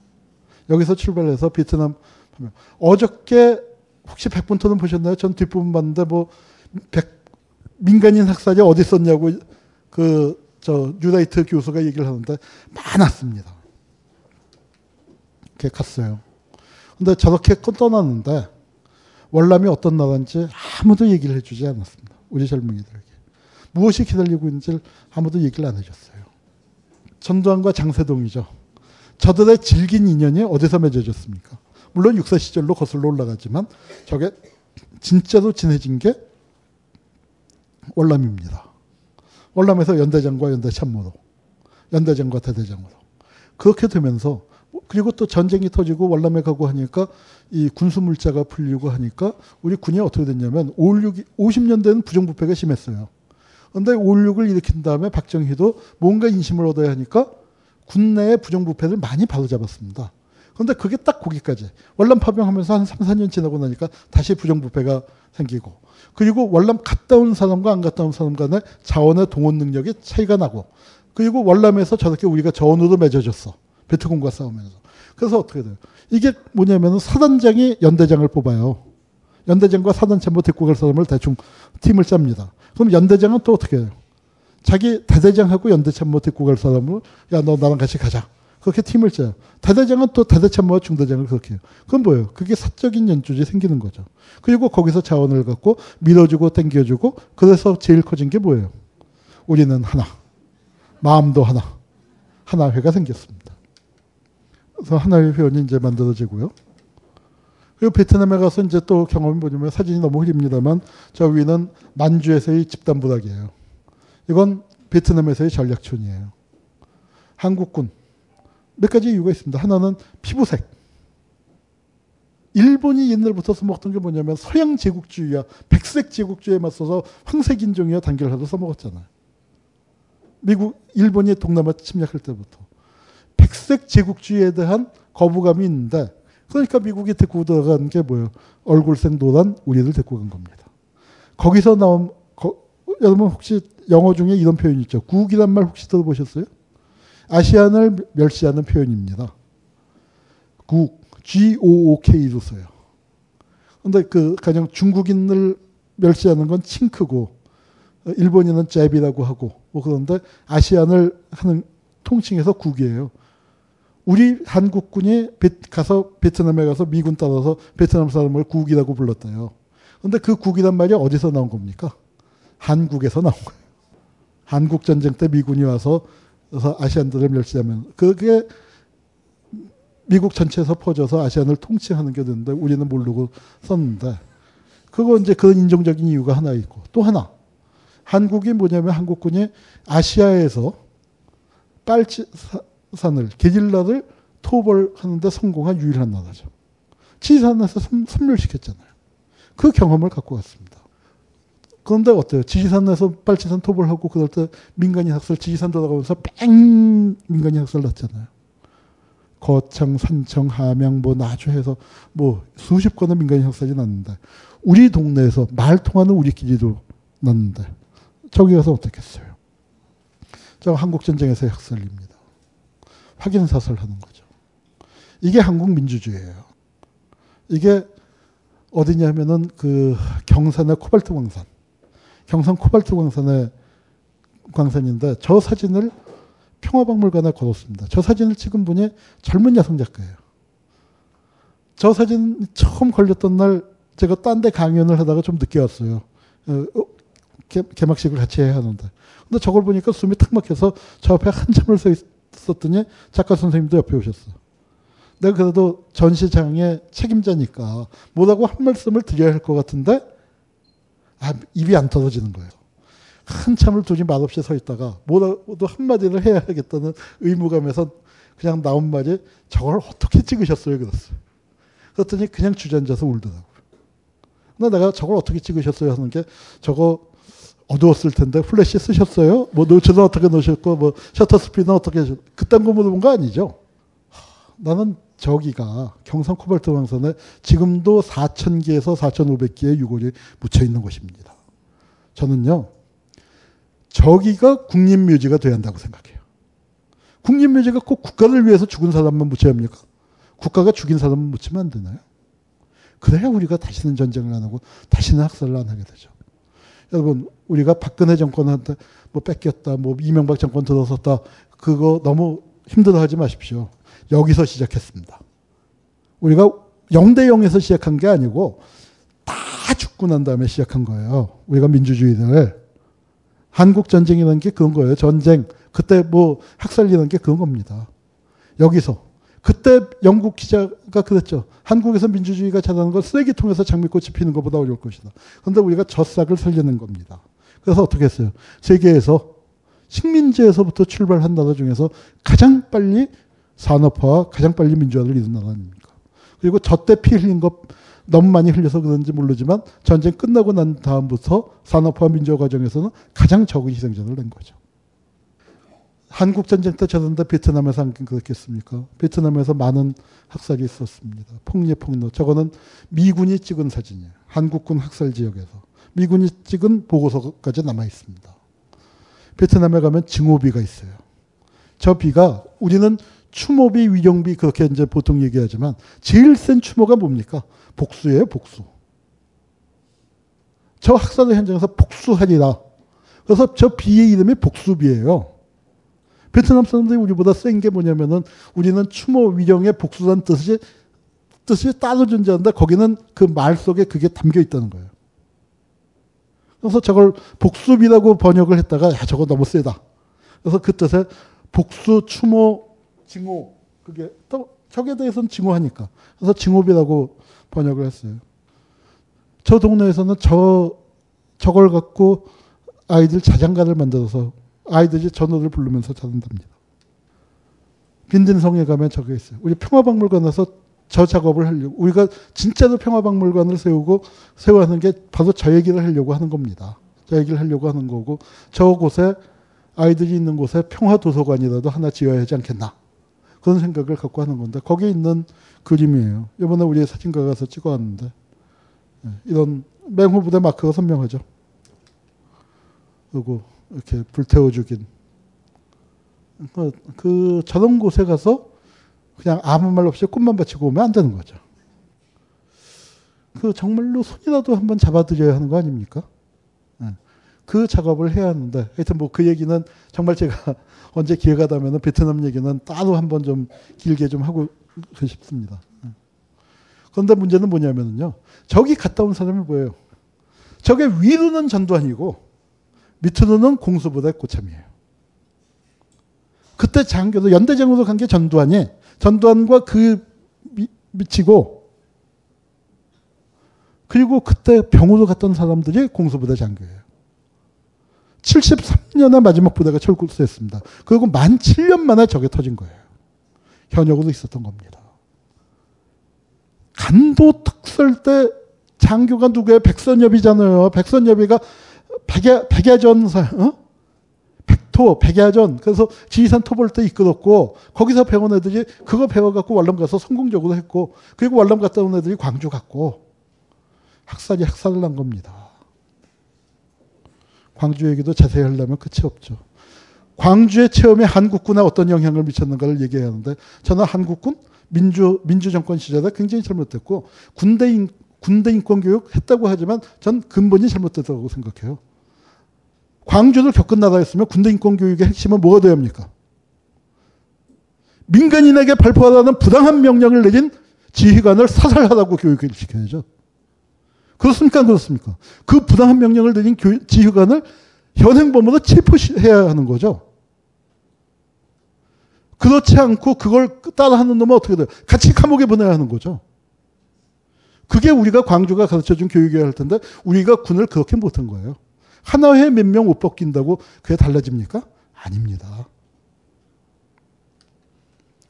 여기서 출발해서 베트남 어저께 혹시 백분토는 보셨나요? 전 뒷부분 봤는데 뭐 백, 민간인 학살이 어디 있었냐고 그 저 뉴라이트 교수가 얘기를 하는데 많았습니다. 이렇게 갔어요. 근데 저렇게 떠나는데 월남이 어떤 나라인지 아무도 얘기를 해주지 않았습니다. 우리 젊은이들에게. 무엇이 기다리고 있는지 아무도 얘기를 안 해줬어요. 전두환과 장세동이죠. 저들의 질긴 인연이 어디서 맺어졌습니까? 물론 육사 시절로 거슬러 올라가지만 저게 진짜로 진해진 게 월남입니다. 월남에서 연대장과 연대참모로, 연대장과 대대장으로. 그렇게 되면서 그리고 또 전쟁이 터지고 월남에 가고 하니까 이 군수물자가 풀리고 하니까 우리 군이 어떻게 됐냐면 오일육이 오십 년대는 부정부패가 심했어요. 그런데 오일육을 일으킨 다음에 박정희도 뭔가 인심을 얻어야 하니까 군내의 부정부패를 많이 바로잡았습니다. 그런데 그게 딱 거기까지. 월남 파병하면서 한 삼, 사 년 지나고 나니까 다시 부정부패가 생기고 그리고 월남 갔다 온 사람과 안 갔다 온 사람 간의 자원의 동원 능력이 차이가 나고 그리고 월남에서 저렇게 우리가 저원으로 맺어졌어. 베트콩과 싸우면서. 그래서 어떻게 돼요? 이게 뭐냐면 사단장이 연대장을 뽑아요. 연대장과 사단참모 데리고 갈 사람을 대충 팀을 짭니다. 그럼 연대장은 또 어떻게 해요? 자기 대대장하고 연대참모 데리고 갈 사람을 야, 너 나랑 같이 가자. 그렇게 팀을 짜요. 대대장은 또 대대참모와 중대장을 그렇게 해요. 그건 뭐예요? 그게 사적인 연줄이 생기는 거죠. 그리고 거기서 자원을 갖고 밀어주고 당겨주고 그래서 제일 커진 게 뭐예요? 우리는 하나. 마음도 하나. 하나회가 생겼습니다. 그래서 하나의 회원이 이제 만들어지고요. 그리고 베트남에 가서 이제 또 경험이 뭐냐면 사진이 너무 흐립니다만 저 위는 만주에서의 집단 부락이에요. 이건 베트남에서의 전략촌이에요. 한국군. 몇 가지 이유가 있습니다. 하나는 피부색. 일본이 옛날부터 써먹었던 게 뭐냐면 서양 제국주의와 백색 제국주의에 맞서서 황색 인종이와 단결하도 써먹었잖아요. 미국, 일본이 동남아 침략할 때부터. 백색 제국주의에 대한 거부감이 있는데 그러니까 미국이 데리고 들어간 게 뭐예요? 얼굴색 노란 우리를 데리고 간 겁니다. 거기서 나온 거, 여러분 혹시 영어 중에 이런 표현이 있죠. 국이란 말 혹시 들어보셨어요? 아시안을 멸시하는 표현입니다. 국, 지 오 오 케이로 써요. 그런데 그 가령 중국인을 멸시하는 건 칭크고 일본인은 잽이라고 하고 뭐 그런데 아시안을 하는 통칭해서 국이에요. 우리 한국군이 가서 베트남에 가서 미군 따라서 베트남 사람을 국이라고 불렀대요. 그런데 그 국이란 말이 어디서 나온 겁니까? 한국에서 나온 거예요. 한국 전쟁 때 미군이 와서 아시안들을 멸시하면 그게 미국 전체에서 퍼져서 아시안을 통칭하는 게 됐는데 우리는 모르고 썼는데 그거 이제 그런 인종적인 이유가 하나 있고 또 하나 한국이 뭐냐면 한국군이 아시아에서 빨치산을 게릴라를 토벌하는데 성공한 유일한 나라죠. 지리산에서 섬멸시켰잖아요. 그 경험을 갖고 왔습니다. 그런데 어때요? 지리산에서 빨치산 토벌하고 그럴 때 민간인 학살 지리산 돌아가면서 뺑 민간인 학살 났잖아요. 거창, 산청, 함양, 뭐 나주해서 뭐 수십 건의 민간인 학살이 났는데 우리 동네에서 말 통하는 우리끼리도 났는데 저기 가서 어떻겠어요? 한국전쟁에서의 학살입니다. 확인사살하는 거죠. 이게 한국민주주의예요. 이게 어디냐면은 그 경산의 코발트 광산. 경산 코발트 광산의 광산인데 저 사진을 평화박물관에 걸었습니다. 저 사진을 찍은 분이 젊은 여성 작가예요. 저 사진 처음 걸렸던 날 제가 딴 데 강연을 하다가 좀 늦게 왔어요. 개막식을 같이 해야 하는데 근데 저걸 보니까 숨이 탁 막혀서 저 앞에 한참을 서 있었더니 작가 선생님도 옆에 오셨어. 내가 그래도 전시장의 책임자니까 뭐라고 한 말씀을 드려야 할 것 같은데 아, 입이 안 떨어지는 거예요. 한참을 두지 말없이 서 있다가 뭐라도 한마디를 해야 하겠다는 의무감에서 그냥 나온 말이 저걸 어떻게 찍으셨어요? 그랬어요. 그랬더니 그냥 주저앉아서 울더라고요. 근데 내가 저걸 어떻게 찍으셨어요? 하는 게 저거 어두웠을 텐데 플래시 쓰셨어요? 뭐 노출은 어떻게 놓으셨고 뭐 셔터 스피드는 어떻게 하셨 그딴 거 물어본 거 아니죠? 나는 저기가 경상 코발트 광산에 지금도 사천 개에서 사천오백 개의 유골이 묻혀 있는 곳입니다. 저는요, 저기가 국립묘지가 돼야 한다고 생각해요. 국립묘지가 꼭 국가를 위해서 죽은 사람만 묻혀야 합니까? 국가가 죽인 사람만 묻히면 안 되나요? 그래야 우리가 다시는 전쟁을 안 하고 다시는 학살을 안 하게 되죠. 여러분, 우리가 박근혜 정권한테 뭐 뺏겼다, 뭐 이명박 정권 들어섰다, 그거 너무 힘들어하지 마십시오. 여기서 시작했습니다. 우리가 영 대 영에서 시작한 게 아니고 다 죽고 난 다음에 시작한 거예요. 우리가 민주주의를. 한국 전쟁이라는 게 그런 거예요. 전쟁. 그때 뭐 학살이라는 게 그런 겁니다. 여기서. 그때 영국 기자가 그랬죠. 한국에서 민주주의가 자라는 건 쓰레기통에서 장미꽃이 피는 것보다 어려울 것이다. 그런데 우리가 저 싹을 살리는 겁니다. 그래서 어떻게 했어요? 세계에서 식민지에서부터 출발한 나라 중에서 가장 빨리 산업화와 가장 빨리 민주화를 이룬 나라 아닙니까? 그리고 저때 피 흘린 것 너무 많이 흘려서 그런지 모르지만 전쟁 끝나고 난 다음부터 산업화 민주화 과정에서는 가장 적은 희생자를 낸 거죠. 한국 전쟁 때 저런데 베트남에서 안 그랬겠습니까? 베트남에서 많은 학살이 있었습니다. 폭리 폭로. 저거는 미군이 찍은 사진이에요. 한국군 학살 지역에서. 미군이 찍은 보고서까지 남아 있습니다. 베트남에 가면 증오비가 있어요. 저 비가 우리는 추모비, 위령비 그렇게 이제 보통 얘기하지만 제일 센 추모가 뭡니까? 복수예요, 복수. 저 학살의 현장에서 복수하리라. 그래서 저 비의 이름이 복수비예요. 베트남 사람들이 우리보다 센 게 뭐냐면은 우리는 추모, 위령의 복수란 뜻이, 뜻이 따로 존재한다. 거기는 그 말 속에 그게 담겨 있다는 거예요. 그래서 저걸 복수비라고 번역을 했다가, 야, 저거 너무 세다. 그래서 그 뜻에 복수, 추모, 증오. 그게 또 적에 대해서는 증오하니까. 그래서 증오비라고 번역을 했어요. 저 동네에서는 저, 저걸 갖고 아이들 자장가를 만들어서 아이들이 전어를 부르면서 자른답니다. 빈든성에 가면 저게 있어요. 우리 평화박물관에서 저 작업을 하려고, 우리가 진짜로 평화박물관을 세우고 세워하는 게 바로 저 얘기를 하려고 하는 겁니다. 저 얘기를 하려고 하는 거고, 저곳에 아이들이 있는 곳에 평화도서관이라도 하나 지어야 하지 않겠나, 그런 생각을 갖고 하는 건데, 거기에 있는 그림이에요. 이번에 우리 사진가 가서 찍어왔는데, 이런 맹호부대 마크가 선명하죠. 그리고 이렇게 불태워 죽인. 그, 그, 저런 곳에 가서 그냥 아무 말 없이 꿈만 바치고 오면 안 되는 거죠. 그, 정말로 손이라도 한번 잡아드려야 하는 거 아닙니까? 그 작업을 해야 하는데, 하여튼 뭐 그 얘기는 정말 제가 언제 기회가 되면 베트남 얘기는 따로 한번 좀 길게 좀 하고 싶습니다. 그런데 문제는 뭐냐면요. 저기 갔다 온 사람이 뭐예요? 저게 위로는 전두환이고, 밑으로는 공수부대 고참이에요. 그때 장교도 연대장으로 간 게 전두환이, 전두환과 그 미, 미치고, 그리고 그때 병으로 갔던 사람들이 공수부대 장교예요. 칠십삼 년에 마지막 부대가 철수했습니다. 그리고 만 칠 년 만에 저게 터진 거예요. 현역으로 있었던 겁니다. 간도 특설 때 장교가 누구예요? 백선엽이잖아요. 백선엽이가 백야, 백야전, 어? 백토, 백야전. 그래서 지리산 토벌 때 이끌었고, 거기서 배운 애들이 그거 배워갖고 월남 가서 성공적으로 했고, 그리고 월남 갔다 온 애들이 광주 갔고, 학살이 학살을 난 겁니다. 광주 얘기도 자세히 하려면 끝이 없죠. 광주의 체험이 한국군에 어떤 영향을 미쳤는가를 얘기해야 하는데, 저는 한국군 민주, 민주정권 시절에 굉장히 잘못됐고, 군대인, 군대 인권교육 했다고 하지만 전 근본이 잘못됐다고 생각해요. 광주를 겪은 나라였으면 군대 인권교육의 핵심은 뭐가 되어야 합니까? 민간인에게 발포하라는 부당한 명령을 내린 지휘관을 사살하라고 교육을 시켜야죠. 그렇습니까? 안 그렇습니까? 그 부당한 명령을 내린 지휘관을 현행범으로 체포해야 하는 거죠. 그렇지 않고 그걸 따라하는 놈은 어떻게 돼요? 같이 감옥에 보내야 하는 거죠. 그게 우리가 광주가 가르쳐준 교육이어야 할 텐데, 우리가 군을 그렇게 못한 거예요. 하나에 몇 명 옷 벗긴다고 그게 달라집니까? 아닙니다.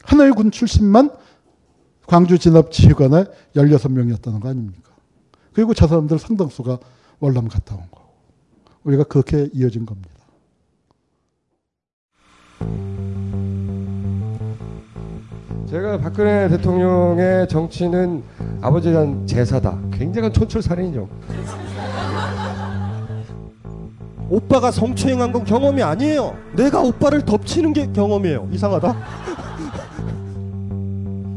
하나의 군 출신만 광주 진압 지휘관에 열여섯 명이었다는 거 아닙니까? 그리고 저 사람들 상당수가 월남 갔다 온 거고, 우리가 그렇게 이어진 겁니다. 제가 박근혜 대통령의 정치는 아버지에 대한 제사다. 굉장한 촌철살인이죠. 오빠가 성추행한 건 경험이 아니에요. 내가 오빠를 덮치는 게 경험이에요. 이상하다.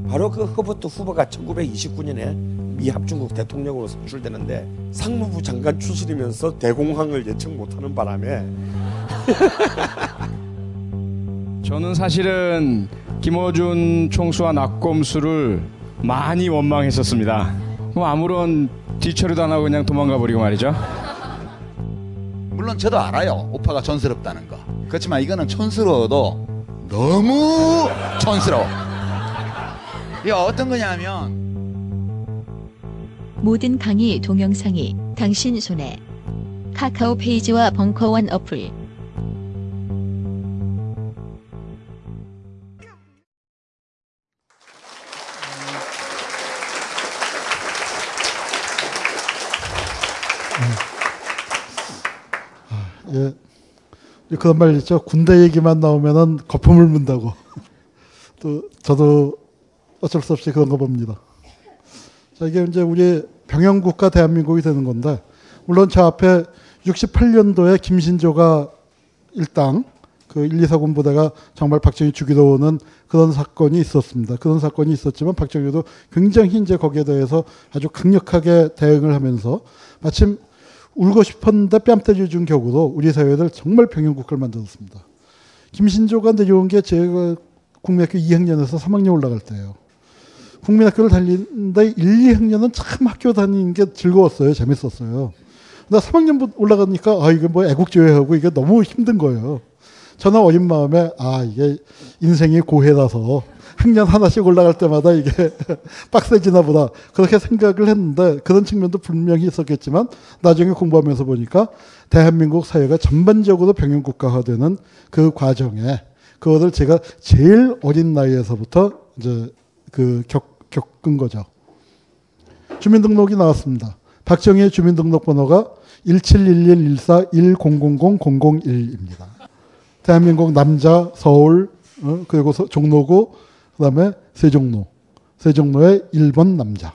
바로 그 허버트 후보가 천구백이십구 년에 미 합중국 대통령으로 선출되는데 상무부 장관 추스리면서 대공황을 예측 못하는 바람에 저는 사실은 김어준 총수와 낙검수를 많이 원망했었습니다. 그럼 아무런 뒤처리도 안 하고 그냥 도망가버리고 말이죠. 물론 저도 알아요. 오빠가 촌스럽다는 거. 그렇지만 이거는 촌스러워도 너무 촌스러워. 이게 어떤 거냐면 모든 강의 동영상이 당신 손에 카카오 페이지와 벙커원 어플. 예, 그런 말 있죠. 군대 얘기만 나오면은 거품을 문다고. 또 저도 어쩔 수 없이 그런 거 봅니다. 자, 이게 이제 우리 병영국가 대한민국이 되는 건데, 물론 저 앞에 육십팔 년도에 김신조가 일당 그 일, 이, 사군 부대가 정말 박정희 죽이러 오는 그런 사건이 있었습니다. 그런 사건이 있었지만 박정희도 굉장히 이제 거기에 대해서 아주 강력하게 대응을 하면서 마침 울고 싶었는데 뺨때려 준 격으로 우리 사회를 정말 병영국가를 만들었습니다. 김신조가 내려온 게 제가 국민학교 이 학년에서 삼 학년 올라갈 때예요. 국민학교를 다니는데 일, 이 학년은 참 학교 다니는 게 즐거웠어요. 재밌었어요. 근데 삼 학년 올라가니까 아 이게 뭐 애국조회하고 이게 너무 힘든 거예요. 저는 어린 마음에 아 이게 인생이 고해라서 학년 하나씩 올라갈 때마다 이게 빡세지나 보다 그렇게 생각을 했는데, 그런 측면도 분명히 있었겠지만 나중에 공부하면서 보니까 대한민국 사회가 전반적으로 병영국가화되는 그 과정에 그거를 제가 제일 어린 나이에서부터 이제 그 겪, 겪은 거죠. 주민등록이 나왔습니다. 박정희의 주민등록번호가 일칠일일일사일공공공공공일입니다. 대한민국 남자 서울 어, 그리고 서, 종로구 그다음에 세종로 세종로의 일 번 남자.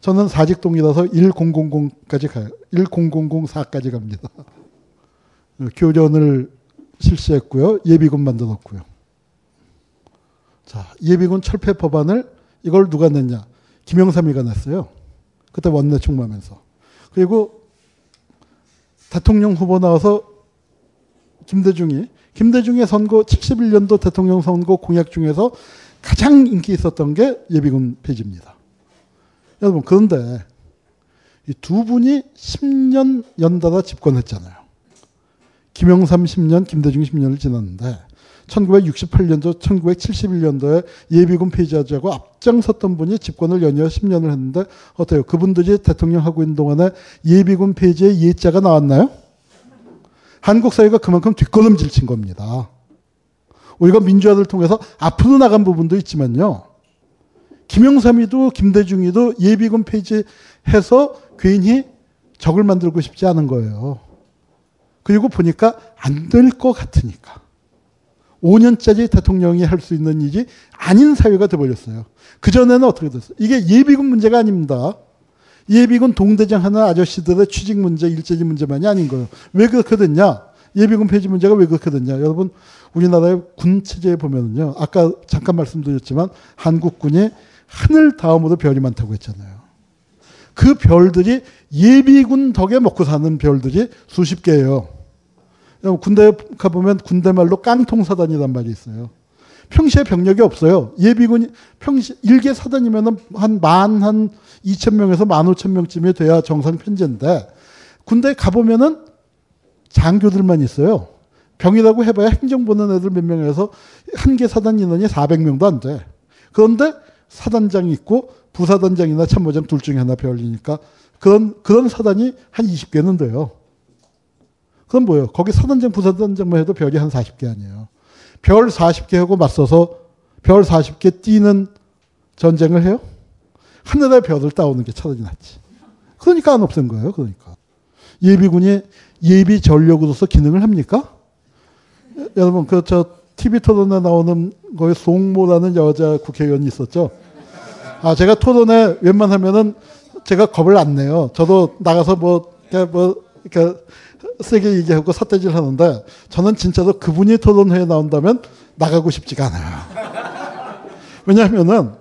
저는 사직동이라서 일공공공까지 가요. 일공공공사까지 갑니다. 교련을 실시했고요. 예비군 만들었고요. 자, 예비군 철폐 법안을 이걸 누가 냈냐? 김영삼이가 냈어요. 그때 원내 총무하면서. 그리고 대통령 후보 나와서 김대중이 김대중의 선거 칠십일 년도 대통령 선거 공약 중에서 가장 인기 있었던 게 예비군 폐지입니다. 여러분, 그런데 이 두 분이 십 년 연달아 집권했잖아요. 김영삼 십 년, 김대중 십 년을 지났는데 천구백육십팔 년도, 천구백칠십일 년도에 예비군 폐지하자고 앞장섰던 분이 집권을 연이어 십 년을 했는데 어때요? 그분들이 대통령 하고 있는 동안에 예비군 폐지의 예자가 나왔나요? 한국 사회가 그만큼 뒷걸음질 친 겁니다. 우리가 민주화를 통해서 앞으로 나간 부분도 있지만요. 김영삼이도 김대중이도 예비군 폐지해서 괜히 적을 만들고 싶지 않은 거예요. 그리고 보니까 안 될 것 같으니까. 오 년짜리 대통령이 할 수 있는 일이 아닌 사회가 돼버렸어요. 그전에는 어떻게 됐어요? 이게 예비군 문제가 아닙니다. 예비군 동대장 하는 아저씨들의 취직 문제, 일자리 문제만이 아닌 거예요. 왜 그렇게 됐냐? 예비군 폐지 문제가 왜 그렇게 됐냐? 여러분, 우리나라의 군 체제에 보면은요, 아까 잠깐 말씀드렸지만 한국군이 하늘 다음으로 별이 많다고 했잖아요. 그 별들이 예비군 덕에 먹고 사는 별들이 수십 개예요. 군대에 가보면 군대 말로 깡통 사단이란 말이 있어요. 평시에 병력이 없어요. 예비군이 평시 일개 사단이면 한 만, 한 이천 명에서 만 오천 명쯤이 돼야 정상 편제인데, 군대에 가보면은 장교들만 있어요. 병이라고 해봐야 행정 보는 애들 몇 명에서 한 개 사단 인원이 사백 명도 안 돼. 그런데 사단장이 있고 부사단장이나 참모장 둘 중에 하나 별이니까 그런, 그런 사단이 한 이십 개는 돼요. 그건 뭐예요? 거기 사단장, 부사단장만 해도 별이 한 사십 개 아니에요. 별 사십 개하고 맞서서 별 사십 개 뛰는 전쟁을 해요? 하늘에 별을 따오는 게 차라리 낫지. 그러니까 안 없앤 거예요. 그러니까. 예비군이 예비 전력으로서 기능을 합니까? 여러분, 그, 저, 티비 토론에 나오는 거에 송모라는 여자 국회의원이 있었죠. 아, 제가 토론에 웬만하면은 제가 겁을 안 내요. 저도 나가서 뭐, 그러니까 뭐, 그러니까 세게 얘기하고 삿대질 하는데 저는 진짜로 그분이 토론회에 나온다면 나가고 싶지가 않아요. 왜냐하면은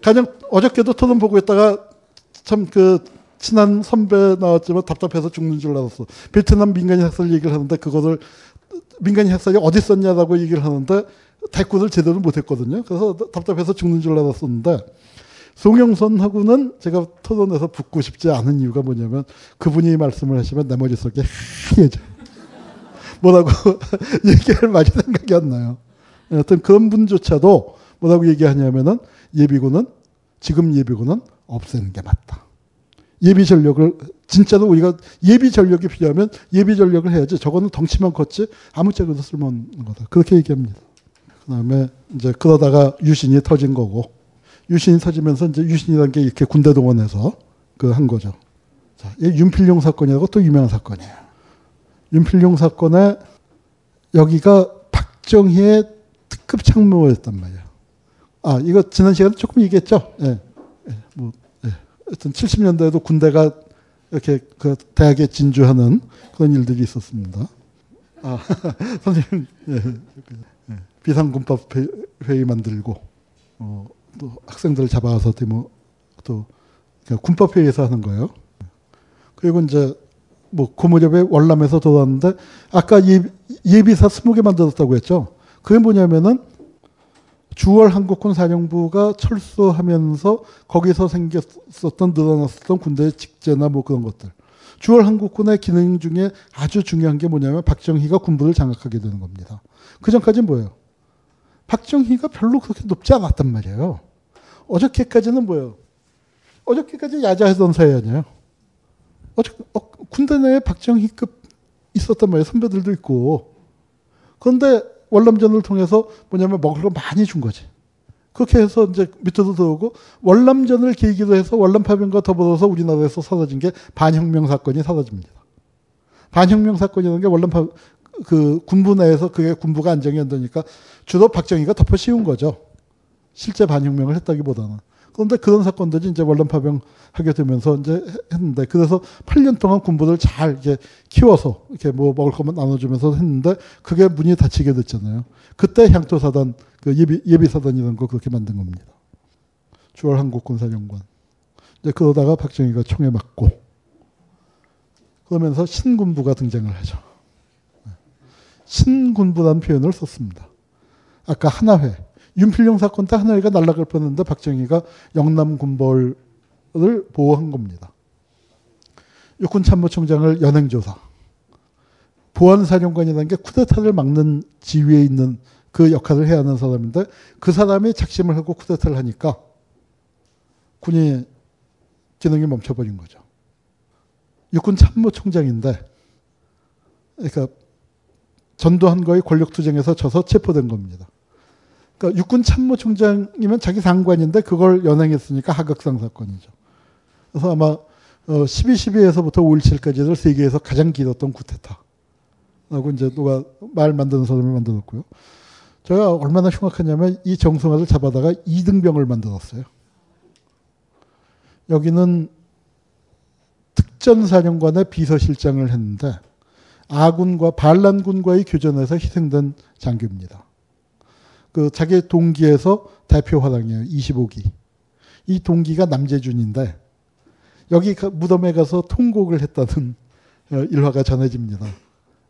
가장 어저께도 토론 보고 있다가 참 그 친한 선배 나왔지만 답답해서 죽는 줄 알았어. 베트남 민간인 학살 얘기를 하는데 그거를 민간인 학살이 어디 있었냐라고 얘기를 하는데 대꾸를 제대로 못했거든요. 그래서 답답해서 죽는 줄 알았었는데 송영선하고는 제가 토론에서 붙고 싶지 않은 이유가 뭐냐면 그분이 말씀을 하시면 내 머릿속에 하얘져. 뭐라고 얘기할 말이 생각이 안 나요. 여튼 그런 분조차도 뭐라고 얘기하냐면은 예비군은 지금 예비군은 없애는 게 맞다. 예비 전력을 진짜로 우리가 예비 전력이 필요하면 예비 전력을 해야지. 저거는 덩치만 컸지 아무 짝에도 쓸모없는 거다. 그렇게 얘기합니다. 그다음에 이제 그러다가 유신이 터진 거고. 유신이 터지면서 이제 유신이라는 게 이렇게 군대 동원해서 그 한 거죠. 자, 이 윤필용 사건이라고 또 유명한 사건이에요. 윤필용 사건에 여기가 박정희의 특급 참모였단 말이에요. 아, 이거 지난 시간에 조금 얘기했죠? 예. 예. 뭐, 예. 하여튼 칠십 년대에도 군대가 이렇게 그 대학에 진주하는 그런 일들이 있었습니다. 아, 선생님, 예. 예. 비상군법 회의 만들고, 어, 또 학생들을 잡아와서 뭐 또 군법회의에서 하는 거예요. 그리고 이제 뭐 그 무렵에 월남에서 돌아왔는데 아까 예비사 스무 개 만들었다고 했죠. 그게 뭐냐면은 주월 한국군 사령부가 철수하면서 거기서 생겼었던 늘어났었던 군대의 직제나 뭐 그런 것들. 주월 한국군의 기능 중에 아주 중요한 게 뭐냐면 박정희가 군부를 장악하게 되는 겁니다. 그 전까지는 뭐예요? 박정희가 별로 그렇게 높지 않았단 말이에요. 어저께까지는 뭐예요? 어저께까지 야자하던 사회 아니에요? 어저, 어, 군대 내에 박정희급 있었단 말이에요. 선배들도 있고. 그런데 월남전을 통해서 뭐냐면 먹을 거 많이 준 거지. 그렇게 해서 이제 밑으로 들어오고 월남전을 계기로 해서 월남파병과 더불어서 우리나라에서 사라진 게 반혁명 사건이 사라집니다. 반혁명 사건이라는 게 월남파 그 군부 내에서 그게 군부가 안정이 안 되니까 주로 박정희가 덮어 씌운 거죠. 실제 반혁명을 했다기보다는. 그런데 그런 사건들이 이제 월남파병 하게 되면서 이제 했는데 그래서 팔 년 동안 군부를 잘 이렇게 키워서 이렇게 뭐 먹을 것만 나눠주면서 했는데 그게 문이 닫히게 됐잖아요. 그때 향토사단 그 예비 예비사단 이런 거 그렇게 만든 겁니다. 주월 한국군 사령관. 이제 그러다가 박정희가 총에 맞고 그러면서 신군부가 등장을 하죠. 신군부라는 표현을 썼습니다. 아까 하나회. 윤필용 사건 때 하나회가 날아갈 뻔했는데 박정희가 영남군벌을 보호한 겁니다. 육군참모총장을 연행조사. 보안사령관이라는 게 쿠데타를 막는 지위에 있는 그 역할을 해야 하는 사람인데 그 사람이 작심을 하고 쿠데타를 하니까 군이 기능이 멈춰버린 거죠. 육군참모총장인데 그러니까 전두환 거의 권력투쟁에서 져서 체포된 겁니다. 그러니까 육군 참모총장이면 자기 상관인데 그걸 연행했으니까 하극상 사건이죠. 그래서 아마 십이 십이에서부터 오일칠까지를 세계에서 가장 길었던 쿠데타라고 이제 누가 말 만드는 사람을 만들었고요. 제가 얼마나 흉악하냐면 이 정승화를 잡아다가 이등병을 만들었어요. 여기는 특전사령관의 비서실장을 했는데 아군과 반란군과의 교전에서 희생된 장교입니다. 그 자기 동기에서 대표 화랑이에요. 이십오 기. 이 동기가 남재준인데 여기 무덤에 가서 통곡을 했다는 일화가 전해집니다.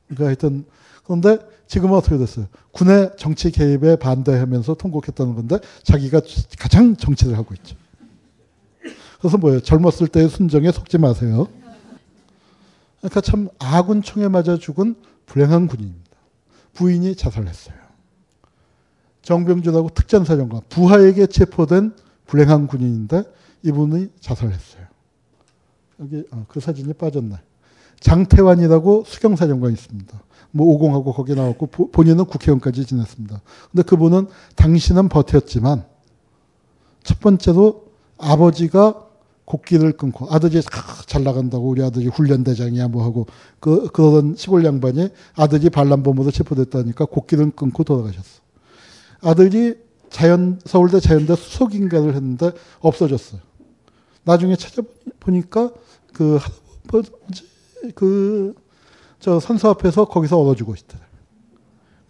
그러니까 하여튼 그런데 지금은 어떻게 됐어요? 군의 정치 개입에 반대하면서 통곡했다는 건데 자기가 가장 정치를 하고 있죠. 그래서 뭐예요? 젊었을 때의 순정에 속지 마세요. 그러니까 참 아군 총에 맞아 죽은 불행한 군인입니다. 부인이 자살했어요. 정병준하고 특전사령관 부하에게 체포된 불행한 군인인데 이분이 자살했어요. 여기 아, 그 사진이 빠졌네. 장태환이라고 수경사령관이 있습니다. 뭐 오공하고 거기 나왔고 보, 본인은 국회의원까지 지냈습니다. 근데 그분은 당신은 버텼지만 첫 번째로 아버지가 곡기를 끊고 아들이 잘 나간다고 우리 아들이 훈련대장이야 뭐 하고 그, 그런 시골 양반이 아들이 반란범으로 체포됐다니까 곡기를 끊고 돌아가셨어. 아들이 자연, 서울대 자연대 수석인가를 했는데 없어졌어요. 나중에 찾아보니까 그 할아버지 그 저 선수 앞에서 거기서 얻어주고 있더라고요.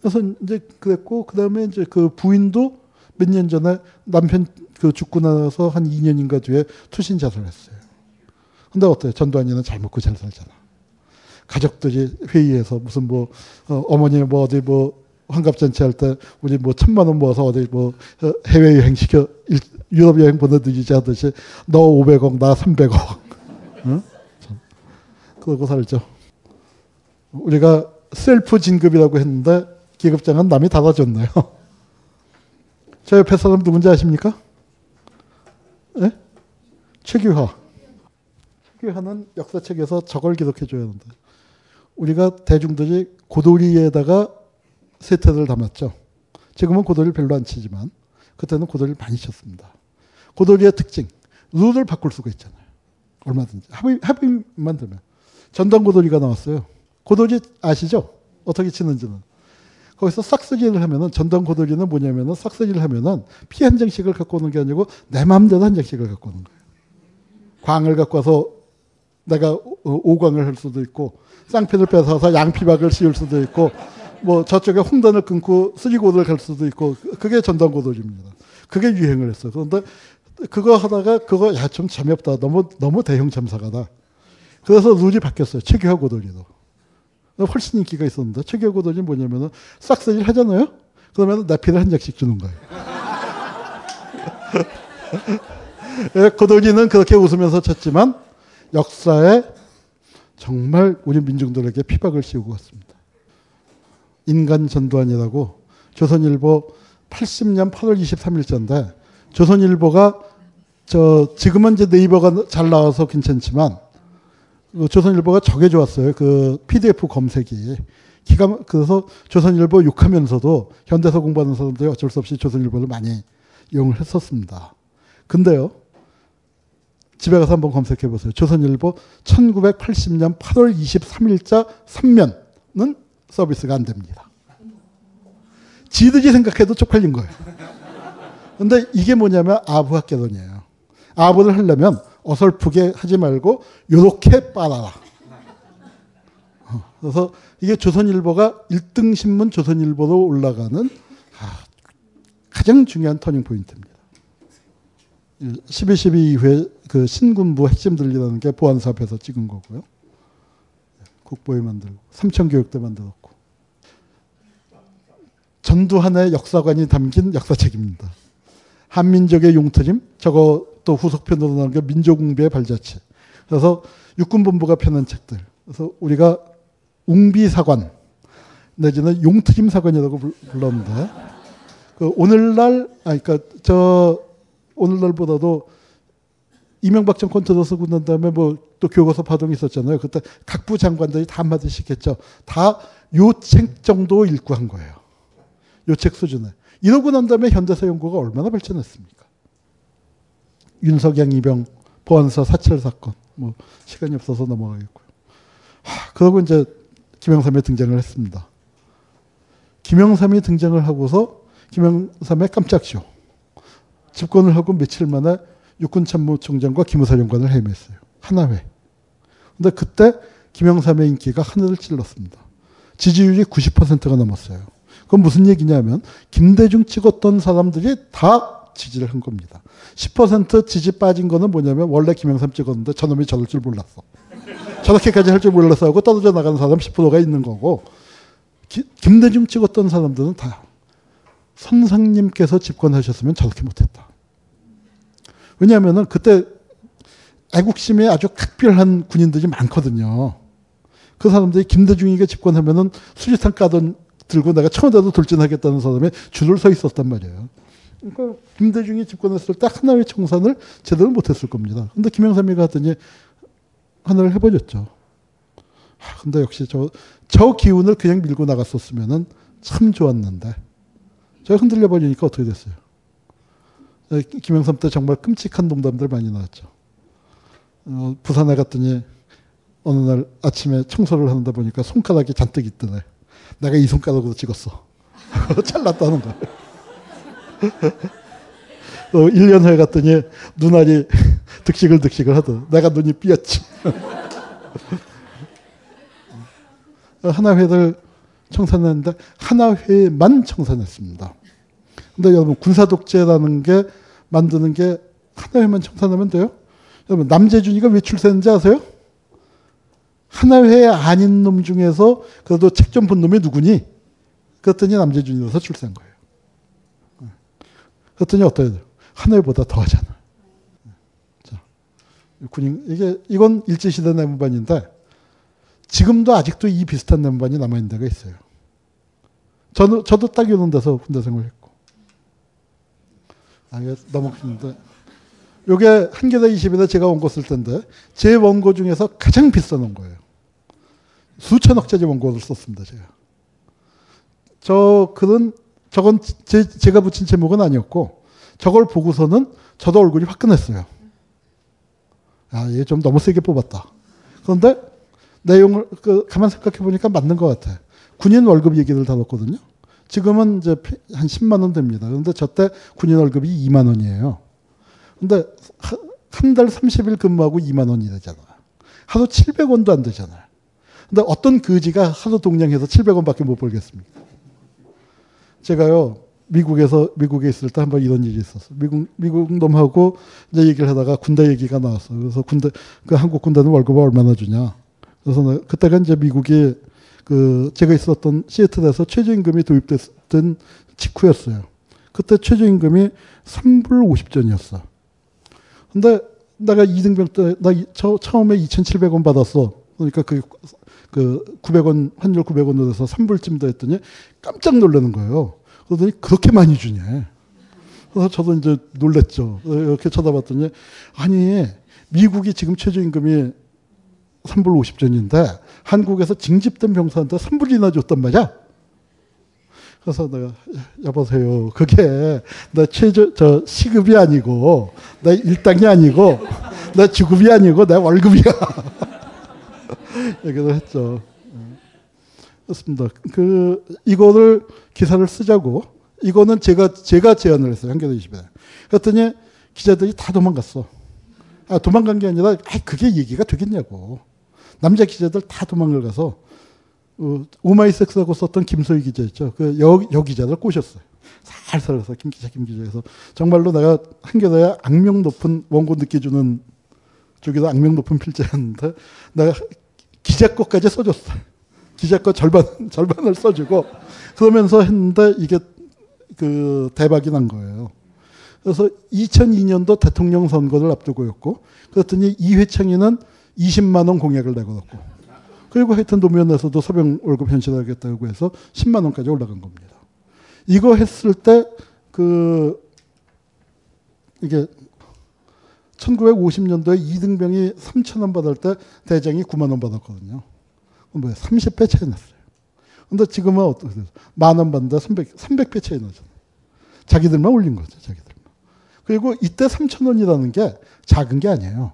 그래서 이제 그랬고, 그 다음에 이제 그 부인도 몇 년 전에 남편 그 죽고 나서 한 이 년인가 뒤에 투신 자살을 했어요. 근데 어때요? 전두환이는 잘 먹고 잘 살잖아. 가족들이 회의해서 무슨 뭐, 어, 어머니 뭐 어디 뭐 환갑잔치 할 때 우리 뭐 천만 원 모아서 어디 뭐 해외여행 시켜, 일, 유럽 여행 보내드리자 하듯이 너 오백억, 나 삼백억. 응? 그러고 살죠. 우리가 셀프 진급이라고 했는데 기급장은 남이 닫아줬나요? 저 옆에 사람 누군지 아십니까? 예? 최규하. 최규하는 역사책에서 저걸 기록해줘야 하는데, 우리가 대중들이 고도리에다가 세태를 담았죠. 지금은 고도리를 별로 안 치지만 그때는 고도리를 많이 쳤습니다. 고도리의 특징, 룰을 바꿀 수가 있잖아요. 얼마든지 합의, 합의만 들면. 전당 고도리가 나왔어요. 고도리 아시죠? 어떻게 치는지는. 거기서 싹쓰기를 하면은, 전당 고도리는 뭐냐면은 싹쓰기를 하면은 피 한 장씩을 갖고 오는 게 아니고 내 마음대로 한 장씩을 갖고 오는 거예요. 광을 갖고 와서 내가 오광을 할 수도 있고, 쌍피를 뺏어서 양피박을 씌울 수도 있고, 뭐 저쪽에 홍단을 끊고 쓰리고를 갈 수도 있고, 그게 전당 고도리입니다. 그게 유행을 했어요. 그런데 그거 하다가 그거 야 좀 재미없다. 너무 너무 대형 참사가다. 그래서 룰이 바뀌었어요. 체계화 고도리도. 훨씬 인기가 있었는데, 체계화 고도리는 뭐냐면은 싹쓸이를 하잖아요. 그러면 내 피를 한 장씩 주는 거예요. 예, 고도리는 그렇게 웃으면서 쳤지만 역사에 정말 우리 민중들에게 피박을 씌우고 왔습니다. 인간 전두환이라고 조선일보 팔십 년 팔월 이십삼 일자인데 조선일보가 저 지금은 이제 네이버가 잘 나와서 괜찮지만 조선일보가 저게 좋았어요. 그 피디에프 검색이 기가. 그래서 조선일보 욕하면서도 현대사 공부하는 사람들이 어쩔 수 없이 조선일보를 많이 이용을 했었습니다. 근데요, 집에 가서 한번 검색해 보세요. 조선일보 천구백팔십 년 팔월 이십삼 일자 삼면은 서비스가 안 됩니다. 지들이 생각해도 쪽팔린 거예요. 근데 이게 뭐냐면 아부학개론이에요. 아부를 하려면 어설프게 하지 말고 요렇게 빨아라. 그래서 이게 조선일보가 일 등 신문 조선일보로 올라가는 가장 중요한 터닝포인트입니다. 십이 십이 이후에 그 신군부 핵심들이라는 게 보안사 앞에서 찍은 거고요. 국보에 만들고 삼천교육대 만들었고, 전두환의 역사관이 담긴 역사책입니다. 한민족의 용트림, 저거 또 후속편으로 나온 게 민족웅비의 발자취. 그래서 육군본부가 펴낸 책들. 그래서 우리가 웅비사관 내지는 용트림사관이라고 불렀는데, 그 오늘날 아 그러니까 저 오늘날보다도 이명박 정권 들어서 군난 다음에 뭐 또 교과서 파동이 있었잖아요. 그때 각부 장관들이 다 한마디씩 했죠. 다 요 책 정도 읽고한 거예요. 요 책 수준에. 이러고 난 다음에 현대사 연구가 얼마나 발전했습니까? 윤석양 이병 보안사 사찰 사건. 뭐 시간이 없어서 넘어가겠고요. 하, 그러고 이제 김영삼이 등장을 했습니다. 김영삼이 등장을 하고서 김영삼의 깜짝쇼. 집권을 하고 며칠 만에 육군참모총장과 기무사령관을 해임했어요. 하나회. 근데 그때 김영삼의 인기가 하늘을 찔렀습니다. 지지율이 구십 퍼센트가 넘었어요. 그건 무슨 얘기냐면 김대중 찍었던 사람들이 다 지지를 한 겁니다. 십 퍼센트 지지 빠진 거는 뭐냐면 원래 김영삼 찍었는데 저놈이 저럴 줄 몰랐어. 저렇게까지 할 줄 몰랐어 하고 떨어져 나가는 사람 십 퍼센트가 있는 거고, 기, 김대중 찍었던 사람들은 다 선상님께서 집권하셨으면 저렇게 못했다. 왜냐하면 그때 애국심이 아주 각별한 군인들이 많거든요. 그 사람들이 김대중이가 집권하면 수지탄 까던 들고 내가 청와대도 돌진하겠다는 사람이 줄을 서 있었단 말이에요. 그러니까 김대중이 집권했을 때 하나의 청산을 제대로 못했을 겁니다. 그런데 김영삼이가 하더니 하나를 해버렸죠. 아, 근데 역시 저, 저 기운을 그냥 밀고 나갔었으면 참 좋았는데, 제가 흔들려 버리니까 어떻게 됐어요? 김영삼 때 정말 끔찍한 농담들 많이 나왔죠. 어, 부산에 갔더니 어느 날 아침에 청소를 하다 보니까 손가락이 잔뜩 있더래. 내가 이 손가락으로 찍었어. 잘랐다는 거예요. 또 일 년 후에 갔더니 눈알이 득식을 득식을 하더. 내가 눈이 삐었지. 하나회를 청산했는데 하나회만 청산했습니다. 근데 여러분 군사독재라는 게 만드는 게 하나회만 청산하면 돼요? 여러분 남재준이가 왜 출세했는지 아세요? 하나회 아닌 놈 중에서 그래도 책 좀 본 놈이 누구니? 그랬더니 남재준이라서 출세한 거예요. 그랬더니 어떻게 돼요? 하나회보다 더 하잖아. 자, 군인, 이게, 이건 일제시대 내무반인데 지금도 아직도 이 비슷한 내무반이 남아있는 데가 있어요. 저도, 저도 딱 이런 데서 군대 생활을 했고. 아, 이게 넘어갔는데. 요게 한겨레 이십일에 제가 원고 쓸 텐데 제 원고 중에서 가장 비싼 원고예요. 수천억짜리 원고를 썼습니다, 제가. 저 글은 저건 제, 제가 붙인 제목은 아니었고 저걸 보고서는 저도 얼굴이 화끈했어요. 아, 얘 좀 너무 세게 뽑았다. 그런데 내용을 그, 가만 생각해 보니까 맞는 것 같아. 군인 월급 얘기를 다뤘거든요. 지금은 이제 한 십만 원 됩니다. 그런데 저때 군인 월급이 이만 원이에요. 근데 한 달 삼십 일 근무하고 이만 원이 되잖아. 하루 칠백 원도 안 되잖아. 근데 어떤 거지가 하루 동냥해서 칠백 원밖에 못 벌겠습니까? 제가요, 미국에서, 미국에 있을 때 한번 이런 일이 있었어요. 미국, 미국 놈하고 이제 얘기를 하다가 군대 얘기가 나왔어요. 그래서 군대, 그 한국 군대는 월급을 얼마나 주냐. 그래서 그때가 이제 미국이 그, 제가 있었던 시애틀에서 최저임금이 도입됐던 직후였어요. 그때 최저임금이 삼 불 오십 전이었어. 근데 내가 이등병 때, 나 처음에 이천칠백 원 받았어. 그러니까 그, 그 구백 원, 환율 구백 원으로 해서 삼 불쯤 더 했더니 깜짝 놀라는 거예요. 그러더니 그렇게 많이 주냐. 그래서 저도 이제 놀랬죠. 이렇게 쳐다봤더니 아니, 미국이 지금 최저임금이 삼 불 오십 전인데 한국에서 징집된 병사한테 삼 불이나 줬단 말이야. 그래서 내가 여보세요. 그게 나 최저 저 시급이 아니고 나 일당이 아니고 나 주급이 아니고 내 월급이야. 얘기를 했죠. 그렇습니다. 그 이거를 기사를 쓰자고 이거는 제가 제가 제안을 했어요. 한겨레 이십에. 그랬더니 기자들이 다 도망갔어. 아, 도망간 게 아니라 아, 그게 얘기가 되겠냐고. 남자 기자들 다 도망을 가서. 어, 오마이섹스하고 썼던 김소희 기자 있죠. 그 여, 여 기자를 꼬셨어요. 살살 해서 김 기자 김 기자에서 정말로 내가 한겨레에 악명 높은 원고 느껴주는 쪽에서 악명 높은 필자였는데 내가 기자 거까지 써줬어. 기자 거 절반 절반을 써주고 그러면서 했는데 이게 그 대박이 난 거예요. 그래서 이천이 년도 대통령 선거를 앞두고였고 그랬더니 이회창이는 이십만 원 공약을 내걸었고. 그리고 하여튼 노무현에서도 서병 월급 현실화하겠다고 해서 십만 원까지 올라간 겁니다. 이거 했을 때, 그, 이게, 천구백오십 년도에 이등병이 삼천 원 받을 때 대장이 구만 원 받았거든요. 뭐야, 삼십 배 차이 났어요. 근데 지금은 어떻게 돼요? 만 원 받는데 삼백, 삼백 배 차이 나잖아요. 자기들만 올린 거죠, 자기들만. 그리고 이때 삼천 원이라는 게 작은 게 아니에요.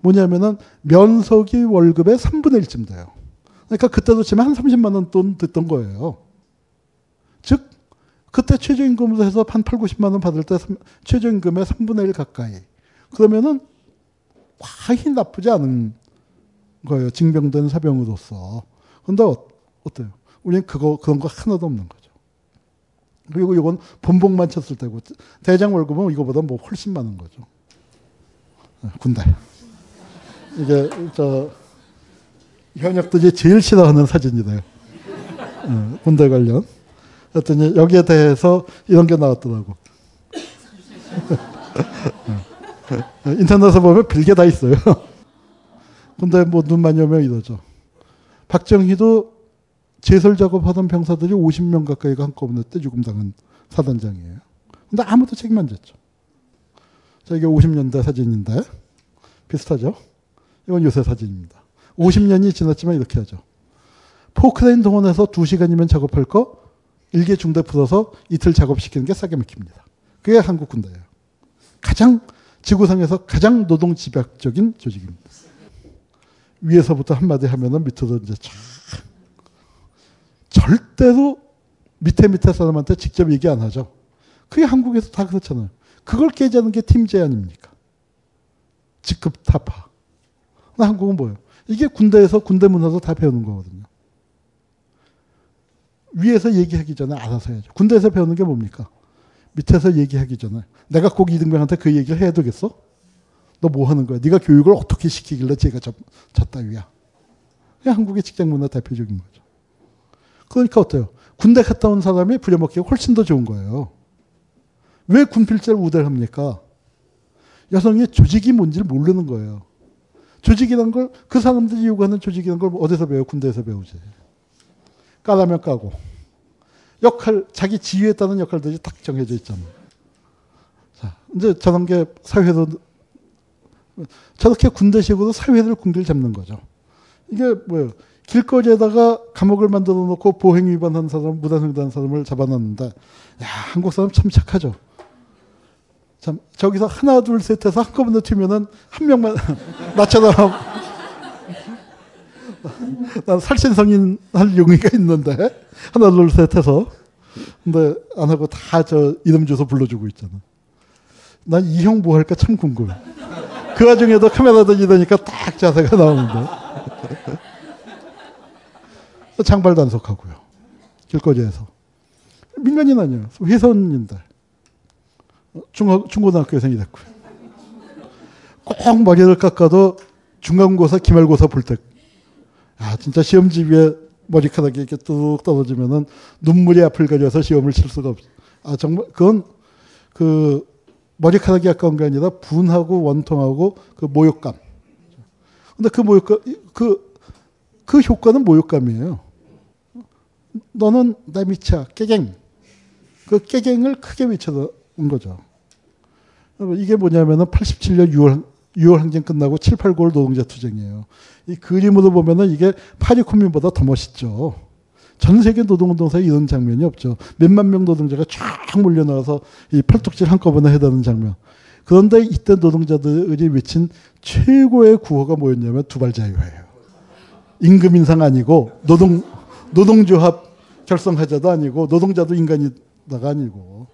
뭐냐면은 면석이 월급의 삼분의 일쯤 돼요. 그러니까 그때도 치면 한 삼십만 원 돈 됐던 거예요. 즉 그때 최저임금으로 해서 한 팔, 구십만 원 받을 때 최저임금의 삼분의 일 가까이. 그러면은 과히 나쁘지 않은 거예요. 징병된 사병으로서. 근데 어, 어때요? 우리는 그거 그런 거 하나도 없는 거죠. 그리고 이건 본봉만 쳤을 때고 대장 월급은 이거보다 뭐 훨씬 많은 거죠. 군대. 이게, 저, 현역들이 제일 싫어하는 사진이래요. 어, 군대 관련. 그랬더니 여기에 대해서 이런 게 나왔더라고. 어, 인터넷에 보면 별게 다 있어요. 군대 뭐 눈 많이 오면 이러죠. 박정희도 제설 작업하던 병사들이 오십 명 가까이가 한꺼번에 때 죽음당한 사단장이에요. 근데 아무도 책임 안 졌죠. 자, 이게 오십 년대 사진인데 비슷하죠? 이건 요새 사진입니다. 오십 년이 지났지만 이렇게 하죠. 포크레인 동원해서 두 시간이면 작업할 거 일개 중대 풀어서 이틀 작업시키는 게 싸게 먹힙니다. 그게 한국 군대예요. 가장 지구상에서 가장 노동 집약적인 조직입니다. 위에서부터 한마디 하면은 밑으로 이제 쫙. 절대로 밑에 밑에 사람한테 직접 얘기 안 하죠. 그게 한국에서 다 그렇잖아요. 그걸 깨자는 게 팀제 아닙니까? 직급타파. 근데 한국은 뭐예요? 이게 군대에서 군대 문화도 다 배우는 거거든요. 위에서 얘기하기 전에 알아서 해야죠. 군대에서 배우는 게 뭡니까? 밑에서 얘기하기 전에. 내가 꼭 이등병한테 그 얘기를 해야 되겠어? 너 뭐 하는 거야? 네가 교육을 어떻게 시키길래 제가 졌다위야. 그게 한국의 직장 문화 대표적인 거죠. 그러니까 어때요? 군대 갔다 온 사람이 부려먹기가 훨씬 더 좋은 거예요. 왜 군필제를 우대합니까? 여성이 조직이 뭔지를 모르는 거예요. 조직이란 걸, 그 사람들이 요구하는 조직이란 걸 어디서 배워요? 군대에서 배우지. 까라면 까고. 역할, 자기 지위에 따른 역할들이 딱 정해져 있잖아. 자, 이제 저런 게 사회로, 저렇게 군대식으로 사회를 군기를 잡는 거죠. 이게 뭐예요? 길거리에다가 감옥을 만들어 놓고 보행 위반한 사람, 무단횡단한 사람을 잡아놨는데, 야, 한국 사람 참 착하죠. 참, 저기서 하나, 둘, 셋 해서 한꺼번에 튀면은 한 명만, 나처럼, 난 살신성인 할 용의가 있는데, 하나, 둘, 셋 해서. 근데 안 하고 다 저 이름 주소 불러주고 있잖아. 난 이 형 뭐 할까 참 궁금해. 그 와중에도 카메라 던지다니까 딱 자세가 나오는데. 장발 단속하고요. 길거리에서. 민간인 아니에요. 회선인데. 중하, 중고등학교생이 됐고요. 꼭 머리를 깎아도 중간고사, 기말고사 볼 때. 아, 진짜 시험지위에 머리카락이 이렇게 뚝 떨어지면은 눈물이 앞을 가려서 시험을 칠 수가 없어. 아, 정말, 그건 그 머리카락이 아까운 게 아니라 분하고 원통하고 그 모욕감. 근데 그 모욕감, 그, 그 효과는 모욕감이에요. 너는 나 미쳐, 깨갱. 그 깨갱을 크게 외쳐온 거죠. 이게 뭐냐면은 팔십칠 년 유월, 유월 항쟁 끝나고 칠, 팔, 구월 노동자 투쟁이에요. 이 그림으로 보면은 이게 파리 코뮌보다 더 멋있죠. 전 세계 노동운동사에 이런 장면이 없죠. 몇만 명 노동자가 쫙 몰려나와서 이 팔뚝질 한꺼번에 해다는 장면. 그런데 이때 노동자들이 외친 최고의 구호가 뭐였냐면 두발자유예요. 임금 인상 아니고 노동, 노동조합 결성하자도 아니고 노동자도 인간이다가 아니고.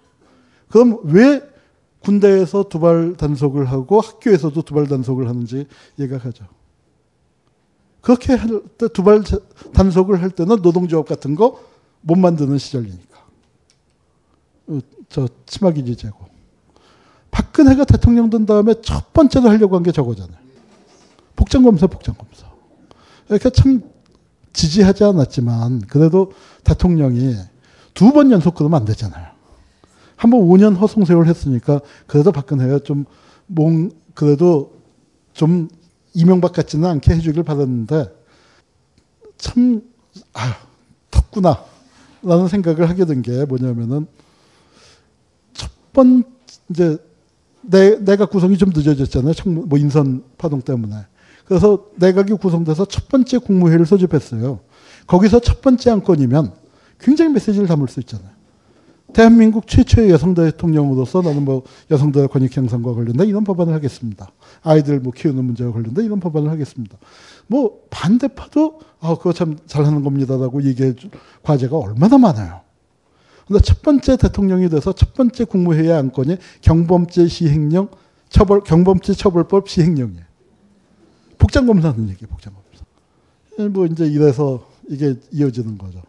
그럼 왜 군대에서 두발 단속을 하고 학교에서도 두발 단속을 하는지 얘가 가죠. 그렇게 할 때 두발 단속을 할 때는 노동조합 같은 거 못 만드는 시절이니까. 저 치마 기지 제고. 박근혜가 대통령 된 다음에 첫 번째로 하려고 한 게 저거잖아요. 복장검사, 복장검사. 그러니까 참 지지하지 않았지만 그래도 대통령이 두 번 연속 그러면 안 되잖아요. 한 번 오 년 허송세월 했으니까 그래도 박근혜가 좀 몽, 그래도 좀 이명박 같지는 않게 해주길 바랐는데 참, 아, 텄구나 라는 생각을 하게 된 게 뭐냐면은 첫 번, 이제 내, 내각 구성이 좀 늦어졌잖아요. 뭐 인선 파동 때문에. 그래서 내각이 구성돼서 첫 번째 국무회의를 소집했어요. 거기서 첫 번째 안건이면 굉장히 메시지를 담을 수 있잖아요. 대한민국 최초의 여성 대통령으로서 나는 뭐 여성들의 권익 향상과 관련된 이런 법안을 하겠습니다. 아이들 뭐 키우는 문제와 관련된 이런 법안을 하겠습니다. 뭐 반대파도 아 그거 참 잘하는 겁니다라고 얘기해 줄 과제가 얼마나 많아요. 근데 첫 번째 대통령이 돼서 첫 번째 국무회의 안건이 경범죄 시행령 처벌 경범죄 처벌법 시행령이에요. 복장검사는 얘기예요. 복장검사. 뭐 이제 이래서 이게 이어지는 거죠.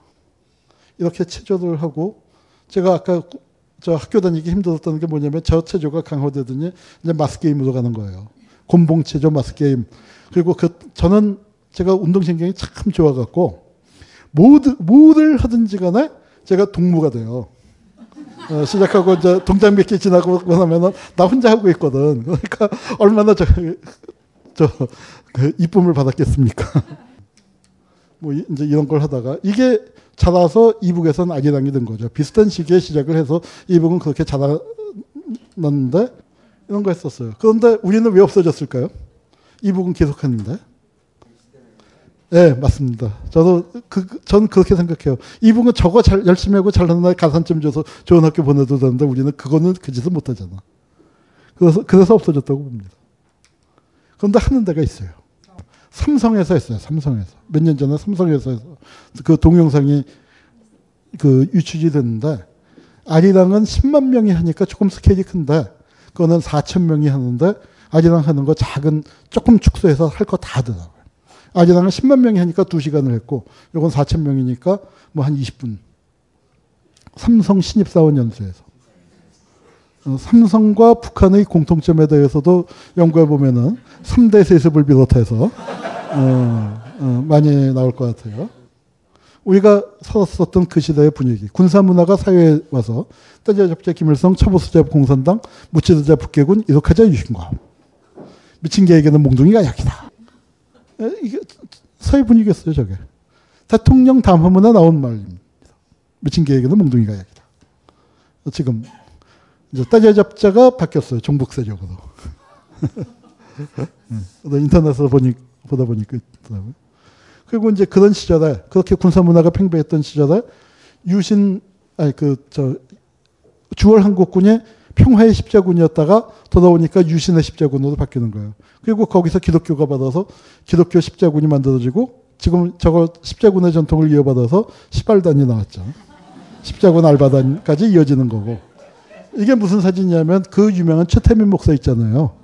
이렇게 체조를 하고 제가 아까 저 학교 다니기 힘들었던 게 뭐냐면 저 체조가 강화되더니 이제 마스게임으로 가는 거예요. 곤봉체조 마스게임. 그리고 그 저는 제가 운동신경이 참 좋아갖고 모두, 뭐를 하든지 간에 제가 동무가 돼요. 어, 시작하고 이제 동작 몇 개 지나고 나면은 나 혼자 하고 있거든. 그러니까 얼마나 저... 저, 그, 이쁨을 받았겠습니까? 뭐, 이제 이런 걸 하다가, 이게 자라서 이북에서는 악이당이 된 거죠. 비슷한 시기에 시작을 해서 이북은 그렇게 자라났는데, 이런 거 했었어요. 그런데 우리는 왜 없어졌을까요? 이북은 계속 하는데? 예, 네, 맞습니다. 저도, 그, 전 그렇게 생각해요. 이북은 저거 잘, 열심히 하고 잘하는 날 가산점 줘서 좋은 학교 보내도 되는데, 우리는 그거는 그 짓을 못 하잖아. 그래서, 그래서 없어졌다고 봅니다. 그런데 하는 데가 있어요. 삼성에서 했어요. 삼성에서. 몇 년 전에 삼성에서 그 동영상이 그 유출이 됐는데 아리랑은 십만 명이 하니까 조금 스케일이 큰데 그거는 사천 명이 하는데 아리랑 하는 거 작은 조금 축소해서 할 거 다 하더라고요. 아리랑은 십만 명이 하니까 두 시간을 했고 이건 사천 명이니까 뭐 한 이십 분. 삼성 신입사원 연수에서. 삼성과 북한의 공통점에 대해서도 연구해보면은 삼 대 세습을 비롯해서 어, 어, 많이 나올 것 같아요. 우리가 살았었던 그 시대의 분위기. 군사문화가 사회에 와서 떼자 잡자 김일성, 처보수자 공산당, 무찌르자 북괴군, 이독하자 유신과. 미친 개에게는 몽둥이가 약이다. 이게 사회 분위기였어요, 저게. 대통령 담화문에 나온 말입니다. 미친 개에게는 몽둥이가 약이다. 지금 이제 떼자 잡자가 바뀌었어요, 종북 세력으로. 인터넷에서 보니, 보다 보니까 있더라고요. 그리고 이제 그런 시절에, 그렇게 군사문화가 팽배했던 시절에, 유신, 아니, 그, 저, 주월 한국군이 평화의 십자군이었다가 돌아오니까 유신의 십자군으로 바뀌는 거예요. 그리고 거기서 기독교가 받아서 기독교 십자군이 만들어지고, 지금 저거 십자군의 전통을 이어받아서 십알단이 나왔죠. 십자군 알바단까지 이어지는 거고. 이게 무슨 사진이냐면 그 유명한 최태민 목사 있잖아요.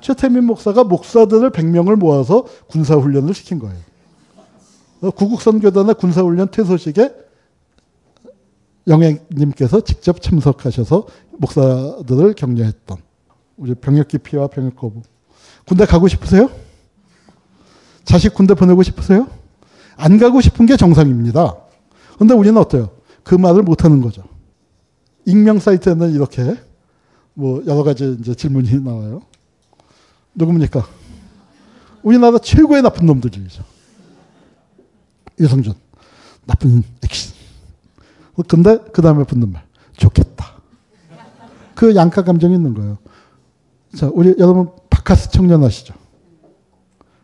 최태민 목사가 목사들을 백 명을 모아서 군사훈련을 시킨 거예요. 구국선교단의 군사훈련 퇴소식에 영애님께서 직접 참석하셔서 목사들을 격려했던 우리 병역기피와 병역거부. 군대 가고 싶으세요? 자식 군대 보내고 싶으세요? 안 가고 싶은 게 정상입니다. 그런데 우리는 어때요? 그 말을 못하는 거죠. 익명 사이트에는 이렇게 뭐 여러 가지 이제 질문이 나와요. 누굽니까? 우리나라 최고의 나쁜 놈들이죠. 유성준, 나쁜 액션. 근데 그 다음에 붙는 말, 좋겠다. 그 양가 감정이 있는 거예요. 자, 우리 여러분 바카스 청년 아시죠?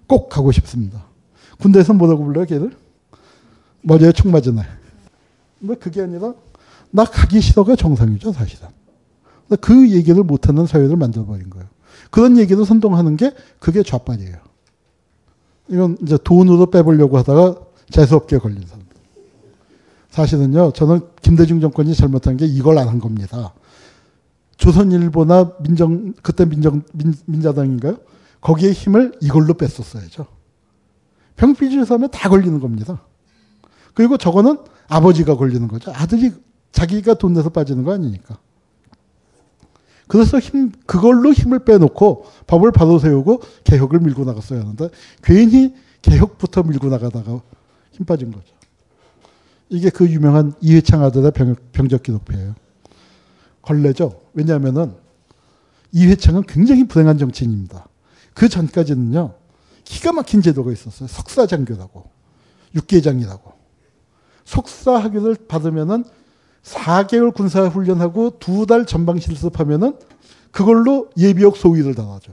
꼭 가고 싶습니다. 군대에서 뭐라고 불러요, 걔를? 머리에 총 맞은 애. 근데 그게 아니라 나 가기 싫어가 정상이죠, 사실은. 근데 그 얘기를 못하는 사회를 만들어버린 거예요. 그런 얘기를 선동하는 게 그게 좌빨이에요. 이건 이제 돈으로 빼보려고 하다가 재수없게 걸린 사람. 사실은요, 저는 김대중 정권이 잘못한 게 이걸 안 한 겁니다. 조선일보나 민정, 그때 민정, 민, 민자당인가요? 거기에 힘을 이걸로 뺐었어야죠. 병삐질싸움에 다 걸리는 겁니다. 그리고 저거는 아버지가 걸리는 거죠. 아들이 자기가 돈 내서 빠지는 거 아니니까. 그래서 힘, 그걸로 힘을 빼놓고 법을 바로 세우고 개혁을 밀고 나갔어야 하는데 괜히 개혁부터 밀고 나가다가 힘 빠진 거죠. 이게 그 유명한 이회창 아들의 병, 병적 기록표예요. 걸레죠. 왜냐하면은 이회창은 굉장히 불행한 정치인입니다. 그 전까지는요, 기가 막힌 제도가 있었어요. 석사장교라고, 육계장이라고. 석사 학위를 받으면은 사 개월 군사훈련하고 두 달 전방실습하면은 그걸로 예비역 소위를 당하죠.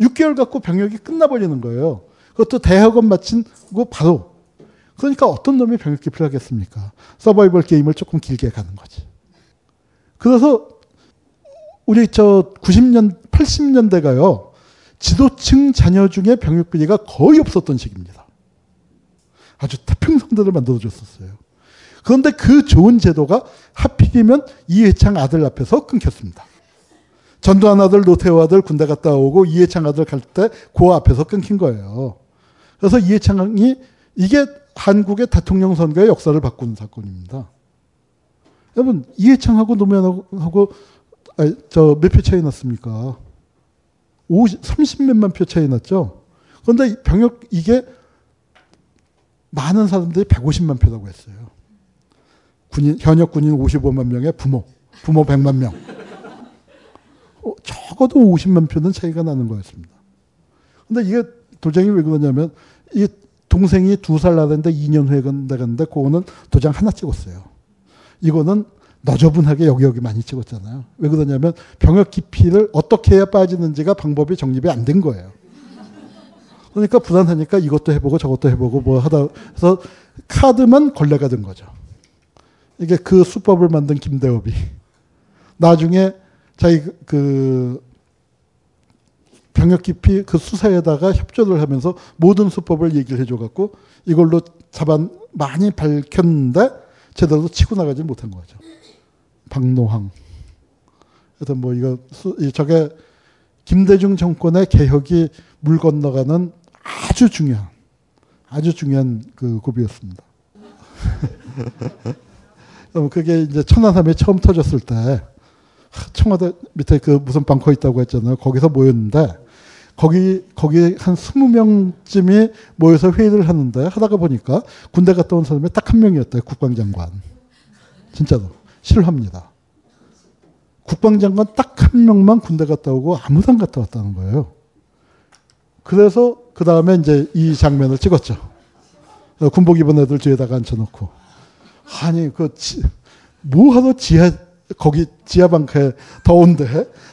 육 개월 갖고 병역이 끝나버리는 거예요. 그것도 대학원 마치고 바로. 그러니까 어떤 놈이 병역기 필요하겠습니까? 서바이벌 게임을 조금 길게 가는 거지. 그래서 우리 저 구십 년, 팔십 년대가요. 지도층 자녀 중에 병역 비리가 거의 없었던 시기입니다. 아주 태평성들을 만들어줬었어요. 그런데 그 좋은 제도가 하필이면 이회창 아들 앞에서 끊겼습니다. 전두환 아들, 노태우 아들 군대 갔다 오고 이회창 아들 갈 때 그 앞에서 끊긴 거예요. 그래서 이회창이 이게 한국의 대통령 선거의 역사를 바꾸는 사건입니다. 여러분, 이회창하고 노무현하고 저 몇 표 차이 났습니까? 삼십 몇만 표 차이 났죠? 그런데 병역 이게 많은 사람들이 백오십만 표라고 했어요. 군인, 현역 군인 오십오만 명의 부모, 부모 백만 명. 어, 적어도 오십만 표는 차이가 나는 거였습니다. 근데 이게 도장이 왜 그러냐면, 이 동생이 두 살 나는데 이 년 후에 간다는데 그거는 도장 하나 찍었어요. 이거는 너저분하게 여기 여기 많이 찍었잖아요. 왜 그러냐면 병역 기피를 어떻게 해야 빠지는지가 방법이 정립이 안 된 거예요. 그러니까 불안하니까 이것도 해보고 저것도 해보고 뭐 하다 해서 카드만 걸레가 된 거죠. 이게 그 수법을 만든 김대업이 나중에 자기 그 병역 기피 그 수사에다가 협조를 하면서 모든 수법을 얘기를 해줘갖고 이걸로 잡아 많이 밝혔는데 제대로 치고 나가지 못한 거죠. 박노항. 그래서 뭐 이거 저게 김대중 정권의 개혁이 물 건너가는 아주 중요한 아주 중요한 그 고비였습니다. 그게 이제 천안함이 처음 터졌을 때 청와대 밑에 그 무슨 벙커 있다고 했잖아요. 거기서 모였는데 거기 거기 한 스무 명쯤이 모여서 회의를 하는데 하다가 보니까 군대 갔다 온 사람이 딱 한 명이었대요. 국방장관. 진짜로 실화입니다. 국방장관 딱 한 명만 군대 갔다 오고 아무도 안 갔다 왔다는 거예요. 그래서 그 다음에 이제 이 장면을 찍었죠. 군복 입은 애들 뒤에다가 앉혀놓고. 아니, 그, 지, 뭐하러 지하, 거기 지하방카에 더운데,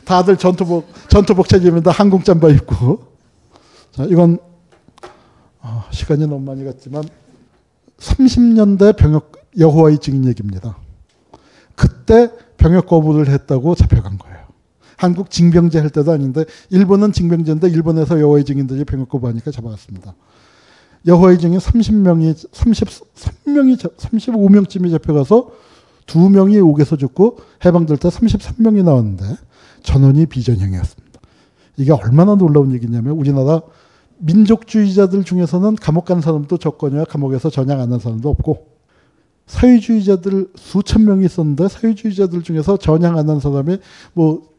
다들 전투복, 전투복 체집입니다. 항공 잠바 입고. 자, 이건, 어, 시간이 너무 많이 갔지만, 삼십 년대 병역, 여호와의 증인 얘기입니다. 그때 병역 거부를 했다고 잡혀간 거예요. 한국 징병제 할 때도 아닌데, 일본은 징병제인데, 일본에서 여호와의 증인들이 병역 거부하니까 잡아갔습니다. 여호와의 증인 삼십 명이, 삼십삼 명이, 삼십오 명쯤이 잡혀가서 두 명이 옥에서 죽고 해방될 때 삼십삼 명이 나왔는데 전원이 비전형이었습니다. 이게 얼마나 놀라운 얘기냐면 우리나라 민족주의자들 중에서는 감옥 간 사람도 적거냐 감옥에서 전향 안 한 사람도 없고 사회주의자들 수천 명이 있었는데 사회주의자들 중에서 전향 안 한 사람이 뭐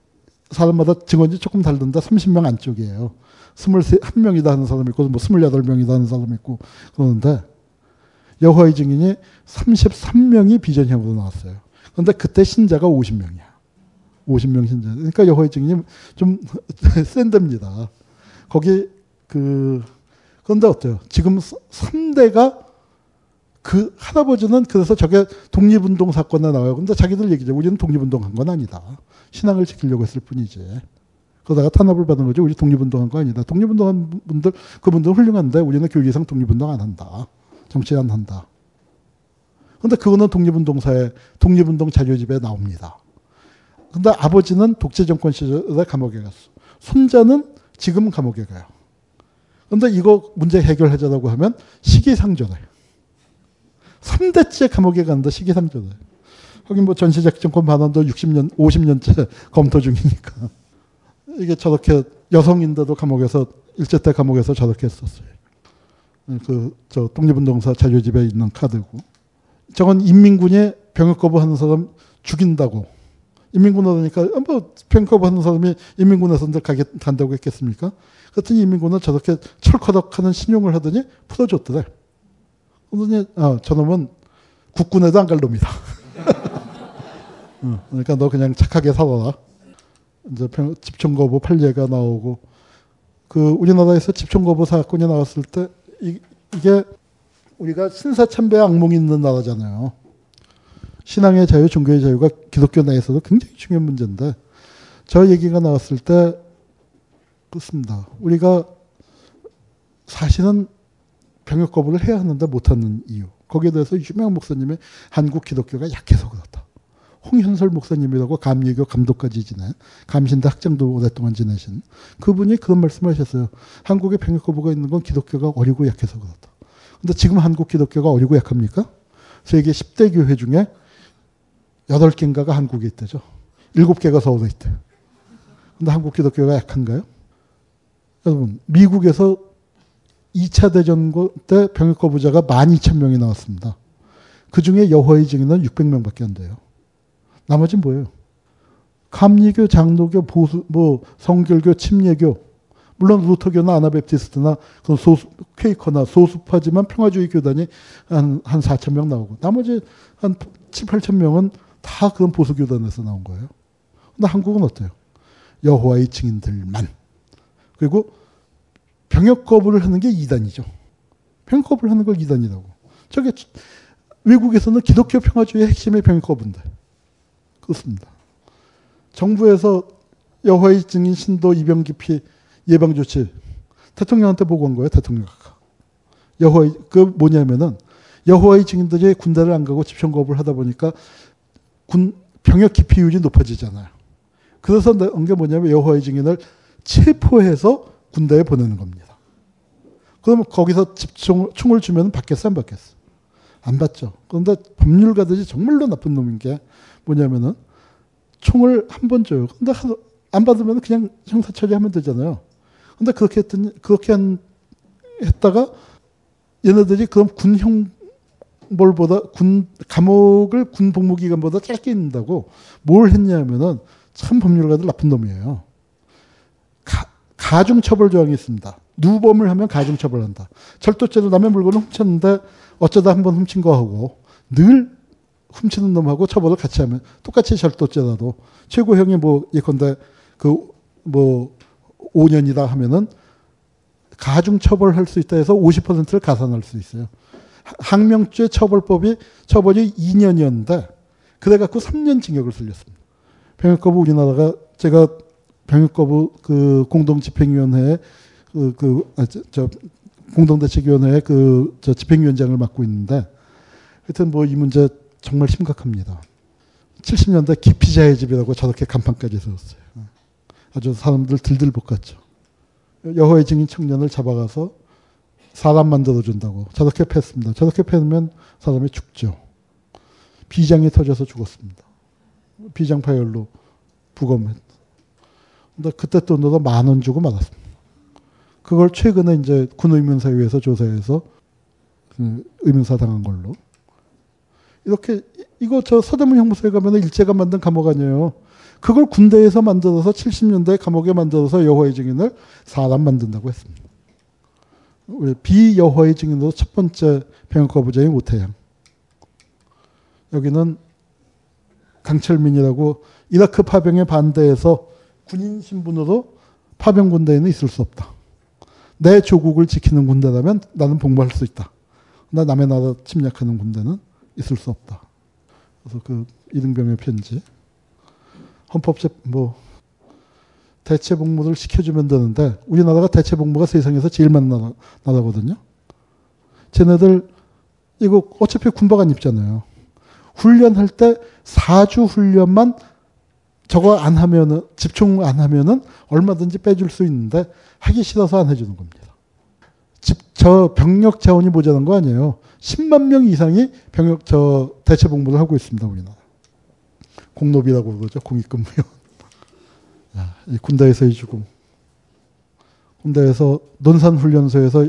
사람마다 증언이 조금 다른데 삼십 명 안쪽이에요. 이십일 명이다 하는 사람이 있고, 뭐 이십팔 명이다 하는 사람이 있고, 그러는데, 여호와의 증인이 삼십삼 명이 비전형으로 나왔어요. 그런데 그때 신자가 오십 명이야. 오십 명 신자. 그러니까 여호와의 증인이 좀 센 데입니다. 거기, 그, 그런데 어때요? 지금 삼 대가 그 할아버지는 그래서 저게 독립운동 사건에 나와요. 근데 자기들 얘기죠. 우리는 독립운동 한 건 아니다. 신앙을 지키려고 했을 뿐이지. 그러다가 탄압을 받은 거죠. 우리 독립운동한 거 아니다. 독립운동한 분들, 그분들은 훌륭한데 우리는 교리상 독립운동 안 한다. 정치 안 한다. 그런데 그거는 독립운동사의 독립운동 자료집에 나옵니다. 그런데 아버지는 독재정권 시절에 감옥에 갔어. 손자는 지금 감옥에 가요. 그런데 이거 문제 해결하자고 하면 시기상조래. 삼 대째 감옥에 가는데 시기상조래. 하긴 뭐 전시작전권 반환도 육십 년, 오십 년째 검토 중이니까. 이게 저렇게 여성인데도 감옥에서 일제 때 감옥에서 저렇게 했었어요. 그 저 독립운동사 자료집에 있는 카드고. 저건 인민군이 병역 거부하는 사람 죽인다고. 인민군 하니까 뭐 병역 거부하는 사람이 인민군에서 가게 간다고 했겠습니까? 그랬더니 인민군은 저렇게 철커덕하는 신용을 하더니 풀어줬더래. 그러더니 아, 저놈은 국군에도 안 갈 놈이다. 그러니까 너 그냥 착하게 살아라. 이제 집총거부 판례가 나오고, 그, 우리나라에서 집총거부 사건이 나왔을 때, 이, 이게, 우리가 신사참배의 악몽이 있는 나라잖아요. 신앙의 자유, 종교의 자유가 기독교 내에서도 굉장히 중요한 문제인데, 저 얘기가 나왔을 때, 그렇습니다. 우리가 사실은 병역 거부를 해야 하는데 못하는 이유. 거기에 대해서 유명한 목사님이 한국 기독교가 약해서 그렇다. 홍현설 목사님이라고 감리교 감독까지 지낸 감신대 학장도 오랫동안 지내신 그분이 그런 말씀을 하셨어요. 한국에 병역 거부가 있는 건 기독교가 어리고 약해서 그렇다. 근데 지금 한국 기독교가 어리고 약합니까? 세계 십 대 교회 중에 여덟 개인가가 한국에 있대죠. 일곱 개가 서울에 있대. 근데 한국 기독교가 약한가요? 여러분, 미국에서 이 차 대전 때 병역 거부자가 만 이천 명이 나왔습니다. 그중에 여호와의 증인은 육백 명밖에 안 돼요. 나머지는 뭐예요? 감리교, 장로교, 보수, 뭐 성결교, 침례교, 물론 루터교나 아나베프티스트나 그 소수, 퀘이커나 소수파지만 평화주의 교단이 한, 한 사천 명 나오고 나머지 한 칠, 팔천 명은 다 그런 보수 교단에서 나온 거예요. 근데 한국은 어때요? 여호와의 증인들만. 그리고 병역 거부를 하는 게 이단이죠. 병역 거부를 하는 걸 이단이라고. 저게 외국에서는 기독교 평화주의의 핵심이 병역 거부인데. 그렇습니다. 정부에서 여호와의 증인 신도 입영기피 예방조치 대통령한테 보고한 거예요. 대통령 여호와의 그 뭐냐면은 여호와의 증인들이 군대를 안 가고 집행거부를 하다 보니까 군 병역 기피율이 높아지잖아요. 그래서 나온 게 뭐냐면 여호와의 증인을 체포해서 군대에 보내는 겁니다. 그러면 거기서 집총 총을 주면 받겠어 안 받겠어? 안 받죠. 그런데 법률가들이 정말로 나쁜 놈인 게 뭐냐면은 총을 한 번 줘요. 근데 안 받으면 그냥 형사 처리하면 되잖아요. 근데 그렇게 했더니, 그렇게 한, 했다가 얘네들이 그럼 군형 뭘보다 군 감옥을 군 복무기간보다 짧게 있는다고 뭘 했냐면은 참 법률가들 나쁜 놈이에요. 가, 가중처벌 조항이 있습니다. 누범을 하면 가중처벌한다. 절도죄로 남의 물건을 훔쳤는데 어쩌다 한번 훔친 거하고 늘 훔치는 놈하고 처벌을 같이 하면 똑같이 절도죄라도 최고형이 뭐 예컨대 그 뭐 오 년이다 하면은 가중처벌할 수 있다 해서 오십 퍼센트를 가산할 수 있어요. 항명죄 처벌법이 처벌이 이 년이었는데 그래갖고 삼 년 징역을 살렸습니다. 병역거부 우리나라가 제가 병역거부 그 공동집행위원회에 그, 그 아, 저, 저 공동대책위원회에 그 저 집행위원장을 맡고 있는데 하여튼 뭐 이 문제 정말 심각합니다. 칠십 년대 기피자의 집이라고 저렇게 간판까지 세웠어요. 아주 사람들 들들 볶았죠. 여호와의 증인 청년을 잡아가서 사람 만들어준다고 저렇게 팼습니다. 저렇게 패면 사람이 죽죠. 비장이 터져서 죽었습니다. 비장 파열로 부검했다. 근데 그때 돈으로 만 원 주고 말았습니다. 그걸 최근에 이제 군의문사위에서 조사해서 의문사 당한 걸로. 이렇게, 이거 저 서대문 형무소에 가면 일제가 만든 감옥 아니에요. 그걸 군대에서 만들어서 칠십 년대 감옥에 만들어서 여호와의 증인을 사람 만든다고 했습니다. 우리 비여호와의 증인으로 첫 번째 병역거부자인 오태양. 여기는 강철민이라고 이라크 파병에 반대해서 군인 신분으로 파병 군대에는 있을 수 없다. 내 조국을 지키는 군대라면 나는 복무할 수 있다. 나 남의 나라 침략하는 군대는 있을 수 없다. 그래서 그 이등병의 편지. 헌법제 뭐 대체 복무를 시켜주면 되는데 우리나라가 대체 복무가 세상에서 제일 많은 나라, 나라거든요. 쟤네들 이거 어차피 군복 안 입잖아요. 훈련할 때 사 주 훈련만 저거 안 하면은 집중 안 하면은 얼마든지 빼줄 수 있는데 하기 싫어서 안 해주는 겁니다. 집, 저 병력 자원이 모자란 거 아니에요. 십만 명 이상이 병력 저 대체 복무를 하고 있습니다. 우리나라. 공노비라고 그러죠. 공익근무요. 군대에서의 죽음. 군대에서 논산훈련소에서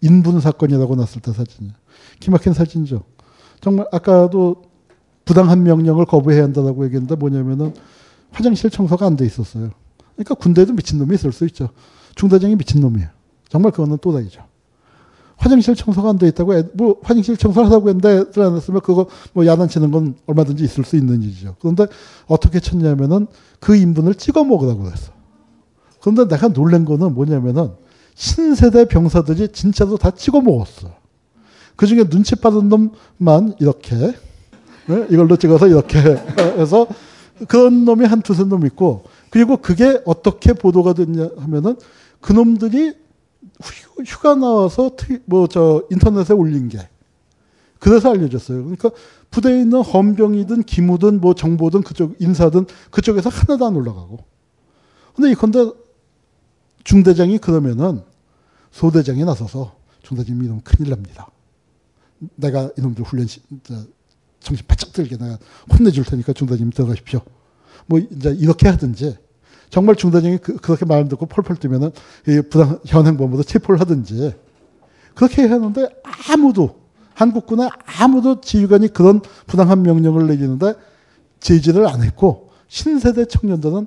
인분사건이라고 났을 때 사진이에요. 기막힌 사진이죠. 정말 아까도 부당한 명령을 거부해야 한다고 얘기했는데 뭐냐면은 화장실 청소가 안 돼 있었어요. 그러니까 군대에도 미친놈이 있을 수 있죠. 중대장이 미친놈이에요. 정말 그거는 또다이죠. 화장실 청소가 안 돼 있다고 애, 뭐 화장실 청소를 하다고 했는데 애들 안 했으면 그거 뭐 야단치는 건 얼마든지 있을 수 있는 일이죠. 그런데 어떻게 쳤냐면은 그 인분을 찍어 먹으라고 그랬어. 그런데 내가 놀란 거는 뭐냐면은 신세대 병사들이 진짜로 다 찍어 먹었어. 그중에 눈치 빠른 놈만 이렇게 이걸로 찍어서 이렇게 해서 그런 놈이 한 두세 놈 있고 그리고 그게 어떻게 보도가 됐냐 하면은 그 놈들이 휴가 나와서 뭐 저 인터넷에 올린 게 그래서 알려졌어요. 그러니까 부대에 있는 헌병이든 기무든 뭐 정보든 그쪽 인사든 그쪽에서 하나도 안 올라가고. 근데 이건데 중대장이 그러면은 소대장이 나서서 중대장님 이러면 큰일 납니다. 내가 이놈들 훈련 정신 바짝 들게 내가 혼내줄 테니까 중대장님 들어가십시오. 뭐 이제 이렇게 하든지. 정말 중대장이 그, 그렇게 말을 듣고 펄펄 뛰면은 부당 현행범으로 체포를 하든지 그렇게 하는데 아무도 한국군에 아무도 지휘관이 그런 부당한 명령을 내리는데 제지를 안 했고 신세대 청년들은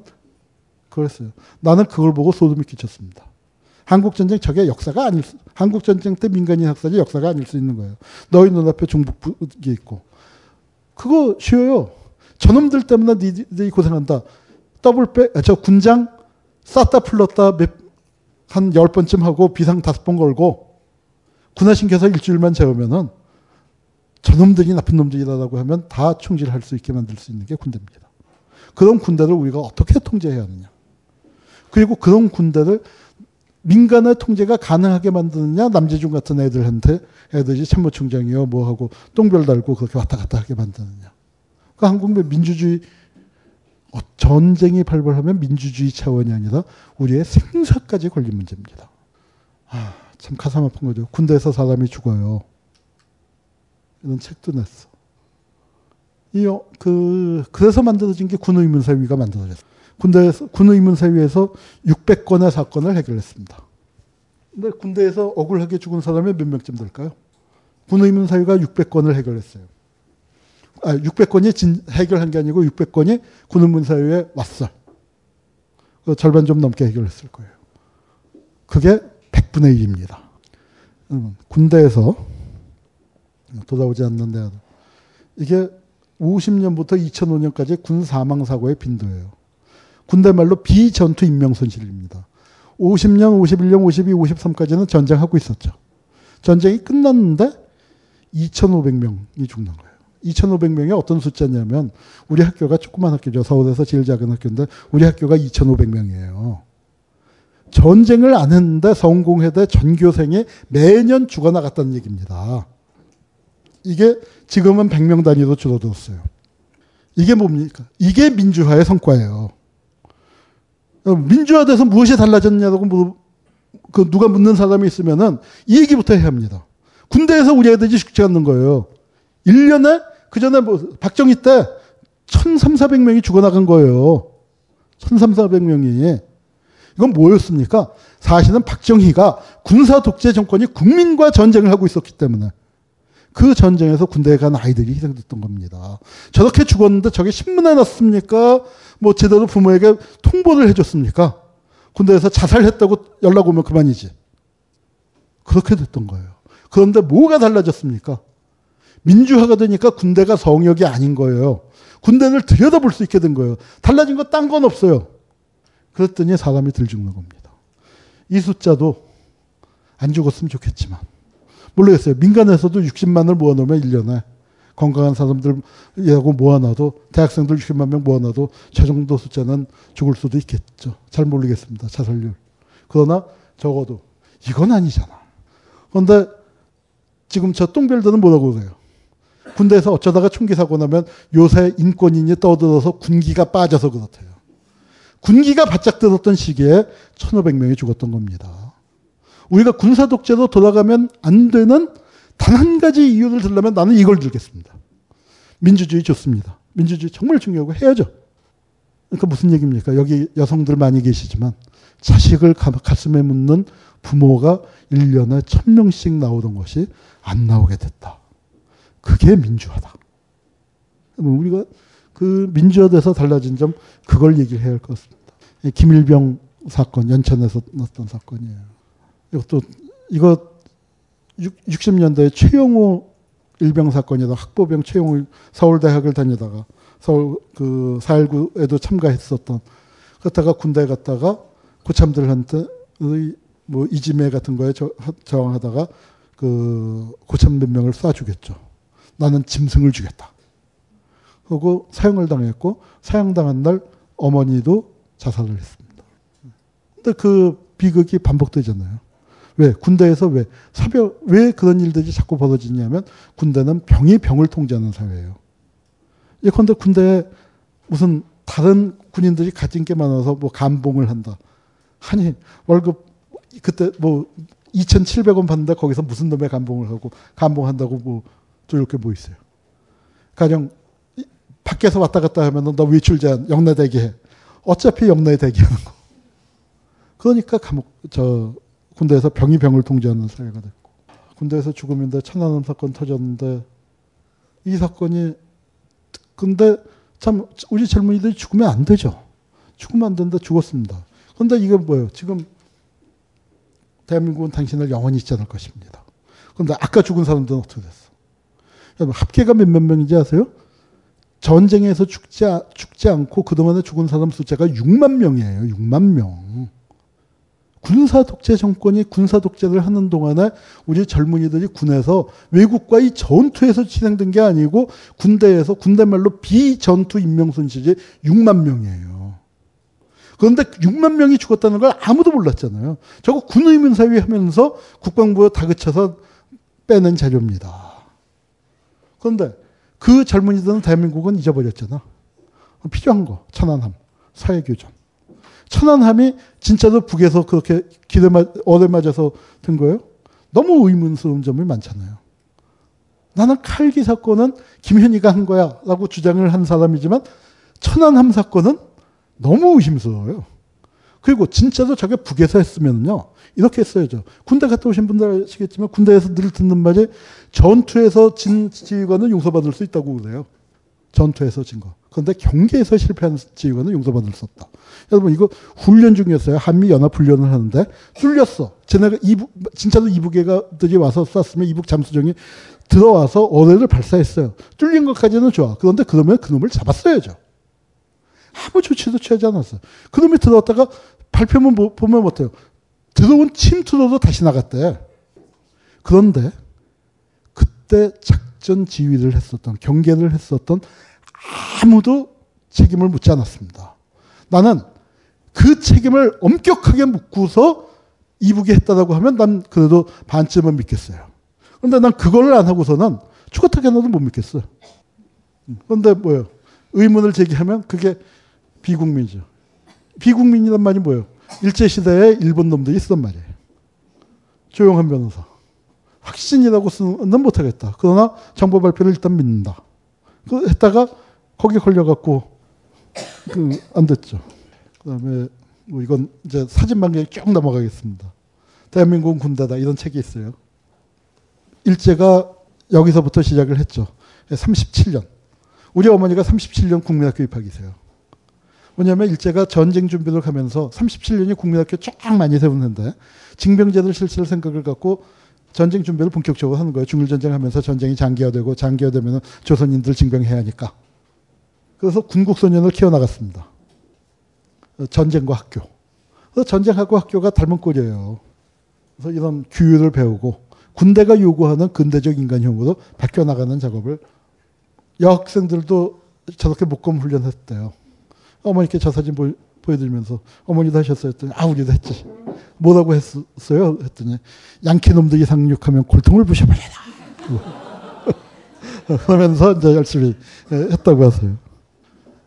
그걸 했어요. 나는 그걸 보고 소름이 끼쳤습니다. 한국전쟁 저게 역사가 아닐 수, 한국전쟁 때 민간인 학살이 역사가 아닐 수 있는 거예요. 너희 눈앞에 종북이 있고 그거 쉬워요. 저놈들 때문에 니들이 고생한다. 더블백, 저 군장 쌌다 풀렀다 한 열 번쯤 하고 비상 다섯 번 걸고 군화신켜서 일주일만 재우면은 저놈들이 나쁜 놈들이라고 하면 다 총질할 수 있게 만들 수 있는 게 군대입니다. 그런 군대를 우리가 어떻게 통제해야 하느냐. 그리고 그런 군대를 민간의 통제가 가능하게 만드느냐 남재준 같은 애들한테 애들이 참모총장이요 뭐하고 똥별 달고 그렇게 왔다 갔다 하게 만드느냐. 그러니까 한국 민주주의 전쟁이 발발하면 민주주의 차원이 아니라 우리의 생사까지 걸린 문제입니다. 아, 참 가슴 아픈 거죠. 군대에서 사람이 죽어요. 이런 책도 냈어. 이, 그, 그래서 만들어진 게 군의문사위가 만들어졌어요. 군대에서, 군의문사위에서 육백 건의 사건을 해결했습니다. 근데 군대에서 억울하게 죽은 사람이 몇 명쯤 될까요? 군의문사위가 육백 건을 해결했어요. 아, 육백 건이 진, 해결한 게 아니고 육백 건이 군의문사위에 왔어요. 그 절반 좀 넘게 해결했을 거예요. 그게 백분의 일입니다. 음, 군대에서 돌아오지 않는데 이게 오십 년부터 이천오 년까지 군 사망 사고의 빈도예요. 군대 말로 비전투 인명 손실입니다. 오십 년, 오십일 년, 오십이, 오십삼까지는 전쟁하고 있었죠. 전쟁이 끝났는데 이천오백 명이 죽는 거예요. 이천오백 명이 어떤 숫자냐면 우리 학교가 조그만 학교죠. 서울에서 제일 작은 학교인데 우리 학교가 이천오백 명이에요. 전쟁을 안 했는데 서울공회대 전교생이 매년 죽어나갔다는 얘기입니다. 이게 지금은 백 명 단위로 줄어들었어요. 이게 뭡니까? 이게 민주화의 성과예요. 민주화돼서 무엇이 달라졌냐고 뭐, 그 누가 묻는 사람이 있으면은 이 얘기부터 해야 합니다. 군대에서 우리 애들이 죽지 않는 거예요. 일 년에 그 전에 뭐 박정희 때 천삼사백 명이 죽어나간 거예요. 천삼사백 명이. 이건 뭐였습니까? 사실은 박정희가 군사 독재 정권이 국민과 전쟁을 하고 있었기 때문에 그 전쟁에서 군대에 간 아이들이 희생됐던 겁니다. 저렇게 죽었는데 저게 신문에 났습니까? 뭐 제대로 부모에게 통보를 해줬습니까? 군대에서 자살했다고 연락 오면 그만이지. 그렇게 됐던 거예요. 그런데 뭐가 달라졌습니까? 민주화가 되니까 군대가 성역이 아닌 거예요. 군대를 들여다볼 수 있게 된 거예요. 달라진 거 딴 건 없어요. 그랬더니 사람이 들 죽는 겁니다. 이 숫자도 안 죽었으면 좋겠지만 모르겠어요. 민간에서도 육십만을 모아놓으면 일 년에 건강한 사람들이라고 모아놔도 대학생들 육십만 명 모아놔도 저 정도 숫자는 죽을 수도 있겠죠. 잘 모르겠습니다. 자살률. 그러나 적어도 이건 아니잖아. 그런데 지금 저 똥별들은 뭐라고 그래요? 군대에서 어쩌다가 총기 사고 나면 요새 인권인이 떠들어서 군기가 빠져서 그렇대요. 군기가 바짝 들었던 시기에 천오백 명이 죽었던 겁니다. 우리가 군사 독재로 돌아가면 안 되는 단 한 가지 이유를 들려면 나는 이걸 들겠습니다. 민주주의 좋습니다. 민주주의 정말 중요하고 해야죠. 그러니까 무슨 얘기입니까? 여기 여성들 많이 계시지만 자식을 가슴에 묻는 부모가 일 년에 천 명씩 나오던 것이 안 나오게 됐다. 그게 민주화다. 우리가 그 민주화돼서 달라진 점 그걸 얘기를 해야 할 것 같습니다. 김일병 사건, 연천에서 났던 사건이에요. 이것도 이거 육십 년대에 최영호 일병 사건이다. 학보병 최영호 서울대학을 다니다가 서울 그 사일구에도 참가했었던. 그러다가 군대 갔다가 고참들한테 뭐 이지매 같은 거에 저항하다가 그 고참 몇 명을 쏴 죽였죠. 나는 짐승을 죽였다. 하고 사형을 당했고 사형당한 날 어머니도 자살을 했습니다. 근데 그 비극이 반복되잖아요. 왜? 군대에서 왜? 사병, 왜 그런 일들이 자꾸 벌어지냐면 군대는 병이 병을 통제하는 사회예요. 예컨대 군대에 무슨 다른 군인들이 가진 게 많아서 뭐 감봉을 한다. 아니 월급 그때 뭐 이천칠백 원 받는데 거기서 무슨 놈의 감봉을 하고 감봉한다고 뭐 저럴 게 뭐 있어요. 가령 밖에서 왔다 갔다 하면 너 외출 제한 영내 대기해. 어차피 영내 대기하는 거. 그러니까 감옥 저 군대에서 병이 병을 통제하는 사회가 됐고 군대에서 죽음인데 천안함 사건 터졌는데 이 사건이 근데 참 우리 젊은이들이 죽으면 안 되죠. 죽으면 안 되는데 죽었습니다. 그런데 이게 뭐예요? 지금 대한민국은 당신을 영원히 잊지 않을 것입니다. 그런데 아까 죽은 사람들은 어떻게 됐어? 합계가 몇몇 명인지 아세요? 전쟁에서 죽지, 죽지 않고 그동안에 죽은 사람 숫자가 육만 명이에요. 육만 명. 군사 독재 정권이 군사 독재를 하는 동안에 우리 젊은이들이 군에서 외국과의 전투에서 진행된 게 아니고 군대에서 군대 말로 비전투 인명 손실이 육만 명이에요. 그런데 육만 명이 죽었다는 걸 아무도 몰랐잖아요. 저거 군의문사위 하면서 국방부에 다그쳐서 빼낸 자료입니다. 그런데 그 젊은이들은 대한민국은 잊어버렸잖아. 필요한 거. 천안함. 사회교전. 천안함이 진짜로 북에서 그렇게 기름, 얼에 맞아서 든 거예요? 너무 의문스러운 점이 많잖아요. 나는 칼기 사건은 김현희가 한 거야 라고 주장을 한 사람이지만 천안함 사건은 너무 의심스러워요. 그리고 진짜로 저게 북에서 했으면요. 이렇게 했어야죠. 군대 갔다 오신 분들 아시겠지만 군대에서 늘 듣는 말이 전투에서 진 지휘관은 용서받을 수 있다고 그래요. 전투에서 진 거. 그런데 경계에서 실패한 지휘관은 용서받을 수 없다. 여러분 이거 훈련 중이었어요. 한미 연합훈련을 하는데 뚫렸어. 쟤네가 이북, 진짜로 이북애들이 와서 쐈으면 이북 잠수정이 들어와서 어뢰를 발사했어요. 뚫린 것까지는 좋아. 그런데 그러면 그놈을 잡았어야죠. 아무 조치도 취하지 않았어요. 그놈이 들어왔다가 발표문 보면 못해요. 들어온 침투로도 다시 나갔대. 그런데 그때 작전 지휘를 했었던 경계를 했었던 아무도 책임을 묻지 않았습니다. 나는 그 책임을 엄격하게 묻고서 이북이 했다라고 하면 난 그래도 반쯤은 믿겠어요. 그런데 난 그걸 안 하고서는 죽어타게 나도 못 믿겠어요. 그런데 뭐예요? 의문을 제기하면 그게 비국민이죠. 비국민이란 말이 뭐예요? 일제시대에 일본 놈들이 쓰던 말이에요. 조용한 변호사. 확신이라고 쓰는 못하겠다. 그러나 정보 발표를 일단 믿는다. 그 했다가 거기 걸려갖고 그 안 됐죠. 그다음에 뭐 이건 이제 사진만 그냥 쭉 넘어가겠습니다. 대한민국은 군대다 이런 책이 있어요. 일제가 여기서부터 시작을 했죠. 삼십칠 년. 우리 어머니가 삼십칠 년 국민학교 입학이세요. 왜냐하면 일제가 전쟁 준비를 하면서 삼십칠 년이 국민학교 쫙 많이 세우는데 징병제를 실시할 생각을 갖고 전쟁 준비를 본격적으로 하는 거예요. 중일전쟁을 하면서 전쟁이 장기화되고 장기화되면 조선인들 징병해야 하니까. 그래서 군국소년을 키워나갔습니다. 전쟁과 학교. 그래서 전쟁하고 학교가 닮은 꼴이에요. 그래서 이런 규율을 배우고 군대가 요구하는 근대적 인간형으로 바뀌어나가는 작업을 여학생들도 저렇게 목검 훈련했대요. 어머니께 저 사진 보, 보여드리면서 어머니도 하셨어요 했더니 아 우리도 했지. 뭐라고 했어요 했더니 양키놈들이 상륙하면 골통을 부셔버리라. 그러면서 이제 열심히 했다고 하세요.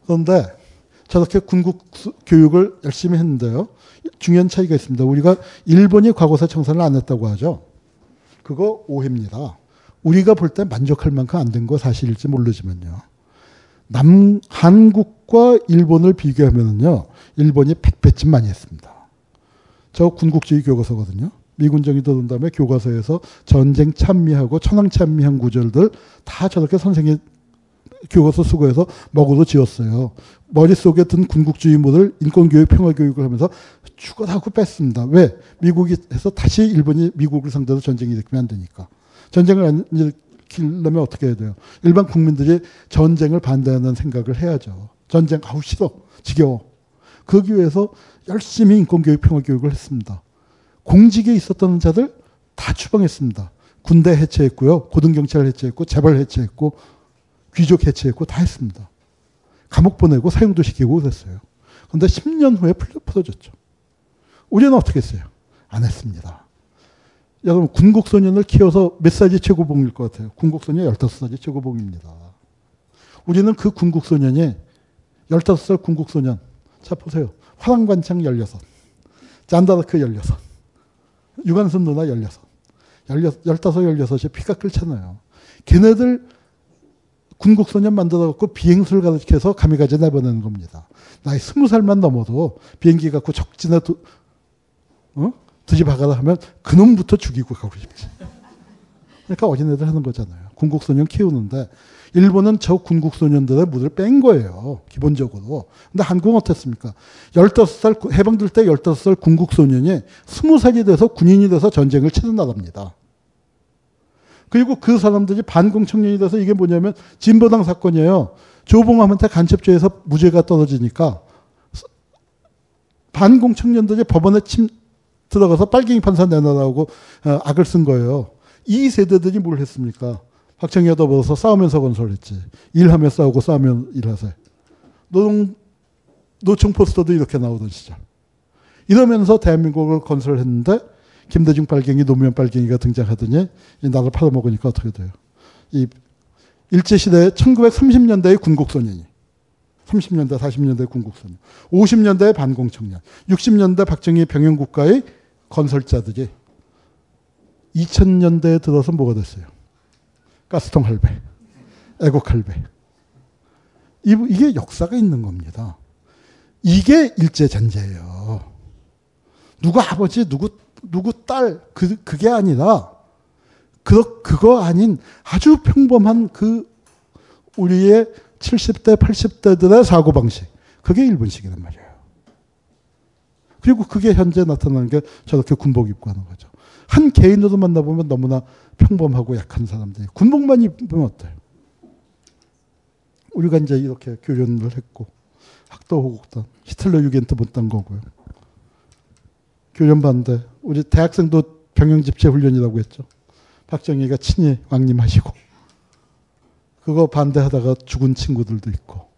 그런데 저렇게 군국 교육을 열심히 했는데요. 중요한 차이가 있습니다. 우리가 일본이 과거사 청산을 안 했다고 하죠. 그거 오해입니다. 우리가 볼 때 만족할 만큼 안 된 거 사실일지 모르지만요. 남, 한국과 일본을 비교하면요. 일본이 백 배쯤 많이 했습니다. 저 군국주의 교과서거든요. 미군정이 들어온 다음에 교과서에서 전쟁 찬미하고 천황 찬미한 구절들 다 저렇게 선생이 교과서 수거해서 먹으로 지었어요. 머릿속에 든 군국주의 모델 인권교육, 평화교육을 하면서 죽어라고 뺐습니다. 왜? 미국이 해서 다시 일본이 미국을 상대로 전쟁이 일으키면 안 되니까. 전쟁을 안 일으키려면 어떻게 해야 돼요? 일반 국민들이 전쟁을 반대하는 생각을 해야죠. 전쟁 아우 싫어. 지겨워. 그러기 위해서 열심히 인권교육, 평화교육을 했습니다. 공직에 있었던 자들 다 추방했습니다. 군대 해체했고요. 고등경찰 해체했고 재벌 해체했고 귀족 해체했고 다 했습니다. 감옥 보내고 사형도 시키고 그랬어요. 그런데 십 년 후에 풀어졌죠. 우리는 어떻게 했어요? 안 했습니다. 여러분 군국소년을 키워서 몇 살이 최고봉일 것 같아요? 군국소년이 열다섯 살이 최고봉입니다. 우리는 그 군국소년이 열다섯 살 군국소년 자 보세요. 화랑관창 열여섯, 잔다르크 열여섯, 유관순 누나 열여섯, 열다섯, 열여섯이 피가 끓잖아요. 걔네들 군국소년 만들어갖고 비행술 가르쳐서 가미가지 내보내는 겁니다. 나이 스무 살만 넘어도 비행기 갖고 적진에 도, 어? 드집박아라 하면 그놈부터 죽이고 가고 싶지. 그러니까 어린애들 하는 거잖아요. 군국소년 키우는데 일본은 저 군국소년들의 물을 뺀 거예요. 기본적으로. 근데 한국은 어땠습니까? 열다섯 살 해방될 때 열다섯 살 군국소년이 스무 살이 돼서 군인이 돼서 전쟁을 치는 나라입니다. 그리고 그 사람들이 반공청년이 돼서 이게 뭐냐면 진보당 사건이에요. 조봉암한테 간첩죄에서 무죄가 떨어지니까 반공청년들이 법원에 침 들어가서 빨갱이 판사 내놔라고 악을 쓴 거예요. 이 세대들이 뭘 했습니까? 박정희와 더불어서 싸우면서 건설했지. 일하며 싸우고 싸우면 일하세. 노동, 노총 포스터도 이렇게 나오던 시절. 이러면서 대한민국을 건설했는데 김대중 빨갱이, 노무현 빨갱이가 등장하더니 이 나라를 팔아먹으니까 어떻게 돼요? 이 일제시대에 천구백삼십 년대의 군국소년이. 삼십 년대, 사십 년대 군국소년, 오십 년대의 반공청년, 육십 년대 박정희 병영국가의 건설자들이 이천 년대에 들어서 뭐가 됐어요? 가스통 할배, 애국 할배. 이게 역사가 있는 겁니다. 이게 일제잔재예요. 누구 아버지, 누구, 누구 딸, 그, 그게 아니라, 그, 그거 아닌 아주 평범한 그, 우리의 칠십 대, 팔십 대들의 사고방식. 그게 일본식이란 말이에요. 그리고 그게 현재 나타나는 게 저렇게 군복 입고 하는 거죠. 한 개인으로 만나보면 너무나 평범하고 약한 사람들이 군복만 입으면 어때요? 우리가 이제 이렇게 교련을 했고, 학도호국단, 히틀러 유겐트 못단 거고요. 교련 반대, 우리 대학생도 병영집체 훈련이라고 했죠. 박정희가 친히 왕림하시고, 그거 반대하다가 죽은 친구들도 있고,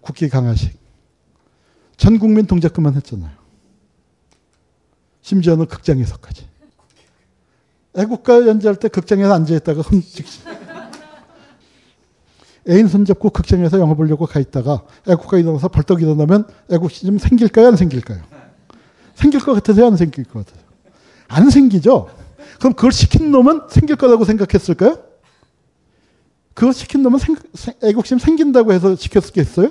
국기 강화식. 전 국민 동작 그만했잖아요. 심지어는 극장에서까지. 애국가 연주할 때 극장에서 앉아있다가 흠집시. 애인 손잡고 극장에서 영화 보려고 가있다가 애국가 일어나서 벌떡 일어나면 애국심 좀 생길까요? 안 생길까요? 생길 것 같으세요? 안 생길 것 같으세요? 안 생기죠? 그럼 그걸 시킨 놈은 생길 거라고 생각했을까요? 그거 시킨 놈은 생, 애국심 생긴다고 해서 시켰겠어요?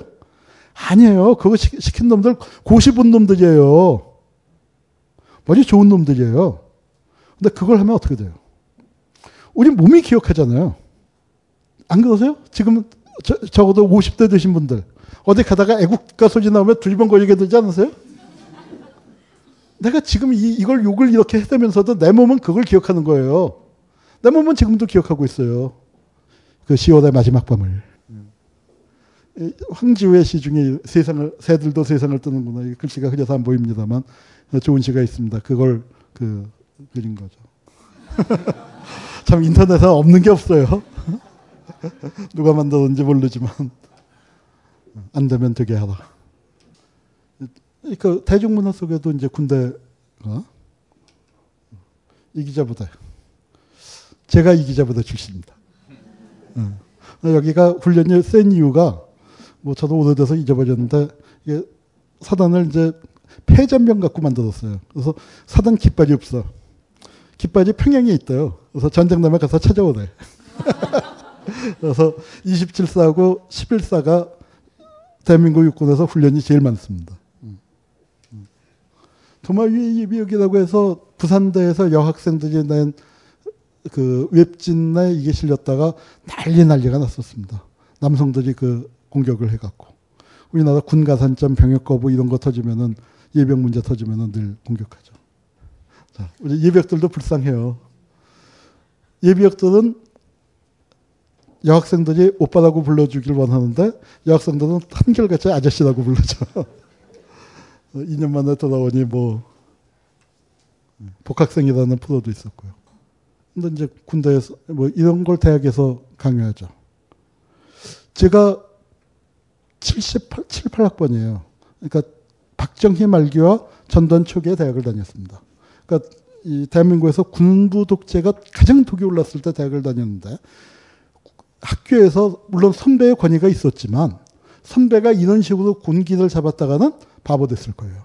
아니에요. 그거 시, 시킨 놈들 고시본 놈들이에요. 머리 좋은 놈들이에요. 근데 그걸 하면 어떻게 돼요? 우리 몸이 기억하잖아요. 안 그러세요? 지금 저, 적어도 오십 대 되신 분들 어디 가다가 애국가 소리 나오면 두리번거리게 되지 않으세요? 내가 지금 이, 이걸 욕을 이렇게 했다면서도 내 몸은 그걸 기억하는 거예요. 내 몸은 지금도 기억하고 있어요. 그 시월의 마지막 밤을. 황지우의 시 중에 세상을, 새들도 세상을 뜨는구나. 이 글씨가 흐려서 안 보입니다만 좋은 시가 있습니다. 그걸 그, 그린 거죠. 참 인터넷에 없는 게 없어요. 누가 만들었는지 모르지만 안 되면 되게 하라. 그 대중문화 속에도 이제 군대가 이 기자보다 제가 이 기자보다 출신입니다. 응. 여기가 훈련이 센 이유가 뭐 저도 오래돼서 잊어버렸는데 이게 사단을 이제 폐전병 갖고 만들었어요. 그래서 사단 깃발이 없어. 깃발이 평양에 있대요. 그래서 전쟁 나면 가서 찾아오래. 그래서 이십칠 사하고 십일 사가 대한민국 육군에서 훈련이 제일 많습니다. 도마 위에 예비역이라고 해서 부산대에서 여학생들이 낸 그 웹진에 이게 실렸다가 난리 난리가 났었습니다. 남성들이 그 공격을 해갖고. 우리나라 군가산점 병역 거부 이런 거 터지면은 예병 문제 터지면은 늘 공격하죠. 자, 우리 예비역들도 불쌍해요. 예비역들은 여학생들이 오빠라고 불러주길 원하는데 여학생들은 한결같이 아저씨라고 부르죠. 이 년 만에 돌아오니 뭐 복학생이라는 프로도 있었고요. 근데 이제 군대에서 뭐 이런 걸 대학에서 강요하죠. 제가 칠십팔, 칠십팔 학번이에요. 그러니까 박정희 말기와 전두환 초기에 대학을 다녔습니다. 그러니까 이 대한민국에서 군부 독재가 가장 독이 올랐을 때 대학을 다녔는데 학교에서 물론 선배의 권위가 있었지만 선배가 이런 식으로 군기를 잡았다가는 바보 됐을 거예요.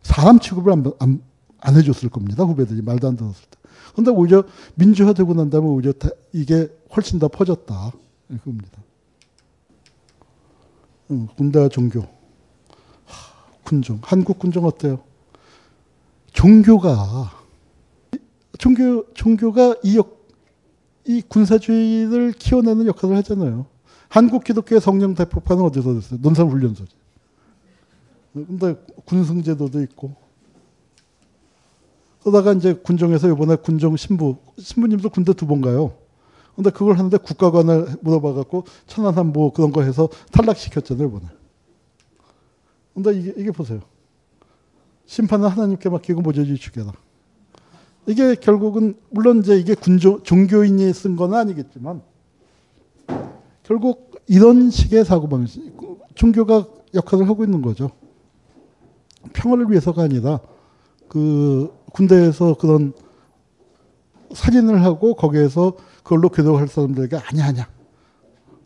사람 취급을 안, 안, 안 해줬을 겁니다. 후배들이 말도 안 들었을 때. 그런데 오히려 민주화되고 난 다음에 오히려 다, 이게 훨씬 더 퍼졌다. 그겁니다. 응, 군대와 종교. 하, 군종. 한국 군종 어때요? 종교가 종교, 종교가 이, 역, 이 군사주의를 키워내는 역할을 하잖아요. 한국 기독교의 성령 대폭파는 어디서 됐어요? 논산훈련소지. 근데 군승제도도 있고. 그러다가 이제 군종에서 이번에 군종 신부, 신부님도 군대 두 번 가요. 근데 그걸 하는데 국가관을 물어봐갖고 천안함보 그런 거 해서 탈락시켰잖아요, 이번에. 근데 이게, 이게 보세요. 심판은 하나님께 맡기고 모조리 주게라. 이게 결국은, 물론 이제 이게 군종, 종교인이 쓴 건 아니겠지만, 결국 이런 식의 사고방식, 종교가 역할을 하고 있는 거죠. 평화를 위해서가 아니라 그 군대에서 그런 살인을 하고 거기에서 그걸로 괴로워할 사람들에게 아니야 아니야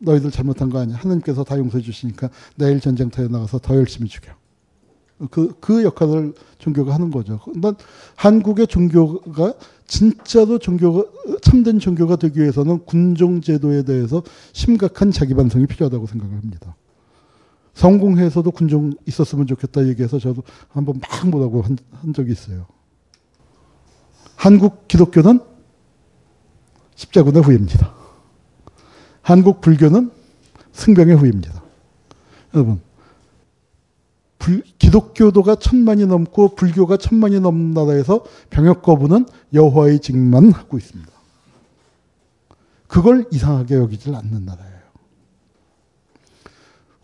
너희들 잘못한 거 아니야 하나님께서 다 용서해 주시니까 내일 전쟁터에 나가서 더 열심히 죽여 그, 그 역할을 종교가 하는 거죠. 난 한국의 종교가 진짜로 종교가 참된 종교가 되기 위해서는 군종제도에 대해서 심각한 자기 반성이 필요하다고 생각합니다. 성공회에서도 군종 있었으면 좋겠다 얘기해서 저도 한번 막 뭐라고 한, 한 적이 있어요. 한국 기독교는 십자군의 후예입니다. 한국 불교는 승병의 후예입니다. 여러분, 불, 기독교도가 천만이 넘고 불교가 천만이 넘는 나라에서 병역 거부는 여호와의 징만 하고 있습니다. 그걸 이상하게 여기질 않는 나라예요.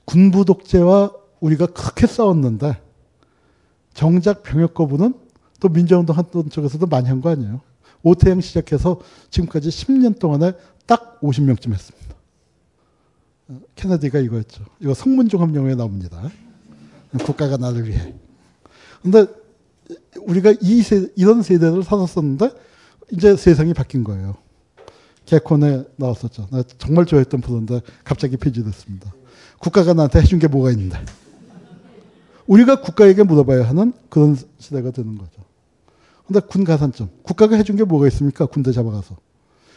군부 독재와 우리가 크게 싸웠는데 정작 병역 거부는 또 민주화운동 했던 쪽에서도 많이 한 거 아니에요. 오태양 시작해서 지금까지 십 년 동안에 딱 오십 명쯤 했습니다. 케네디가 이거였죠. 이거 성문종합영화에 나옵니다. 국가가 나를 위해. 그런데 우리가 이 세, 이런 세대를 살았었는데 이제 세상이 바뀐 거예요. 개콘에 나왔었죠. 나 정말 좋아했던 프로인데 갑자기 폐지됐습니다. 국가가 나한테 해준 게 뭐가 있는데. 우리가 국가에게 물어봐야 하는 그런 시대가 되는 거죠. 그런데 군 가산점. 국가가 해준 게 뭐가 있습니까? 군대 잡아가서.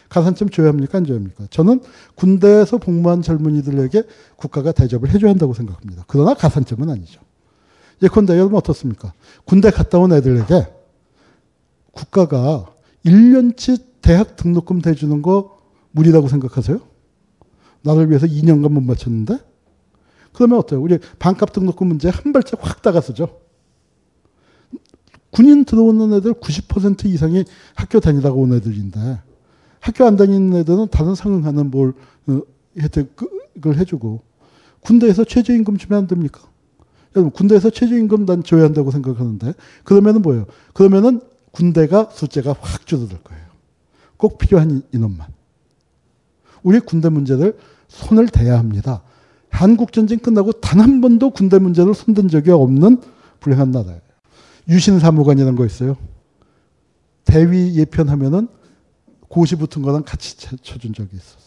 가산점 줘야 합니까? 안 줘야 합니까? 저는 군대에서 복무한 젊은이들에게 국가가 대접을 해줘야 한다고 생각합니다. 그러나 가산점은 아니죠. 예컨대 여러분 어떻습니까? 군대 갔다 온 애들에게 국가가 일 년치 대학 등록금 대주는 거 무리라고 생각하세요? 나를 위해서 이 년간 못 맞췄는데? 그러면 어때요? 우리 반값 등록금 문제 한 발짝 확 다가서죠. 군인 들어오는 애들 구십 퍼센트 이상이 학교 다니다가 온 애들인데 학교 안 다니는 애들은 다른 상응하는 뭘 어, 혜택을 해주고 군대에서 최저임금 주면 안 됩니까? 여러분 군대에서 최저임금 난 줘야 한다고 생각하는데 그러면은 뭐예요? 그러면은 군대가 숫자가 확 줄어들 거예요. 꼭 필요한 인원만. 우리 군대 문제를 손을 대야 합니다. 한국전쟁 끝나고 단 한 번도 군대 문제를 손든 적이 없는 불행한 나라예요. 유신사무관이라는 거 있어요. 대위 예편하면은 고시 붙은 거랑 같이 쳐준 적이 있었어.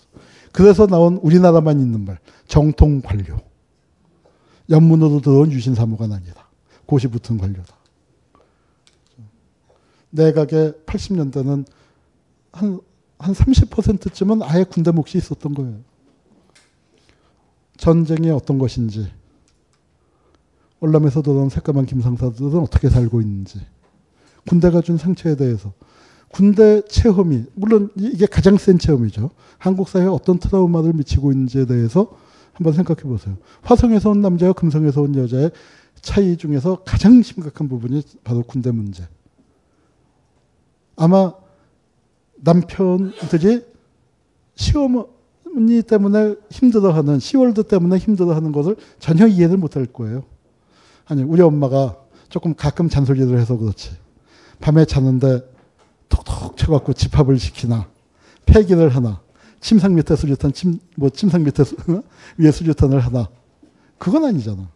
그래서 나온 우리나라만 있는 말, 정통 관료. 연문으로 들어온 유신사무관 아니다. 고시 붙은 관료다. 내각의 팔십 년대는 한, 한 삼십 퍼센트쯤은 아예 군대 몫이 있었던 거예요. 전쟁이 어떤 것인지, 월남에서 돌아온 새까만 김상사들은 어떻게 살고 있는지, 군대가 준 상처에 대해서, 군대 체험이, 물론 이게 가장 센 체험이죠. 한국 사회에 어떤 트라우마를 미치고 있는지에 대해서 한번 생각해 보세요. 화성에서 온 남자와 금성에서 온 여자의 차이 중에서 가장 심각한 부분이 바로 군대 문제. 아마 남편들이 시험, 언니 때문에 힘들어하는 시월드 때문에 힘들어하는 것을 전혀 이해를 못할 거예요. 아니 우리 엄마가 조금 가끔 잔소리를 해서 그렇지 밤에 자는데 톡톡 쳐갖고 집합을 시키나 폐기를 하나 침상 밑에 수류탄 침 뭐 침상 밑에 수, 위에 수류탄을 하나 그건 아니잖아.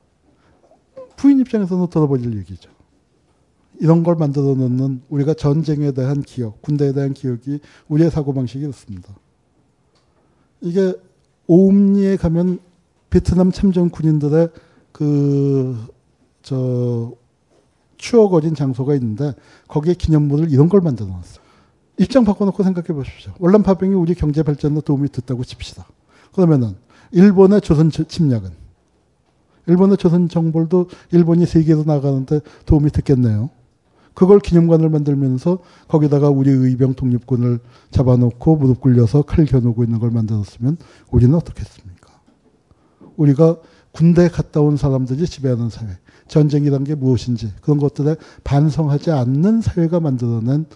부인 입장에서는 돌아버릴 얘기죠. 이런 걸 만들어 놓는 우리가 전쟁에 대한 기억, 군대에 대한 기억이 우리의 사고 방식이 그렇습니다. 이게 오음리에 가면 베트남 참전 군인들의 그 저 추억 어린 장소가 있는데 거기에 기념물을 이런 걸 만들어 놨어요. 입장 바꿔놓고 생각해 보십시오. 월남 파병이 우리 경제 발전에 도움이 됐다고 칩시다. 그러면은 일본의 조선 침략은 일본의 조선 정벌도 일본이 세계로 나가는데 도움이 됐겠네요. 그걸 기념관을 만들면서 거기다가 우리 의병 독립군을 잡아놓고 무릎 꿇려서 칼 겨누고 있는 걸 만들었으면 우리는 어떻겠습니까? 우리가 군대 갔다 온 사람들이 지배하는 사회, 전쟁이란 게 무엇인지 그런 것들에 반성하지 않는 사회가 만들어낸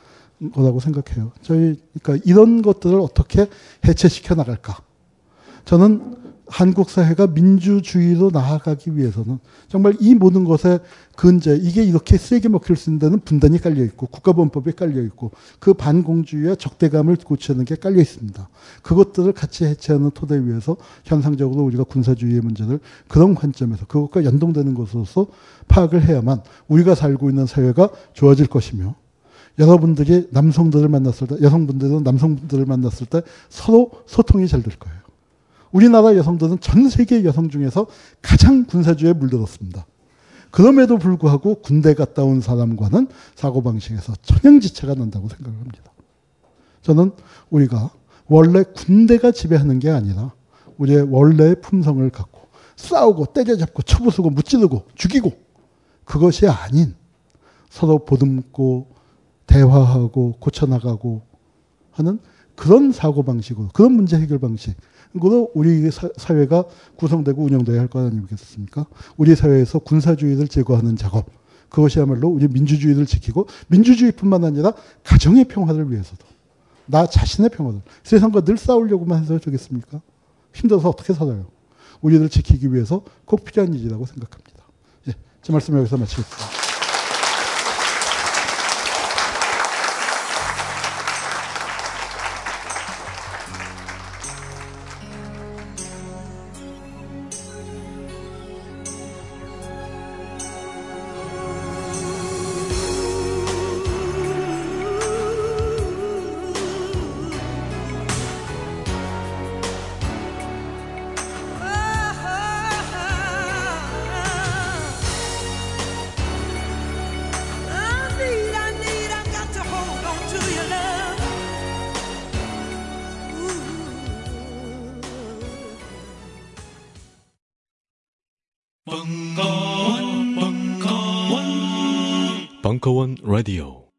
거라고 생각해요. 저희 그러니까 이런 것들을 어떻게 해체시켜 나갈까? 저는 한국 사회가 민주주의로 나아가기 위해서는 정말 이 모든 것에 근제, 이게 이렇게 세게 먹힐 수 있는 데는 분단이 깔려있고 국가본법이 깔려있고 그 반공주의와 적대감을 고치는 게 깔려있습니다. 그것들을 같이 해체하는 토대 위에서 현상적으로 우리가 군사주의의 문제를 그런 관점에서 그것과 연동되는 것으로서 파악을 해야만 우리가 살고 있는 사회가 좋아질 것이며 여러분들이 남성들을 만났을 때, 여성분들은 남성분들을 만났을 때 서로 소통이 잘 될 거예요. 우리나라 여성들은 전 세계 여성 중에서 가장 군사주의에 물들었습니다. 그럼에도 불구하고 군대 갔다 온 사람과는 사고방식에서 천양지체가 난다고 생각을 합니다. 저는 우리가 원래 군대가 지배하는 게 아니라 우리의 원래의 품성을 갖고 싸우고 때려잡고 쳐부수고 무찌르고 죽이고 그것이 아닌 서로 보듬고 대화하고 고쳐나가고 하는 그런 사고방식으로, 그런 문제 해결 방식으로 우리 사회가 구성되고 운영되어야 할 것 아니겠습니까? 우리 사회에서 군사주의를 제거하는 작업, 그것이야말로 우리 민주주의를 지키고 민주주의뿐만 아니라 가정의 평화를 위해서도 나 자신의 평화를, 세상과 늘 싸우려고만 해서 되겠습니까? 힘들어서 어떻게 살아요? 우리를 지키기 위해서 꼭 필요한 일이라고 생각합니다. 예, 제 말씀 여기서 마치겠습니다. 벙커원 라디오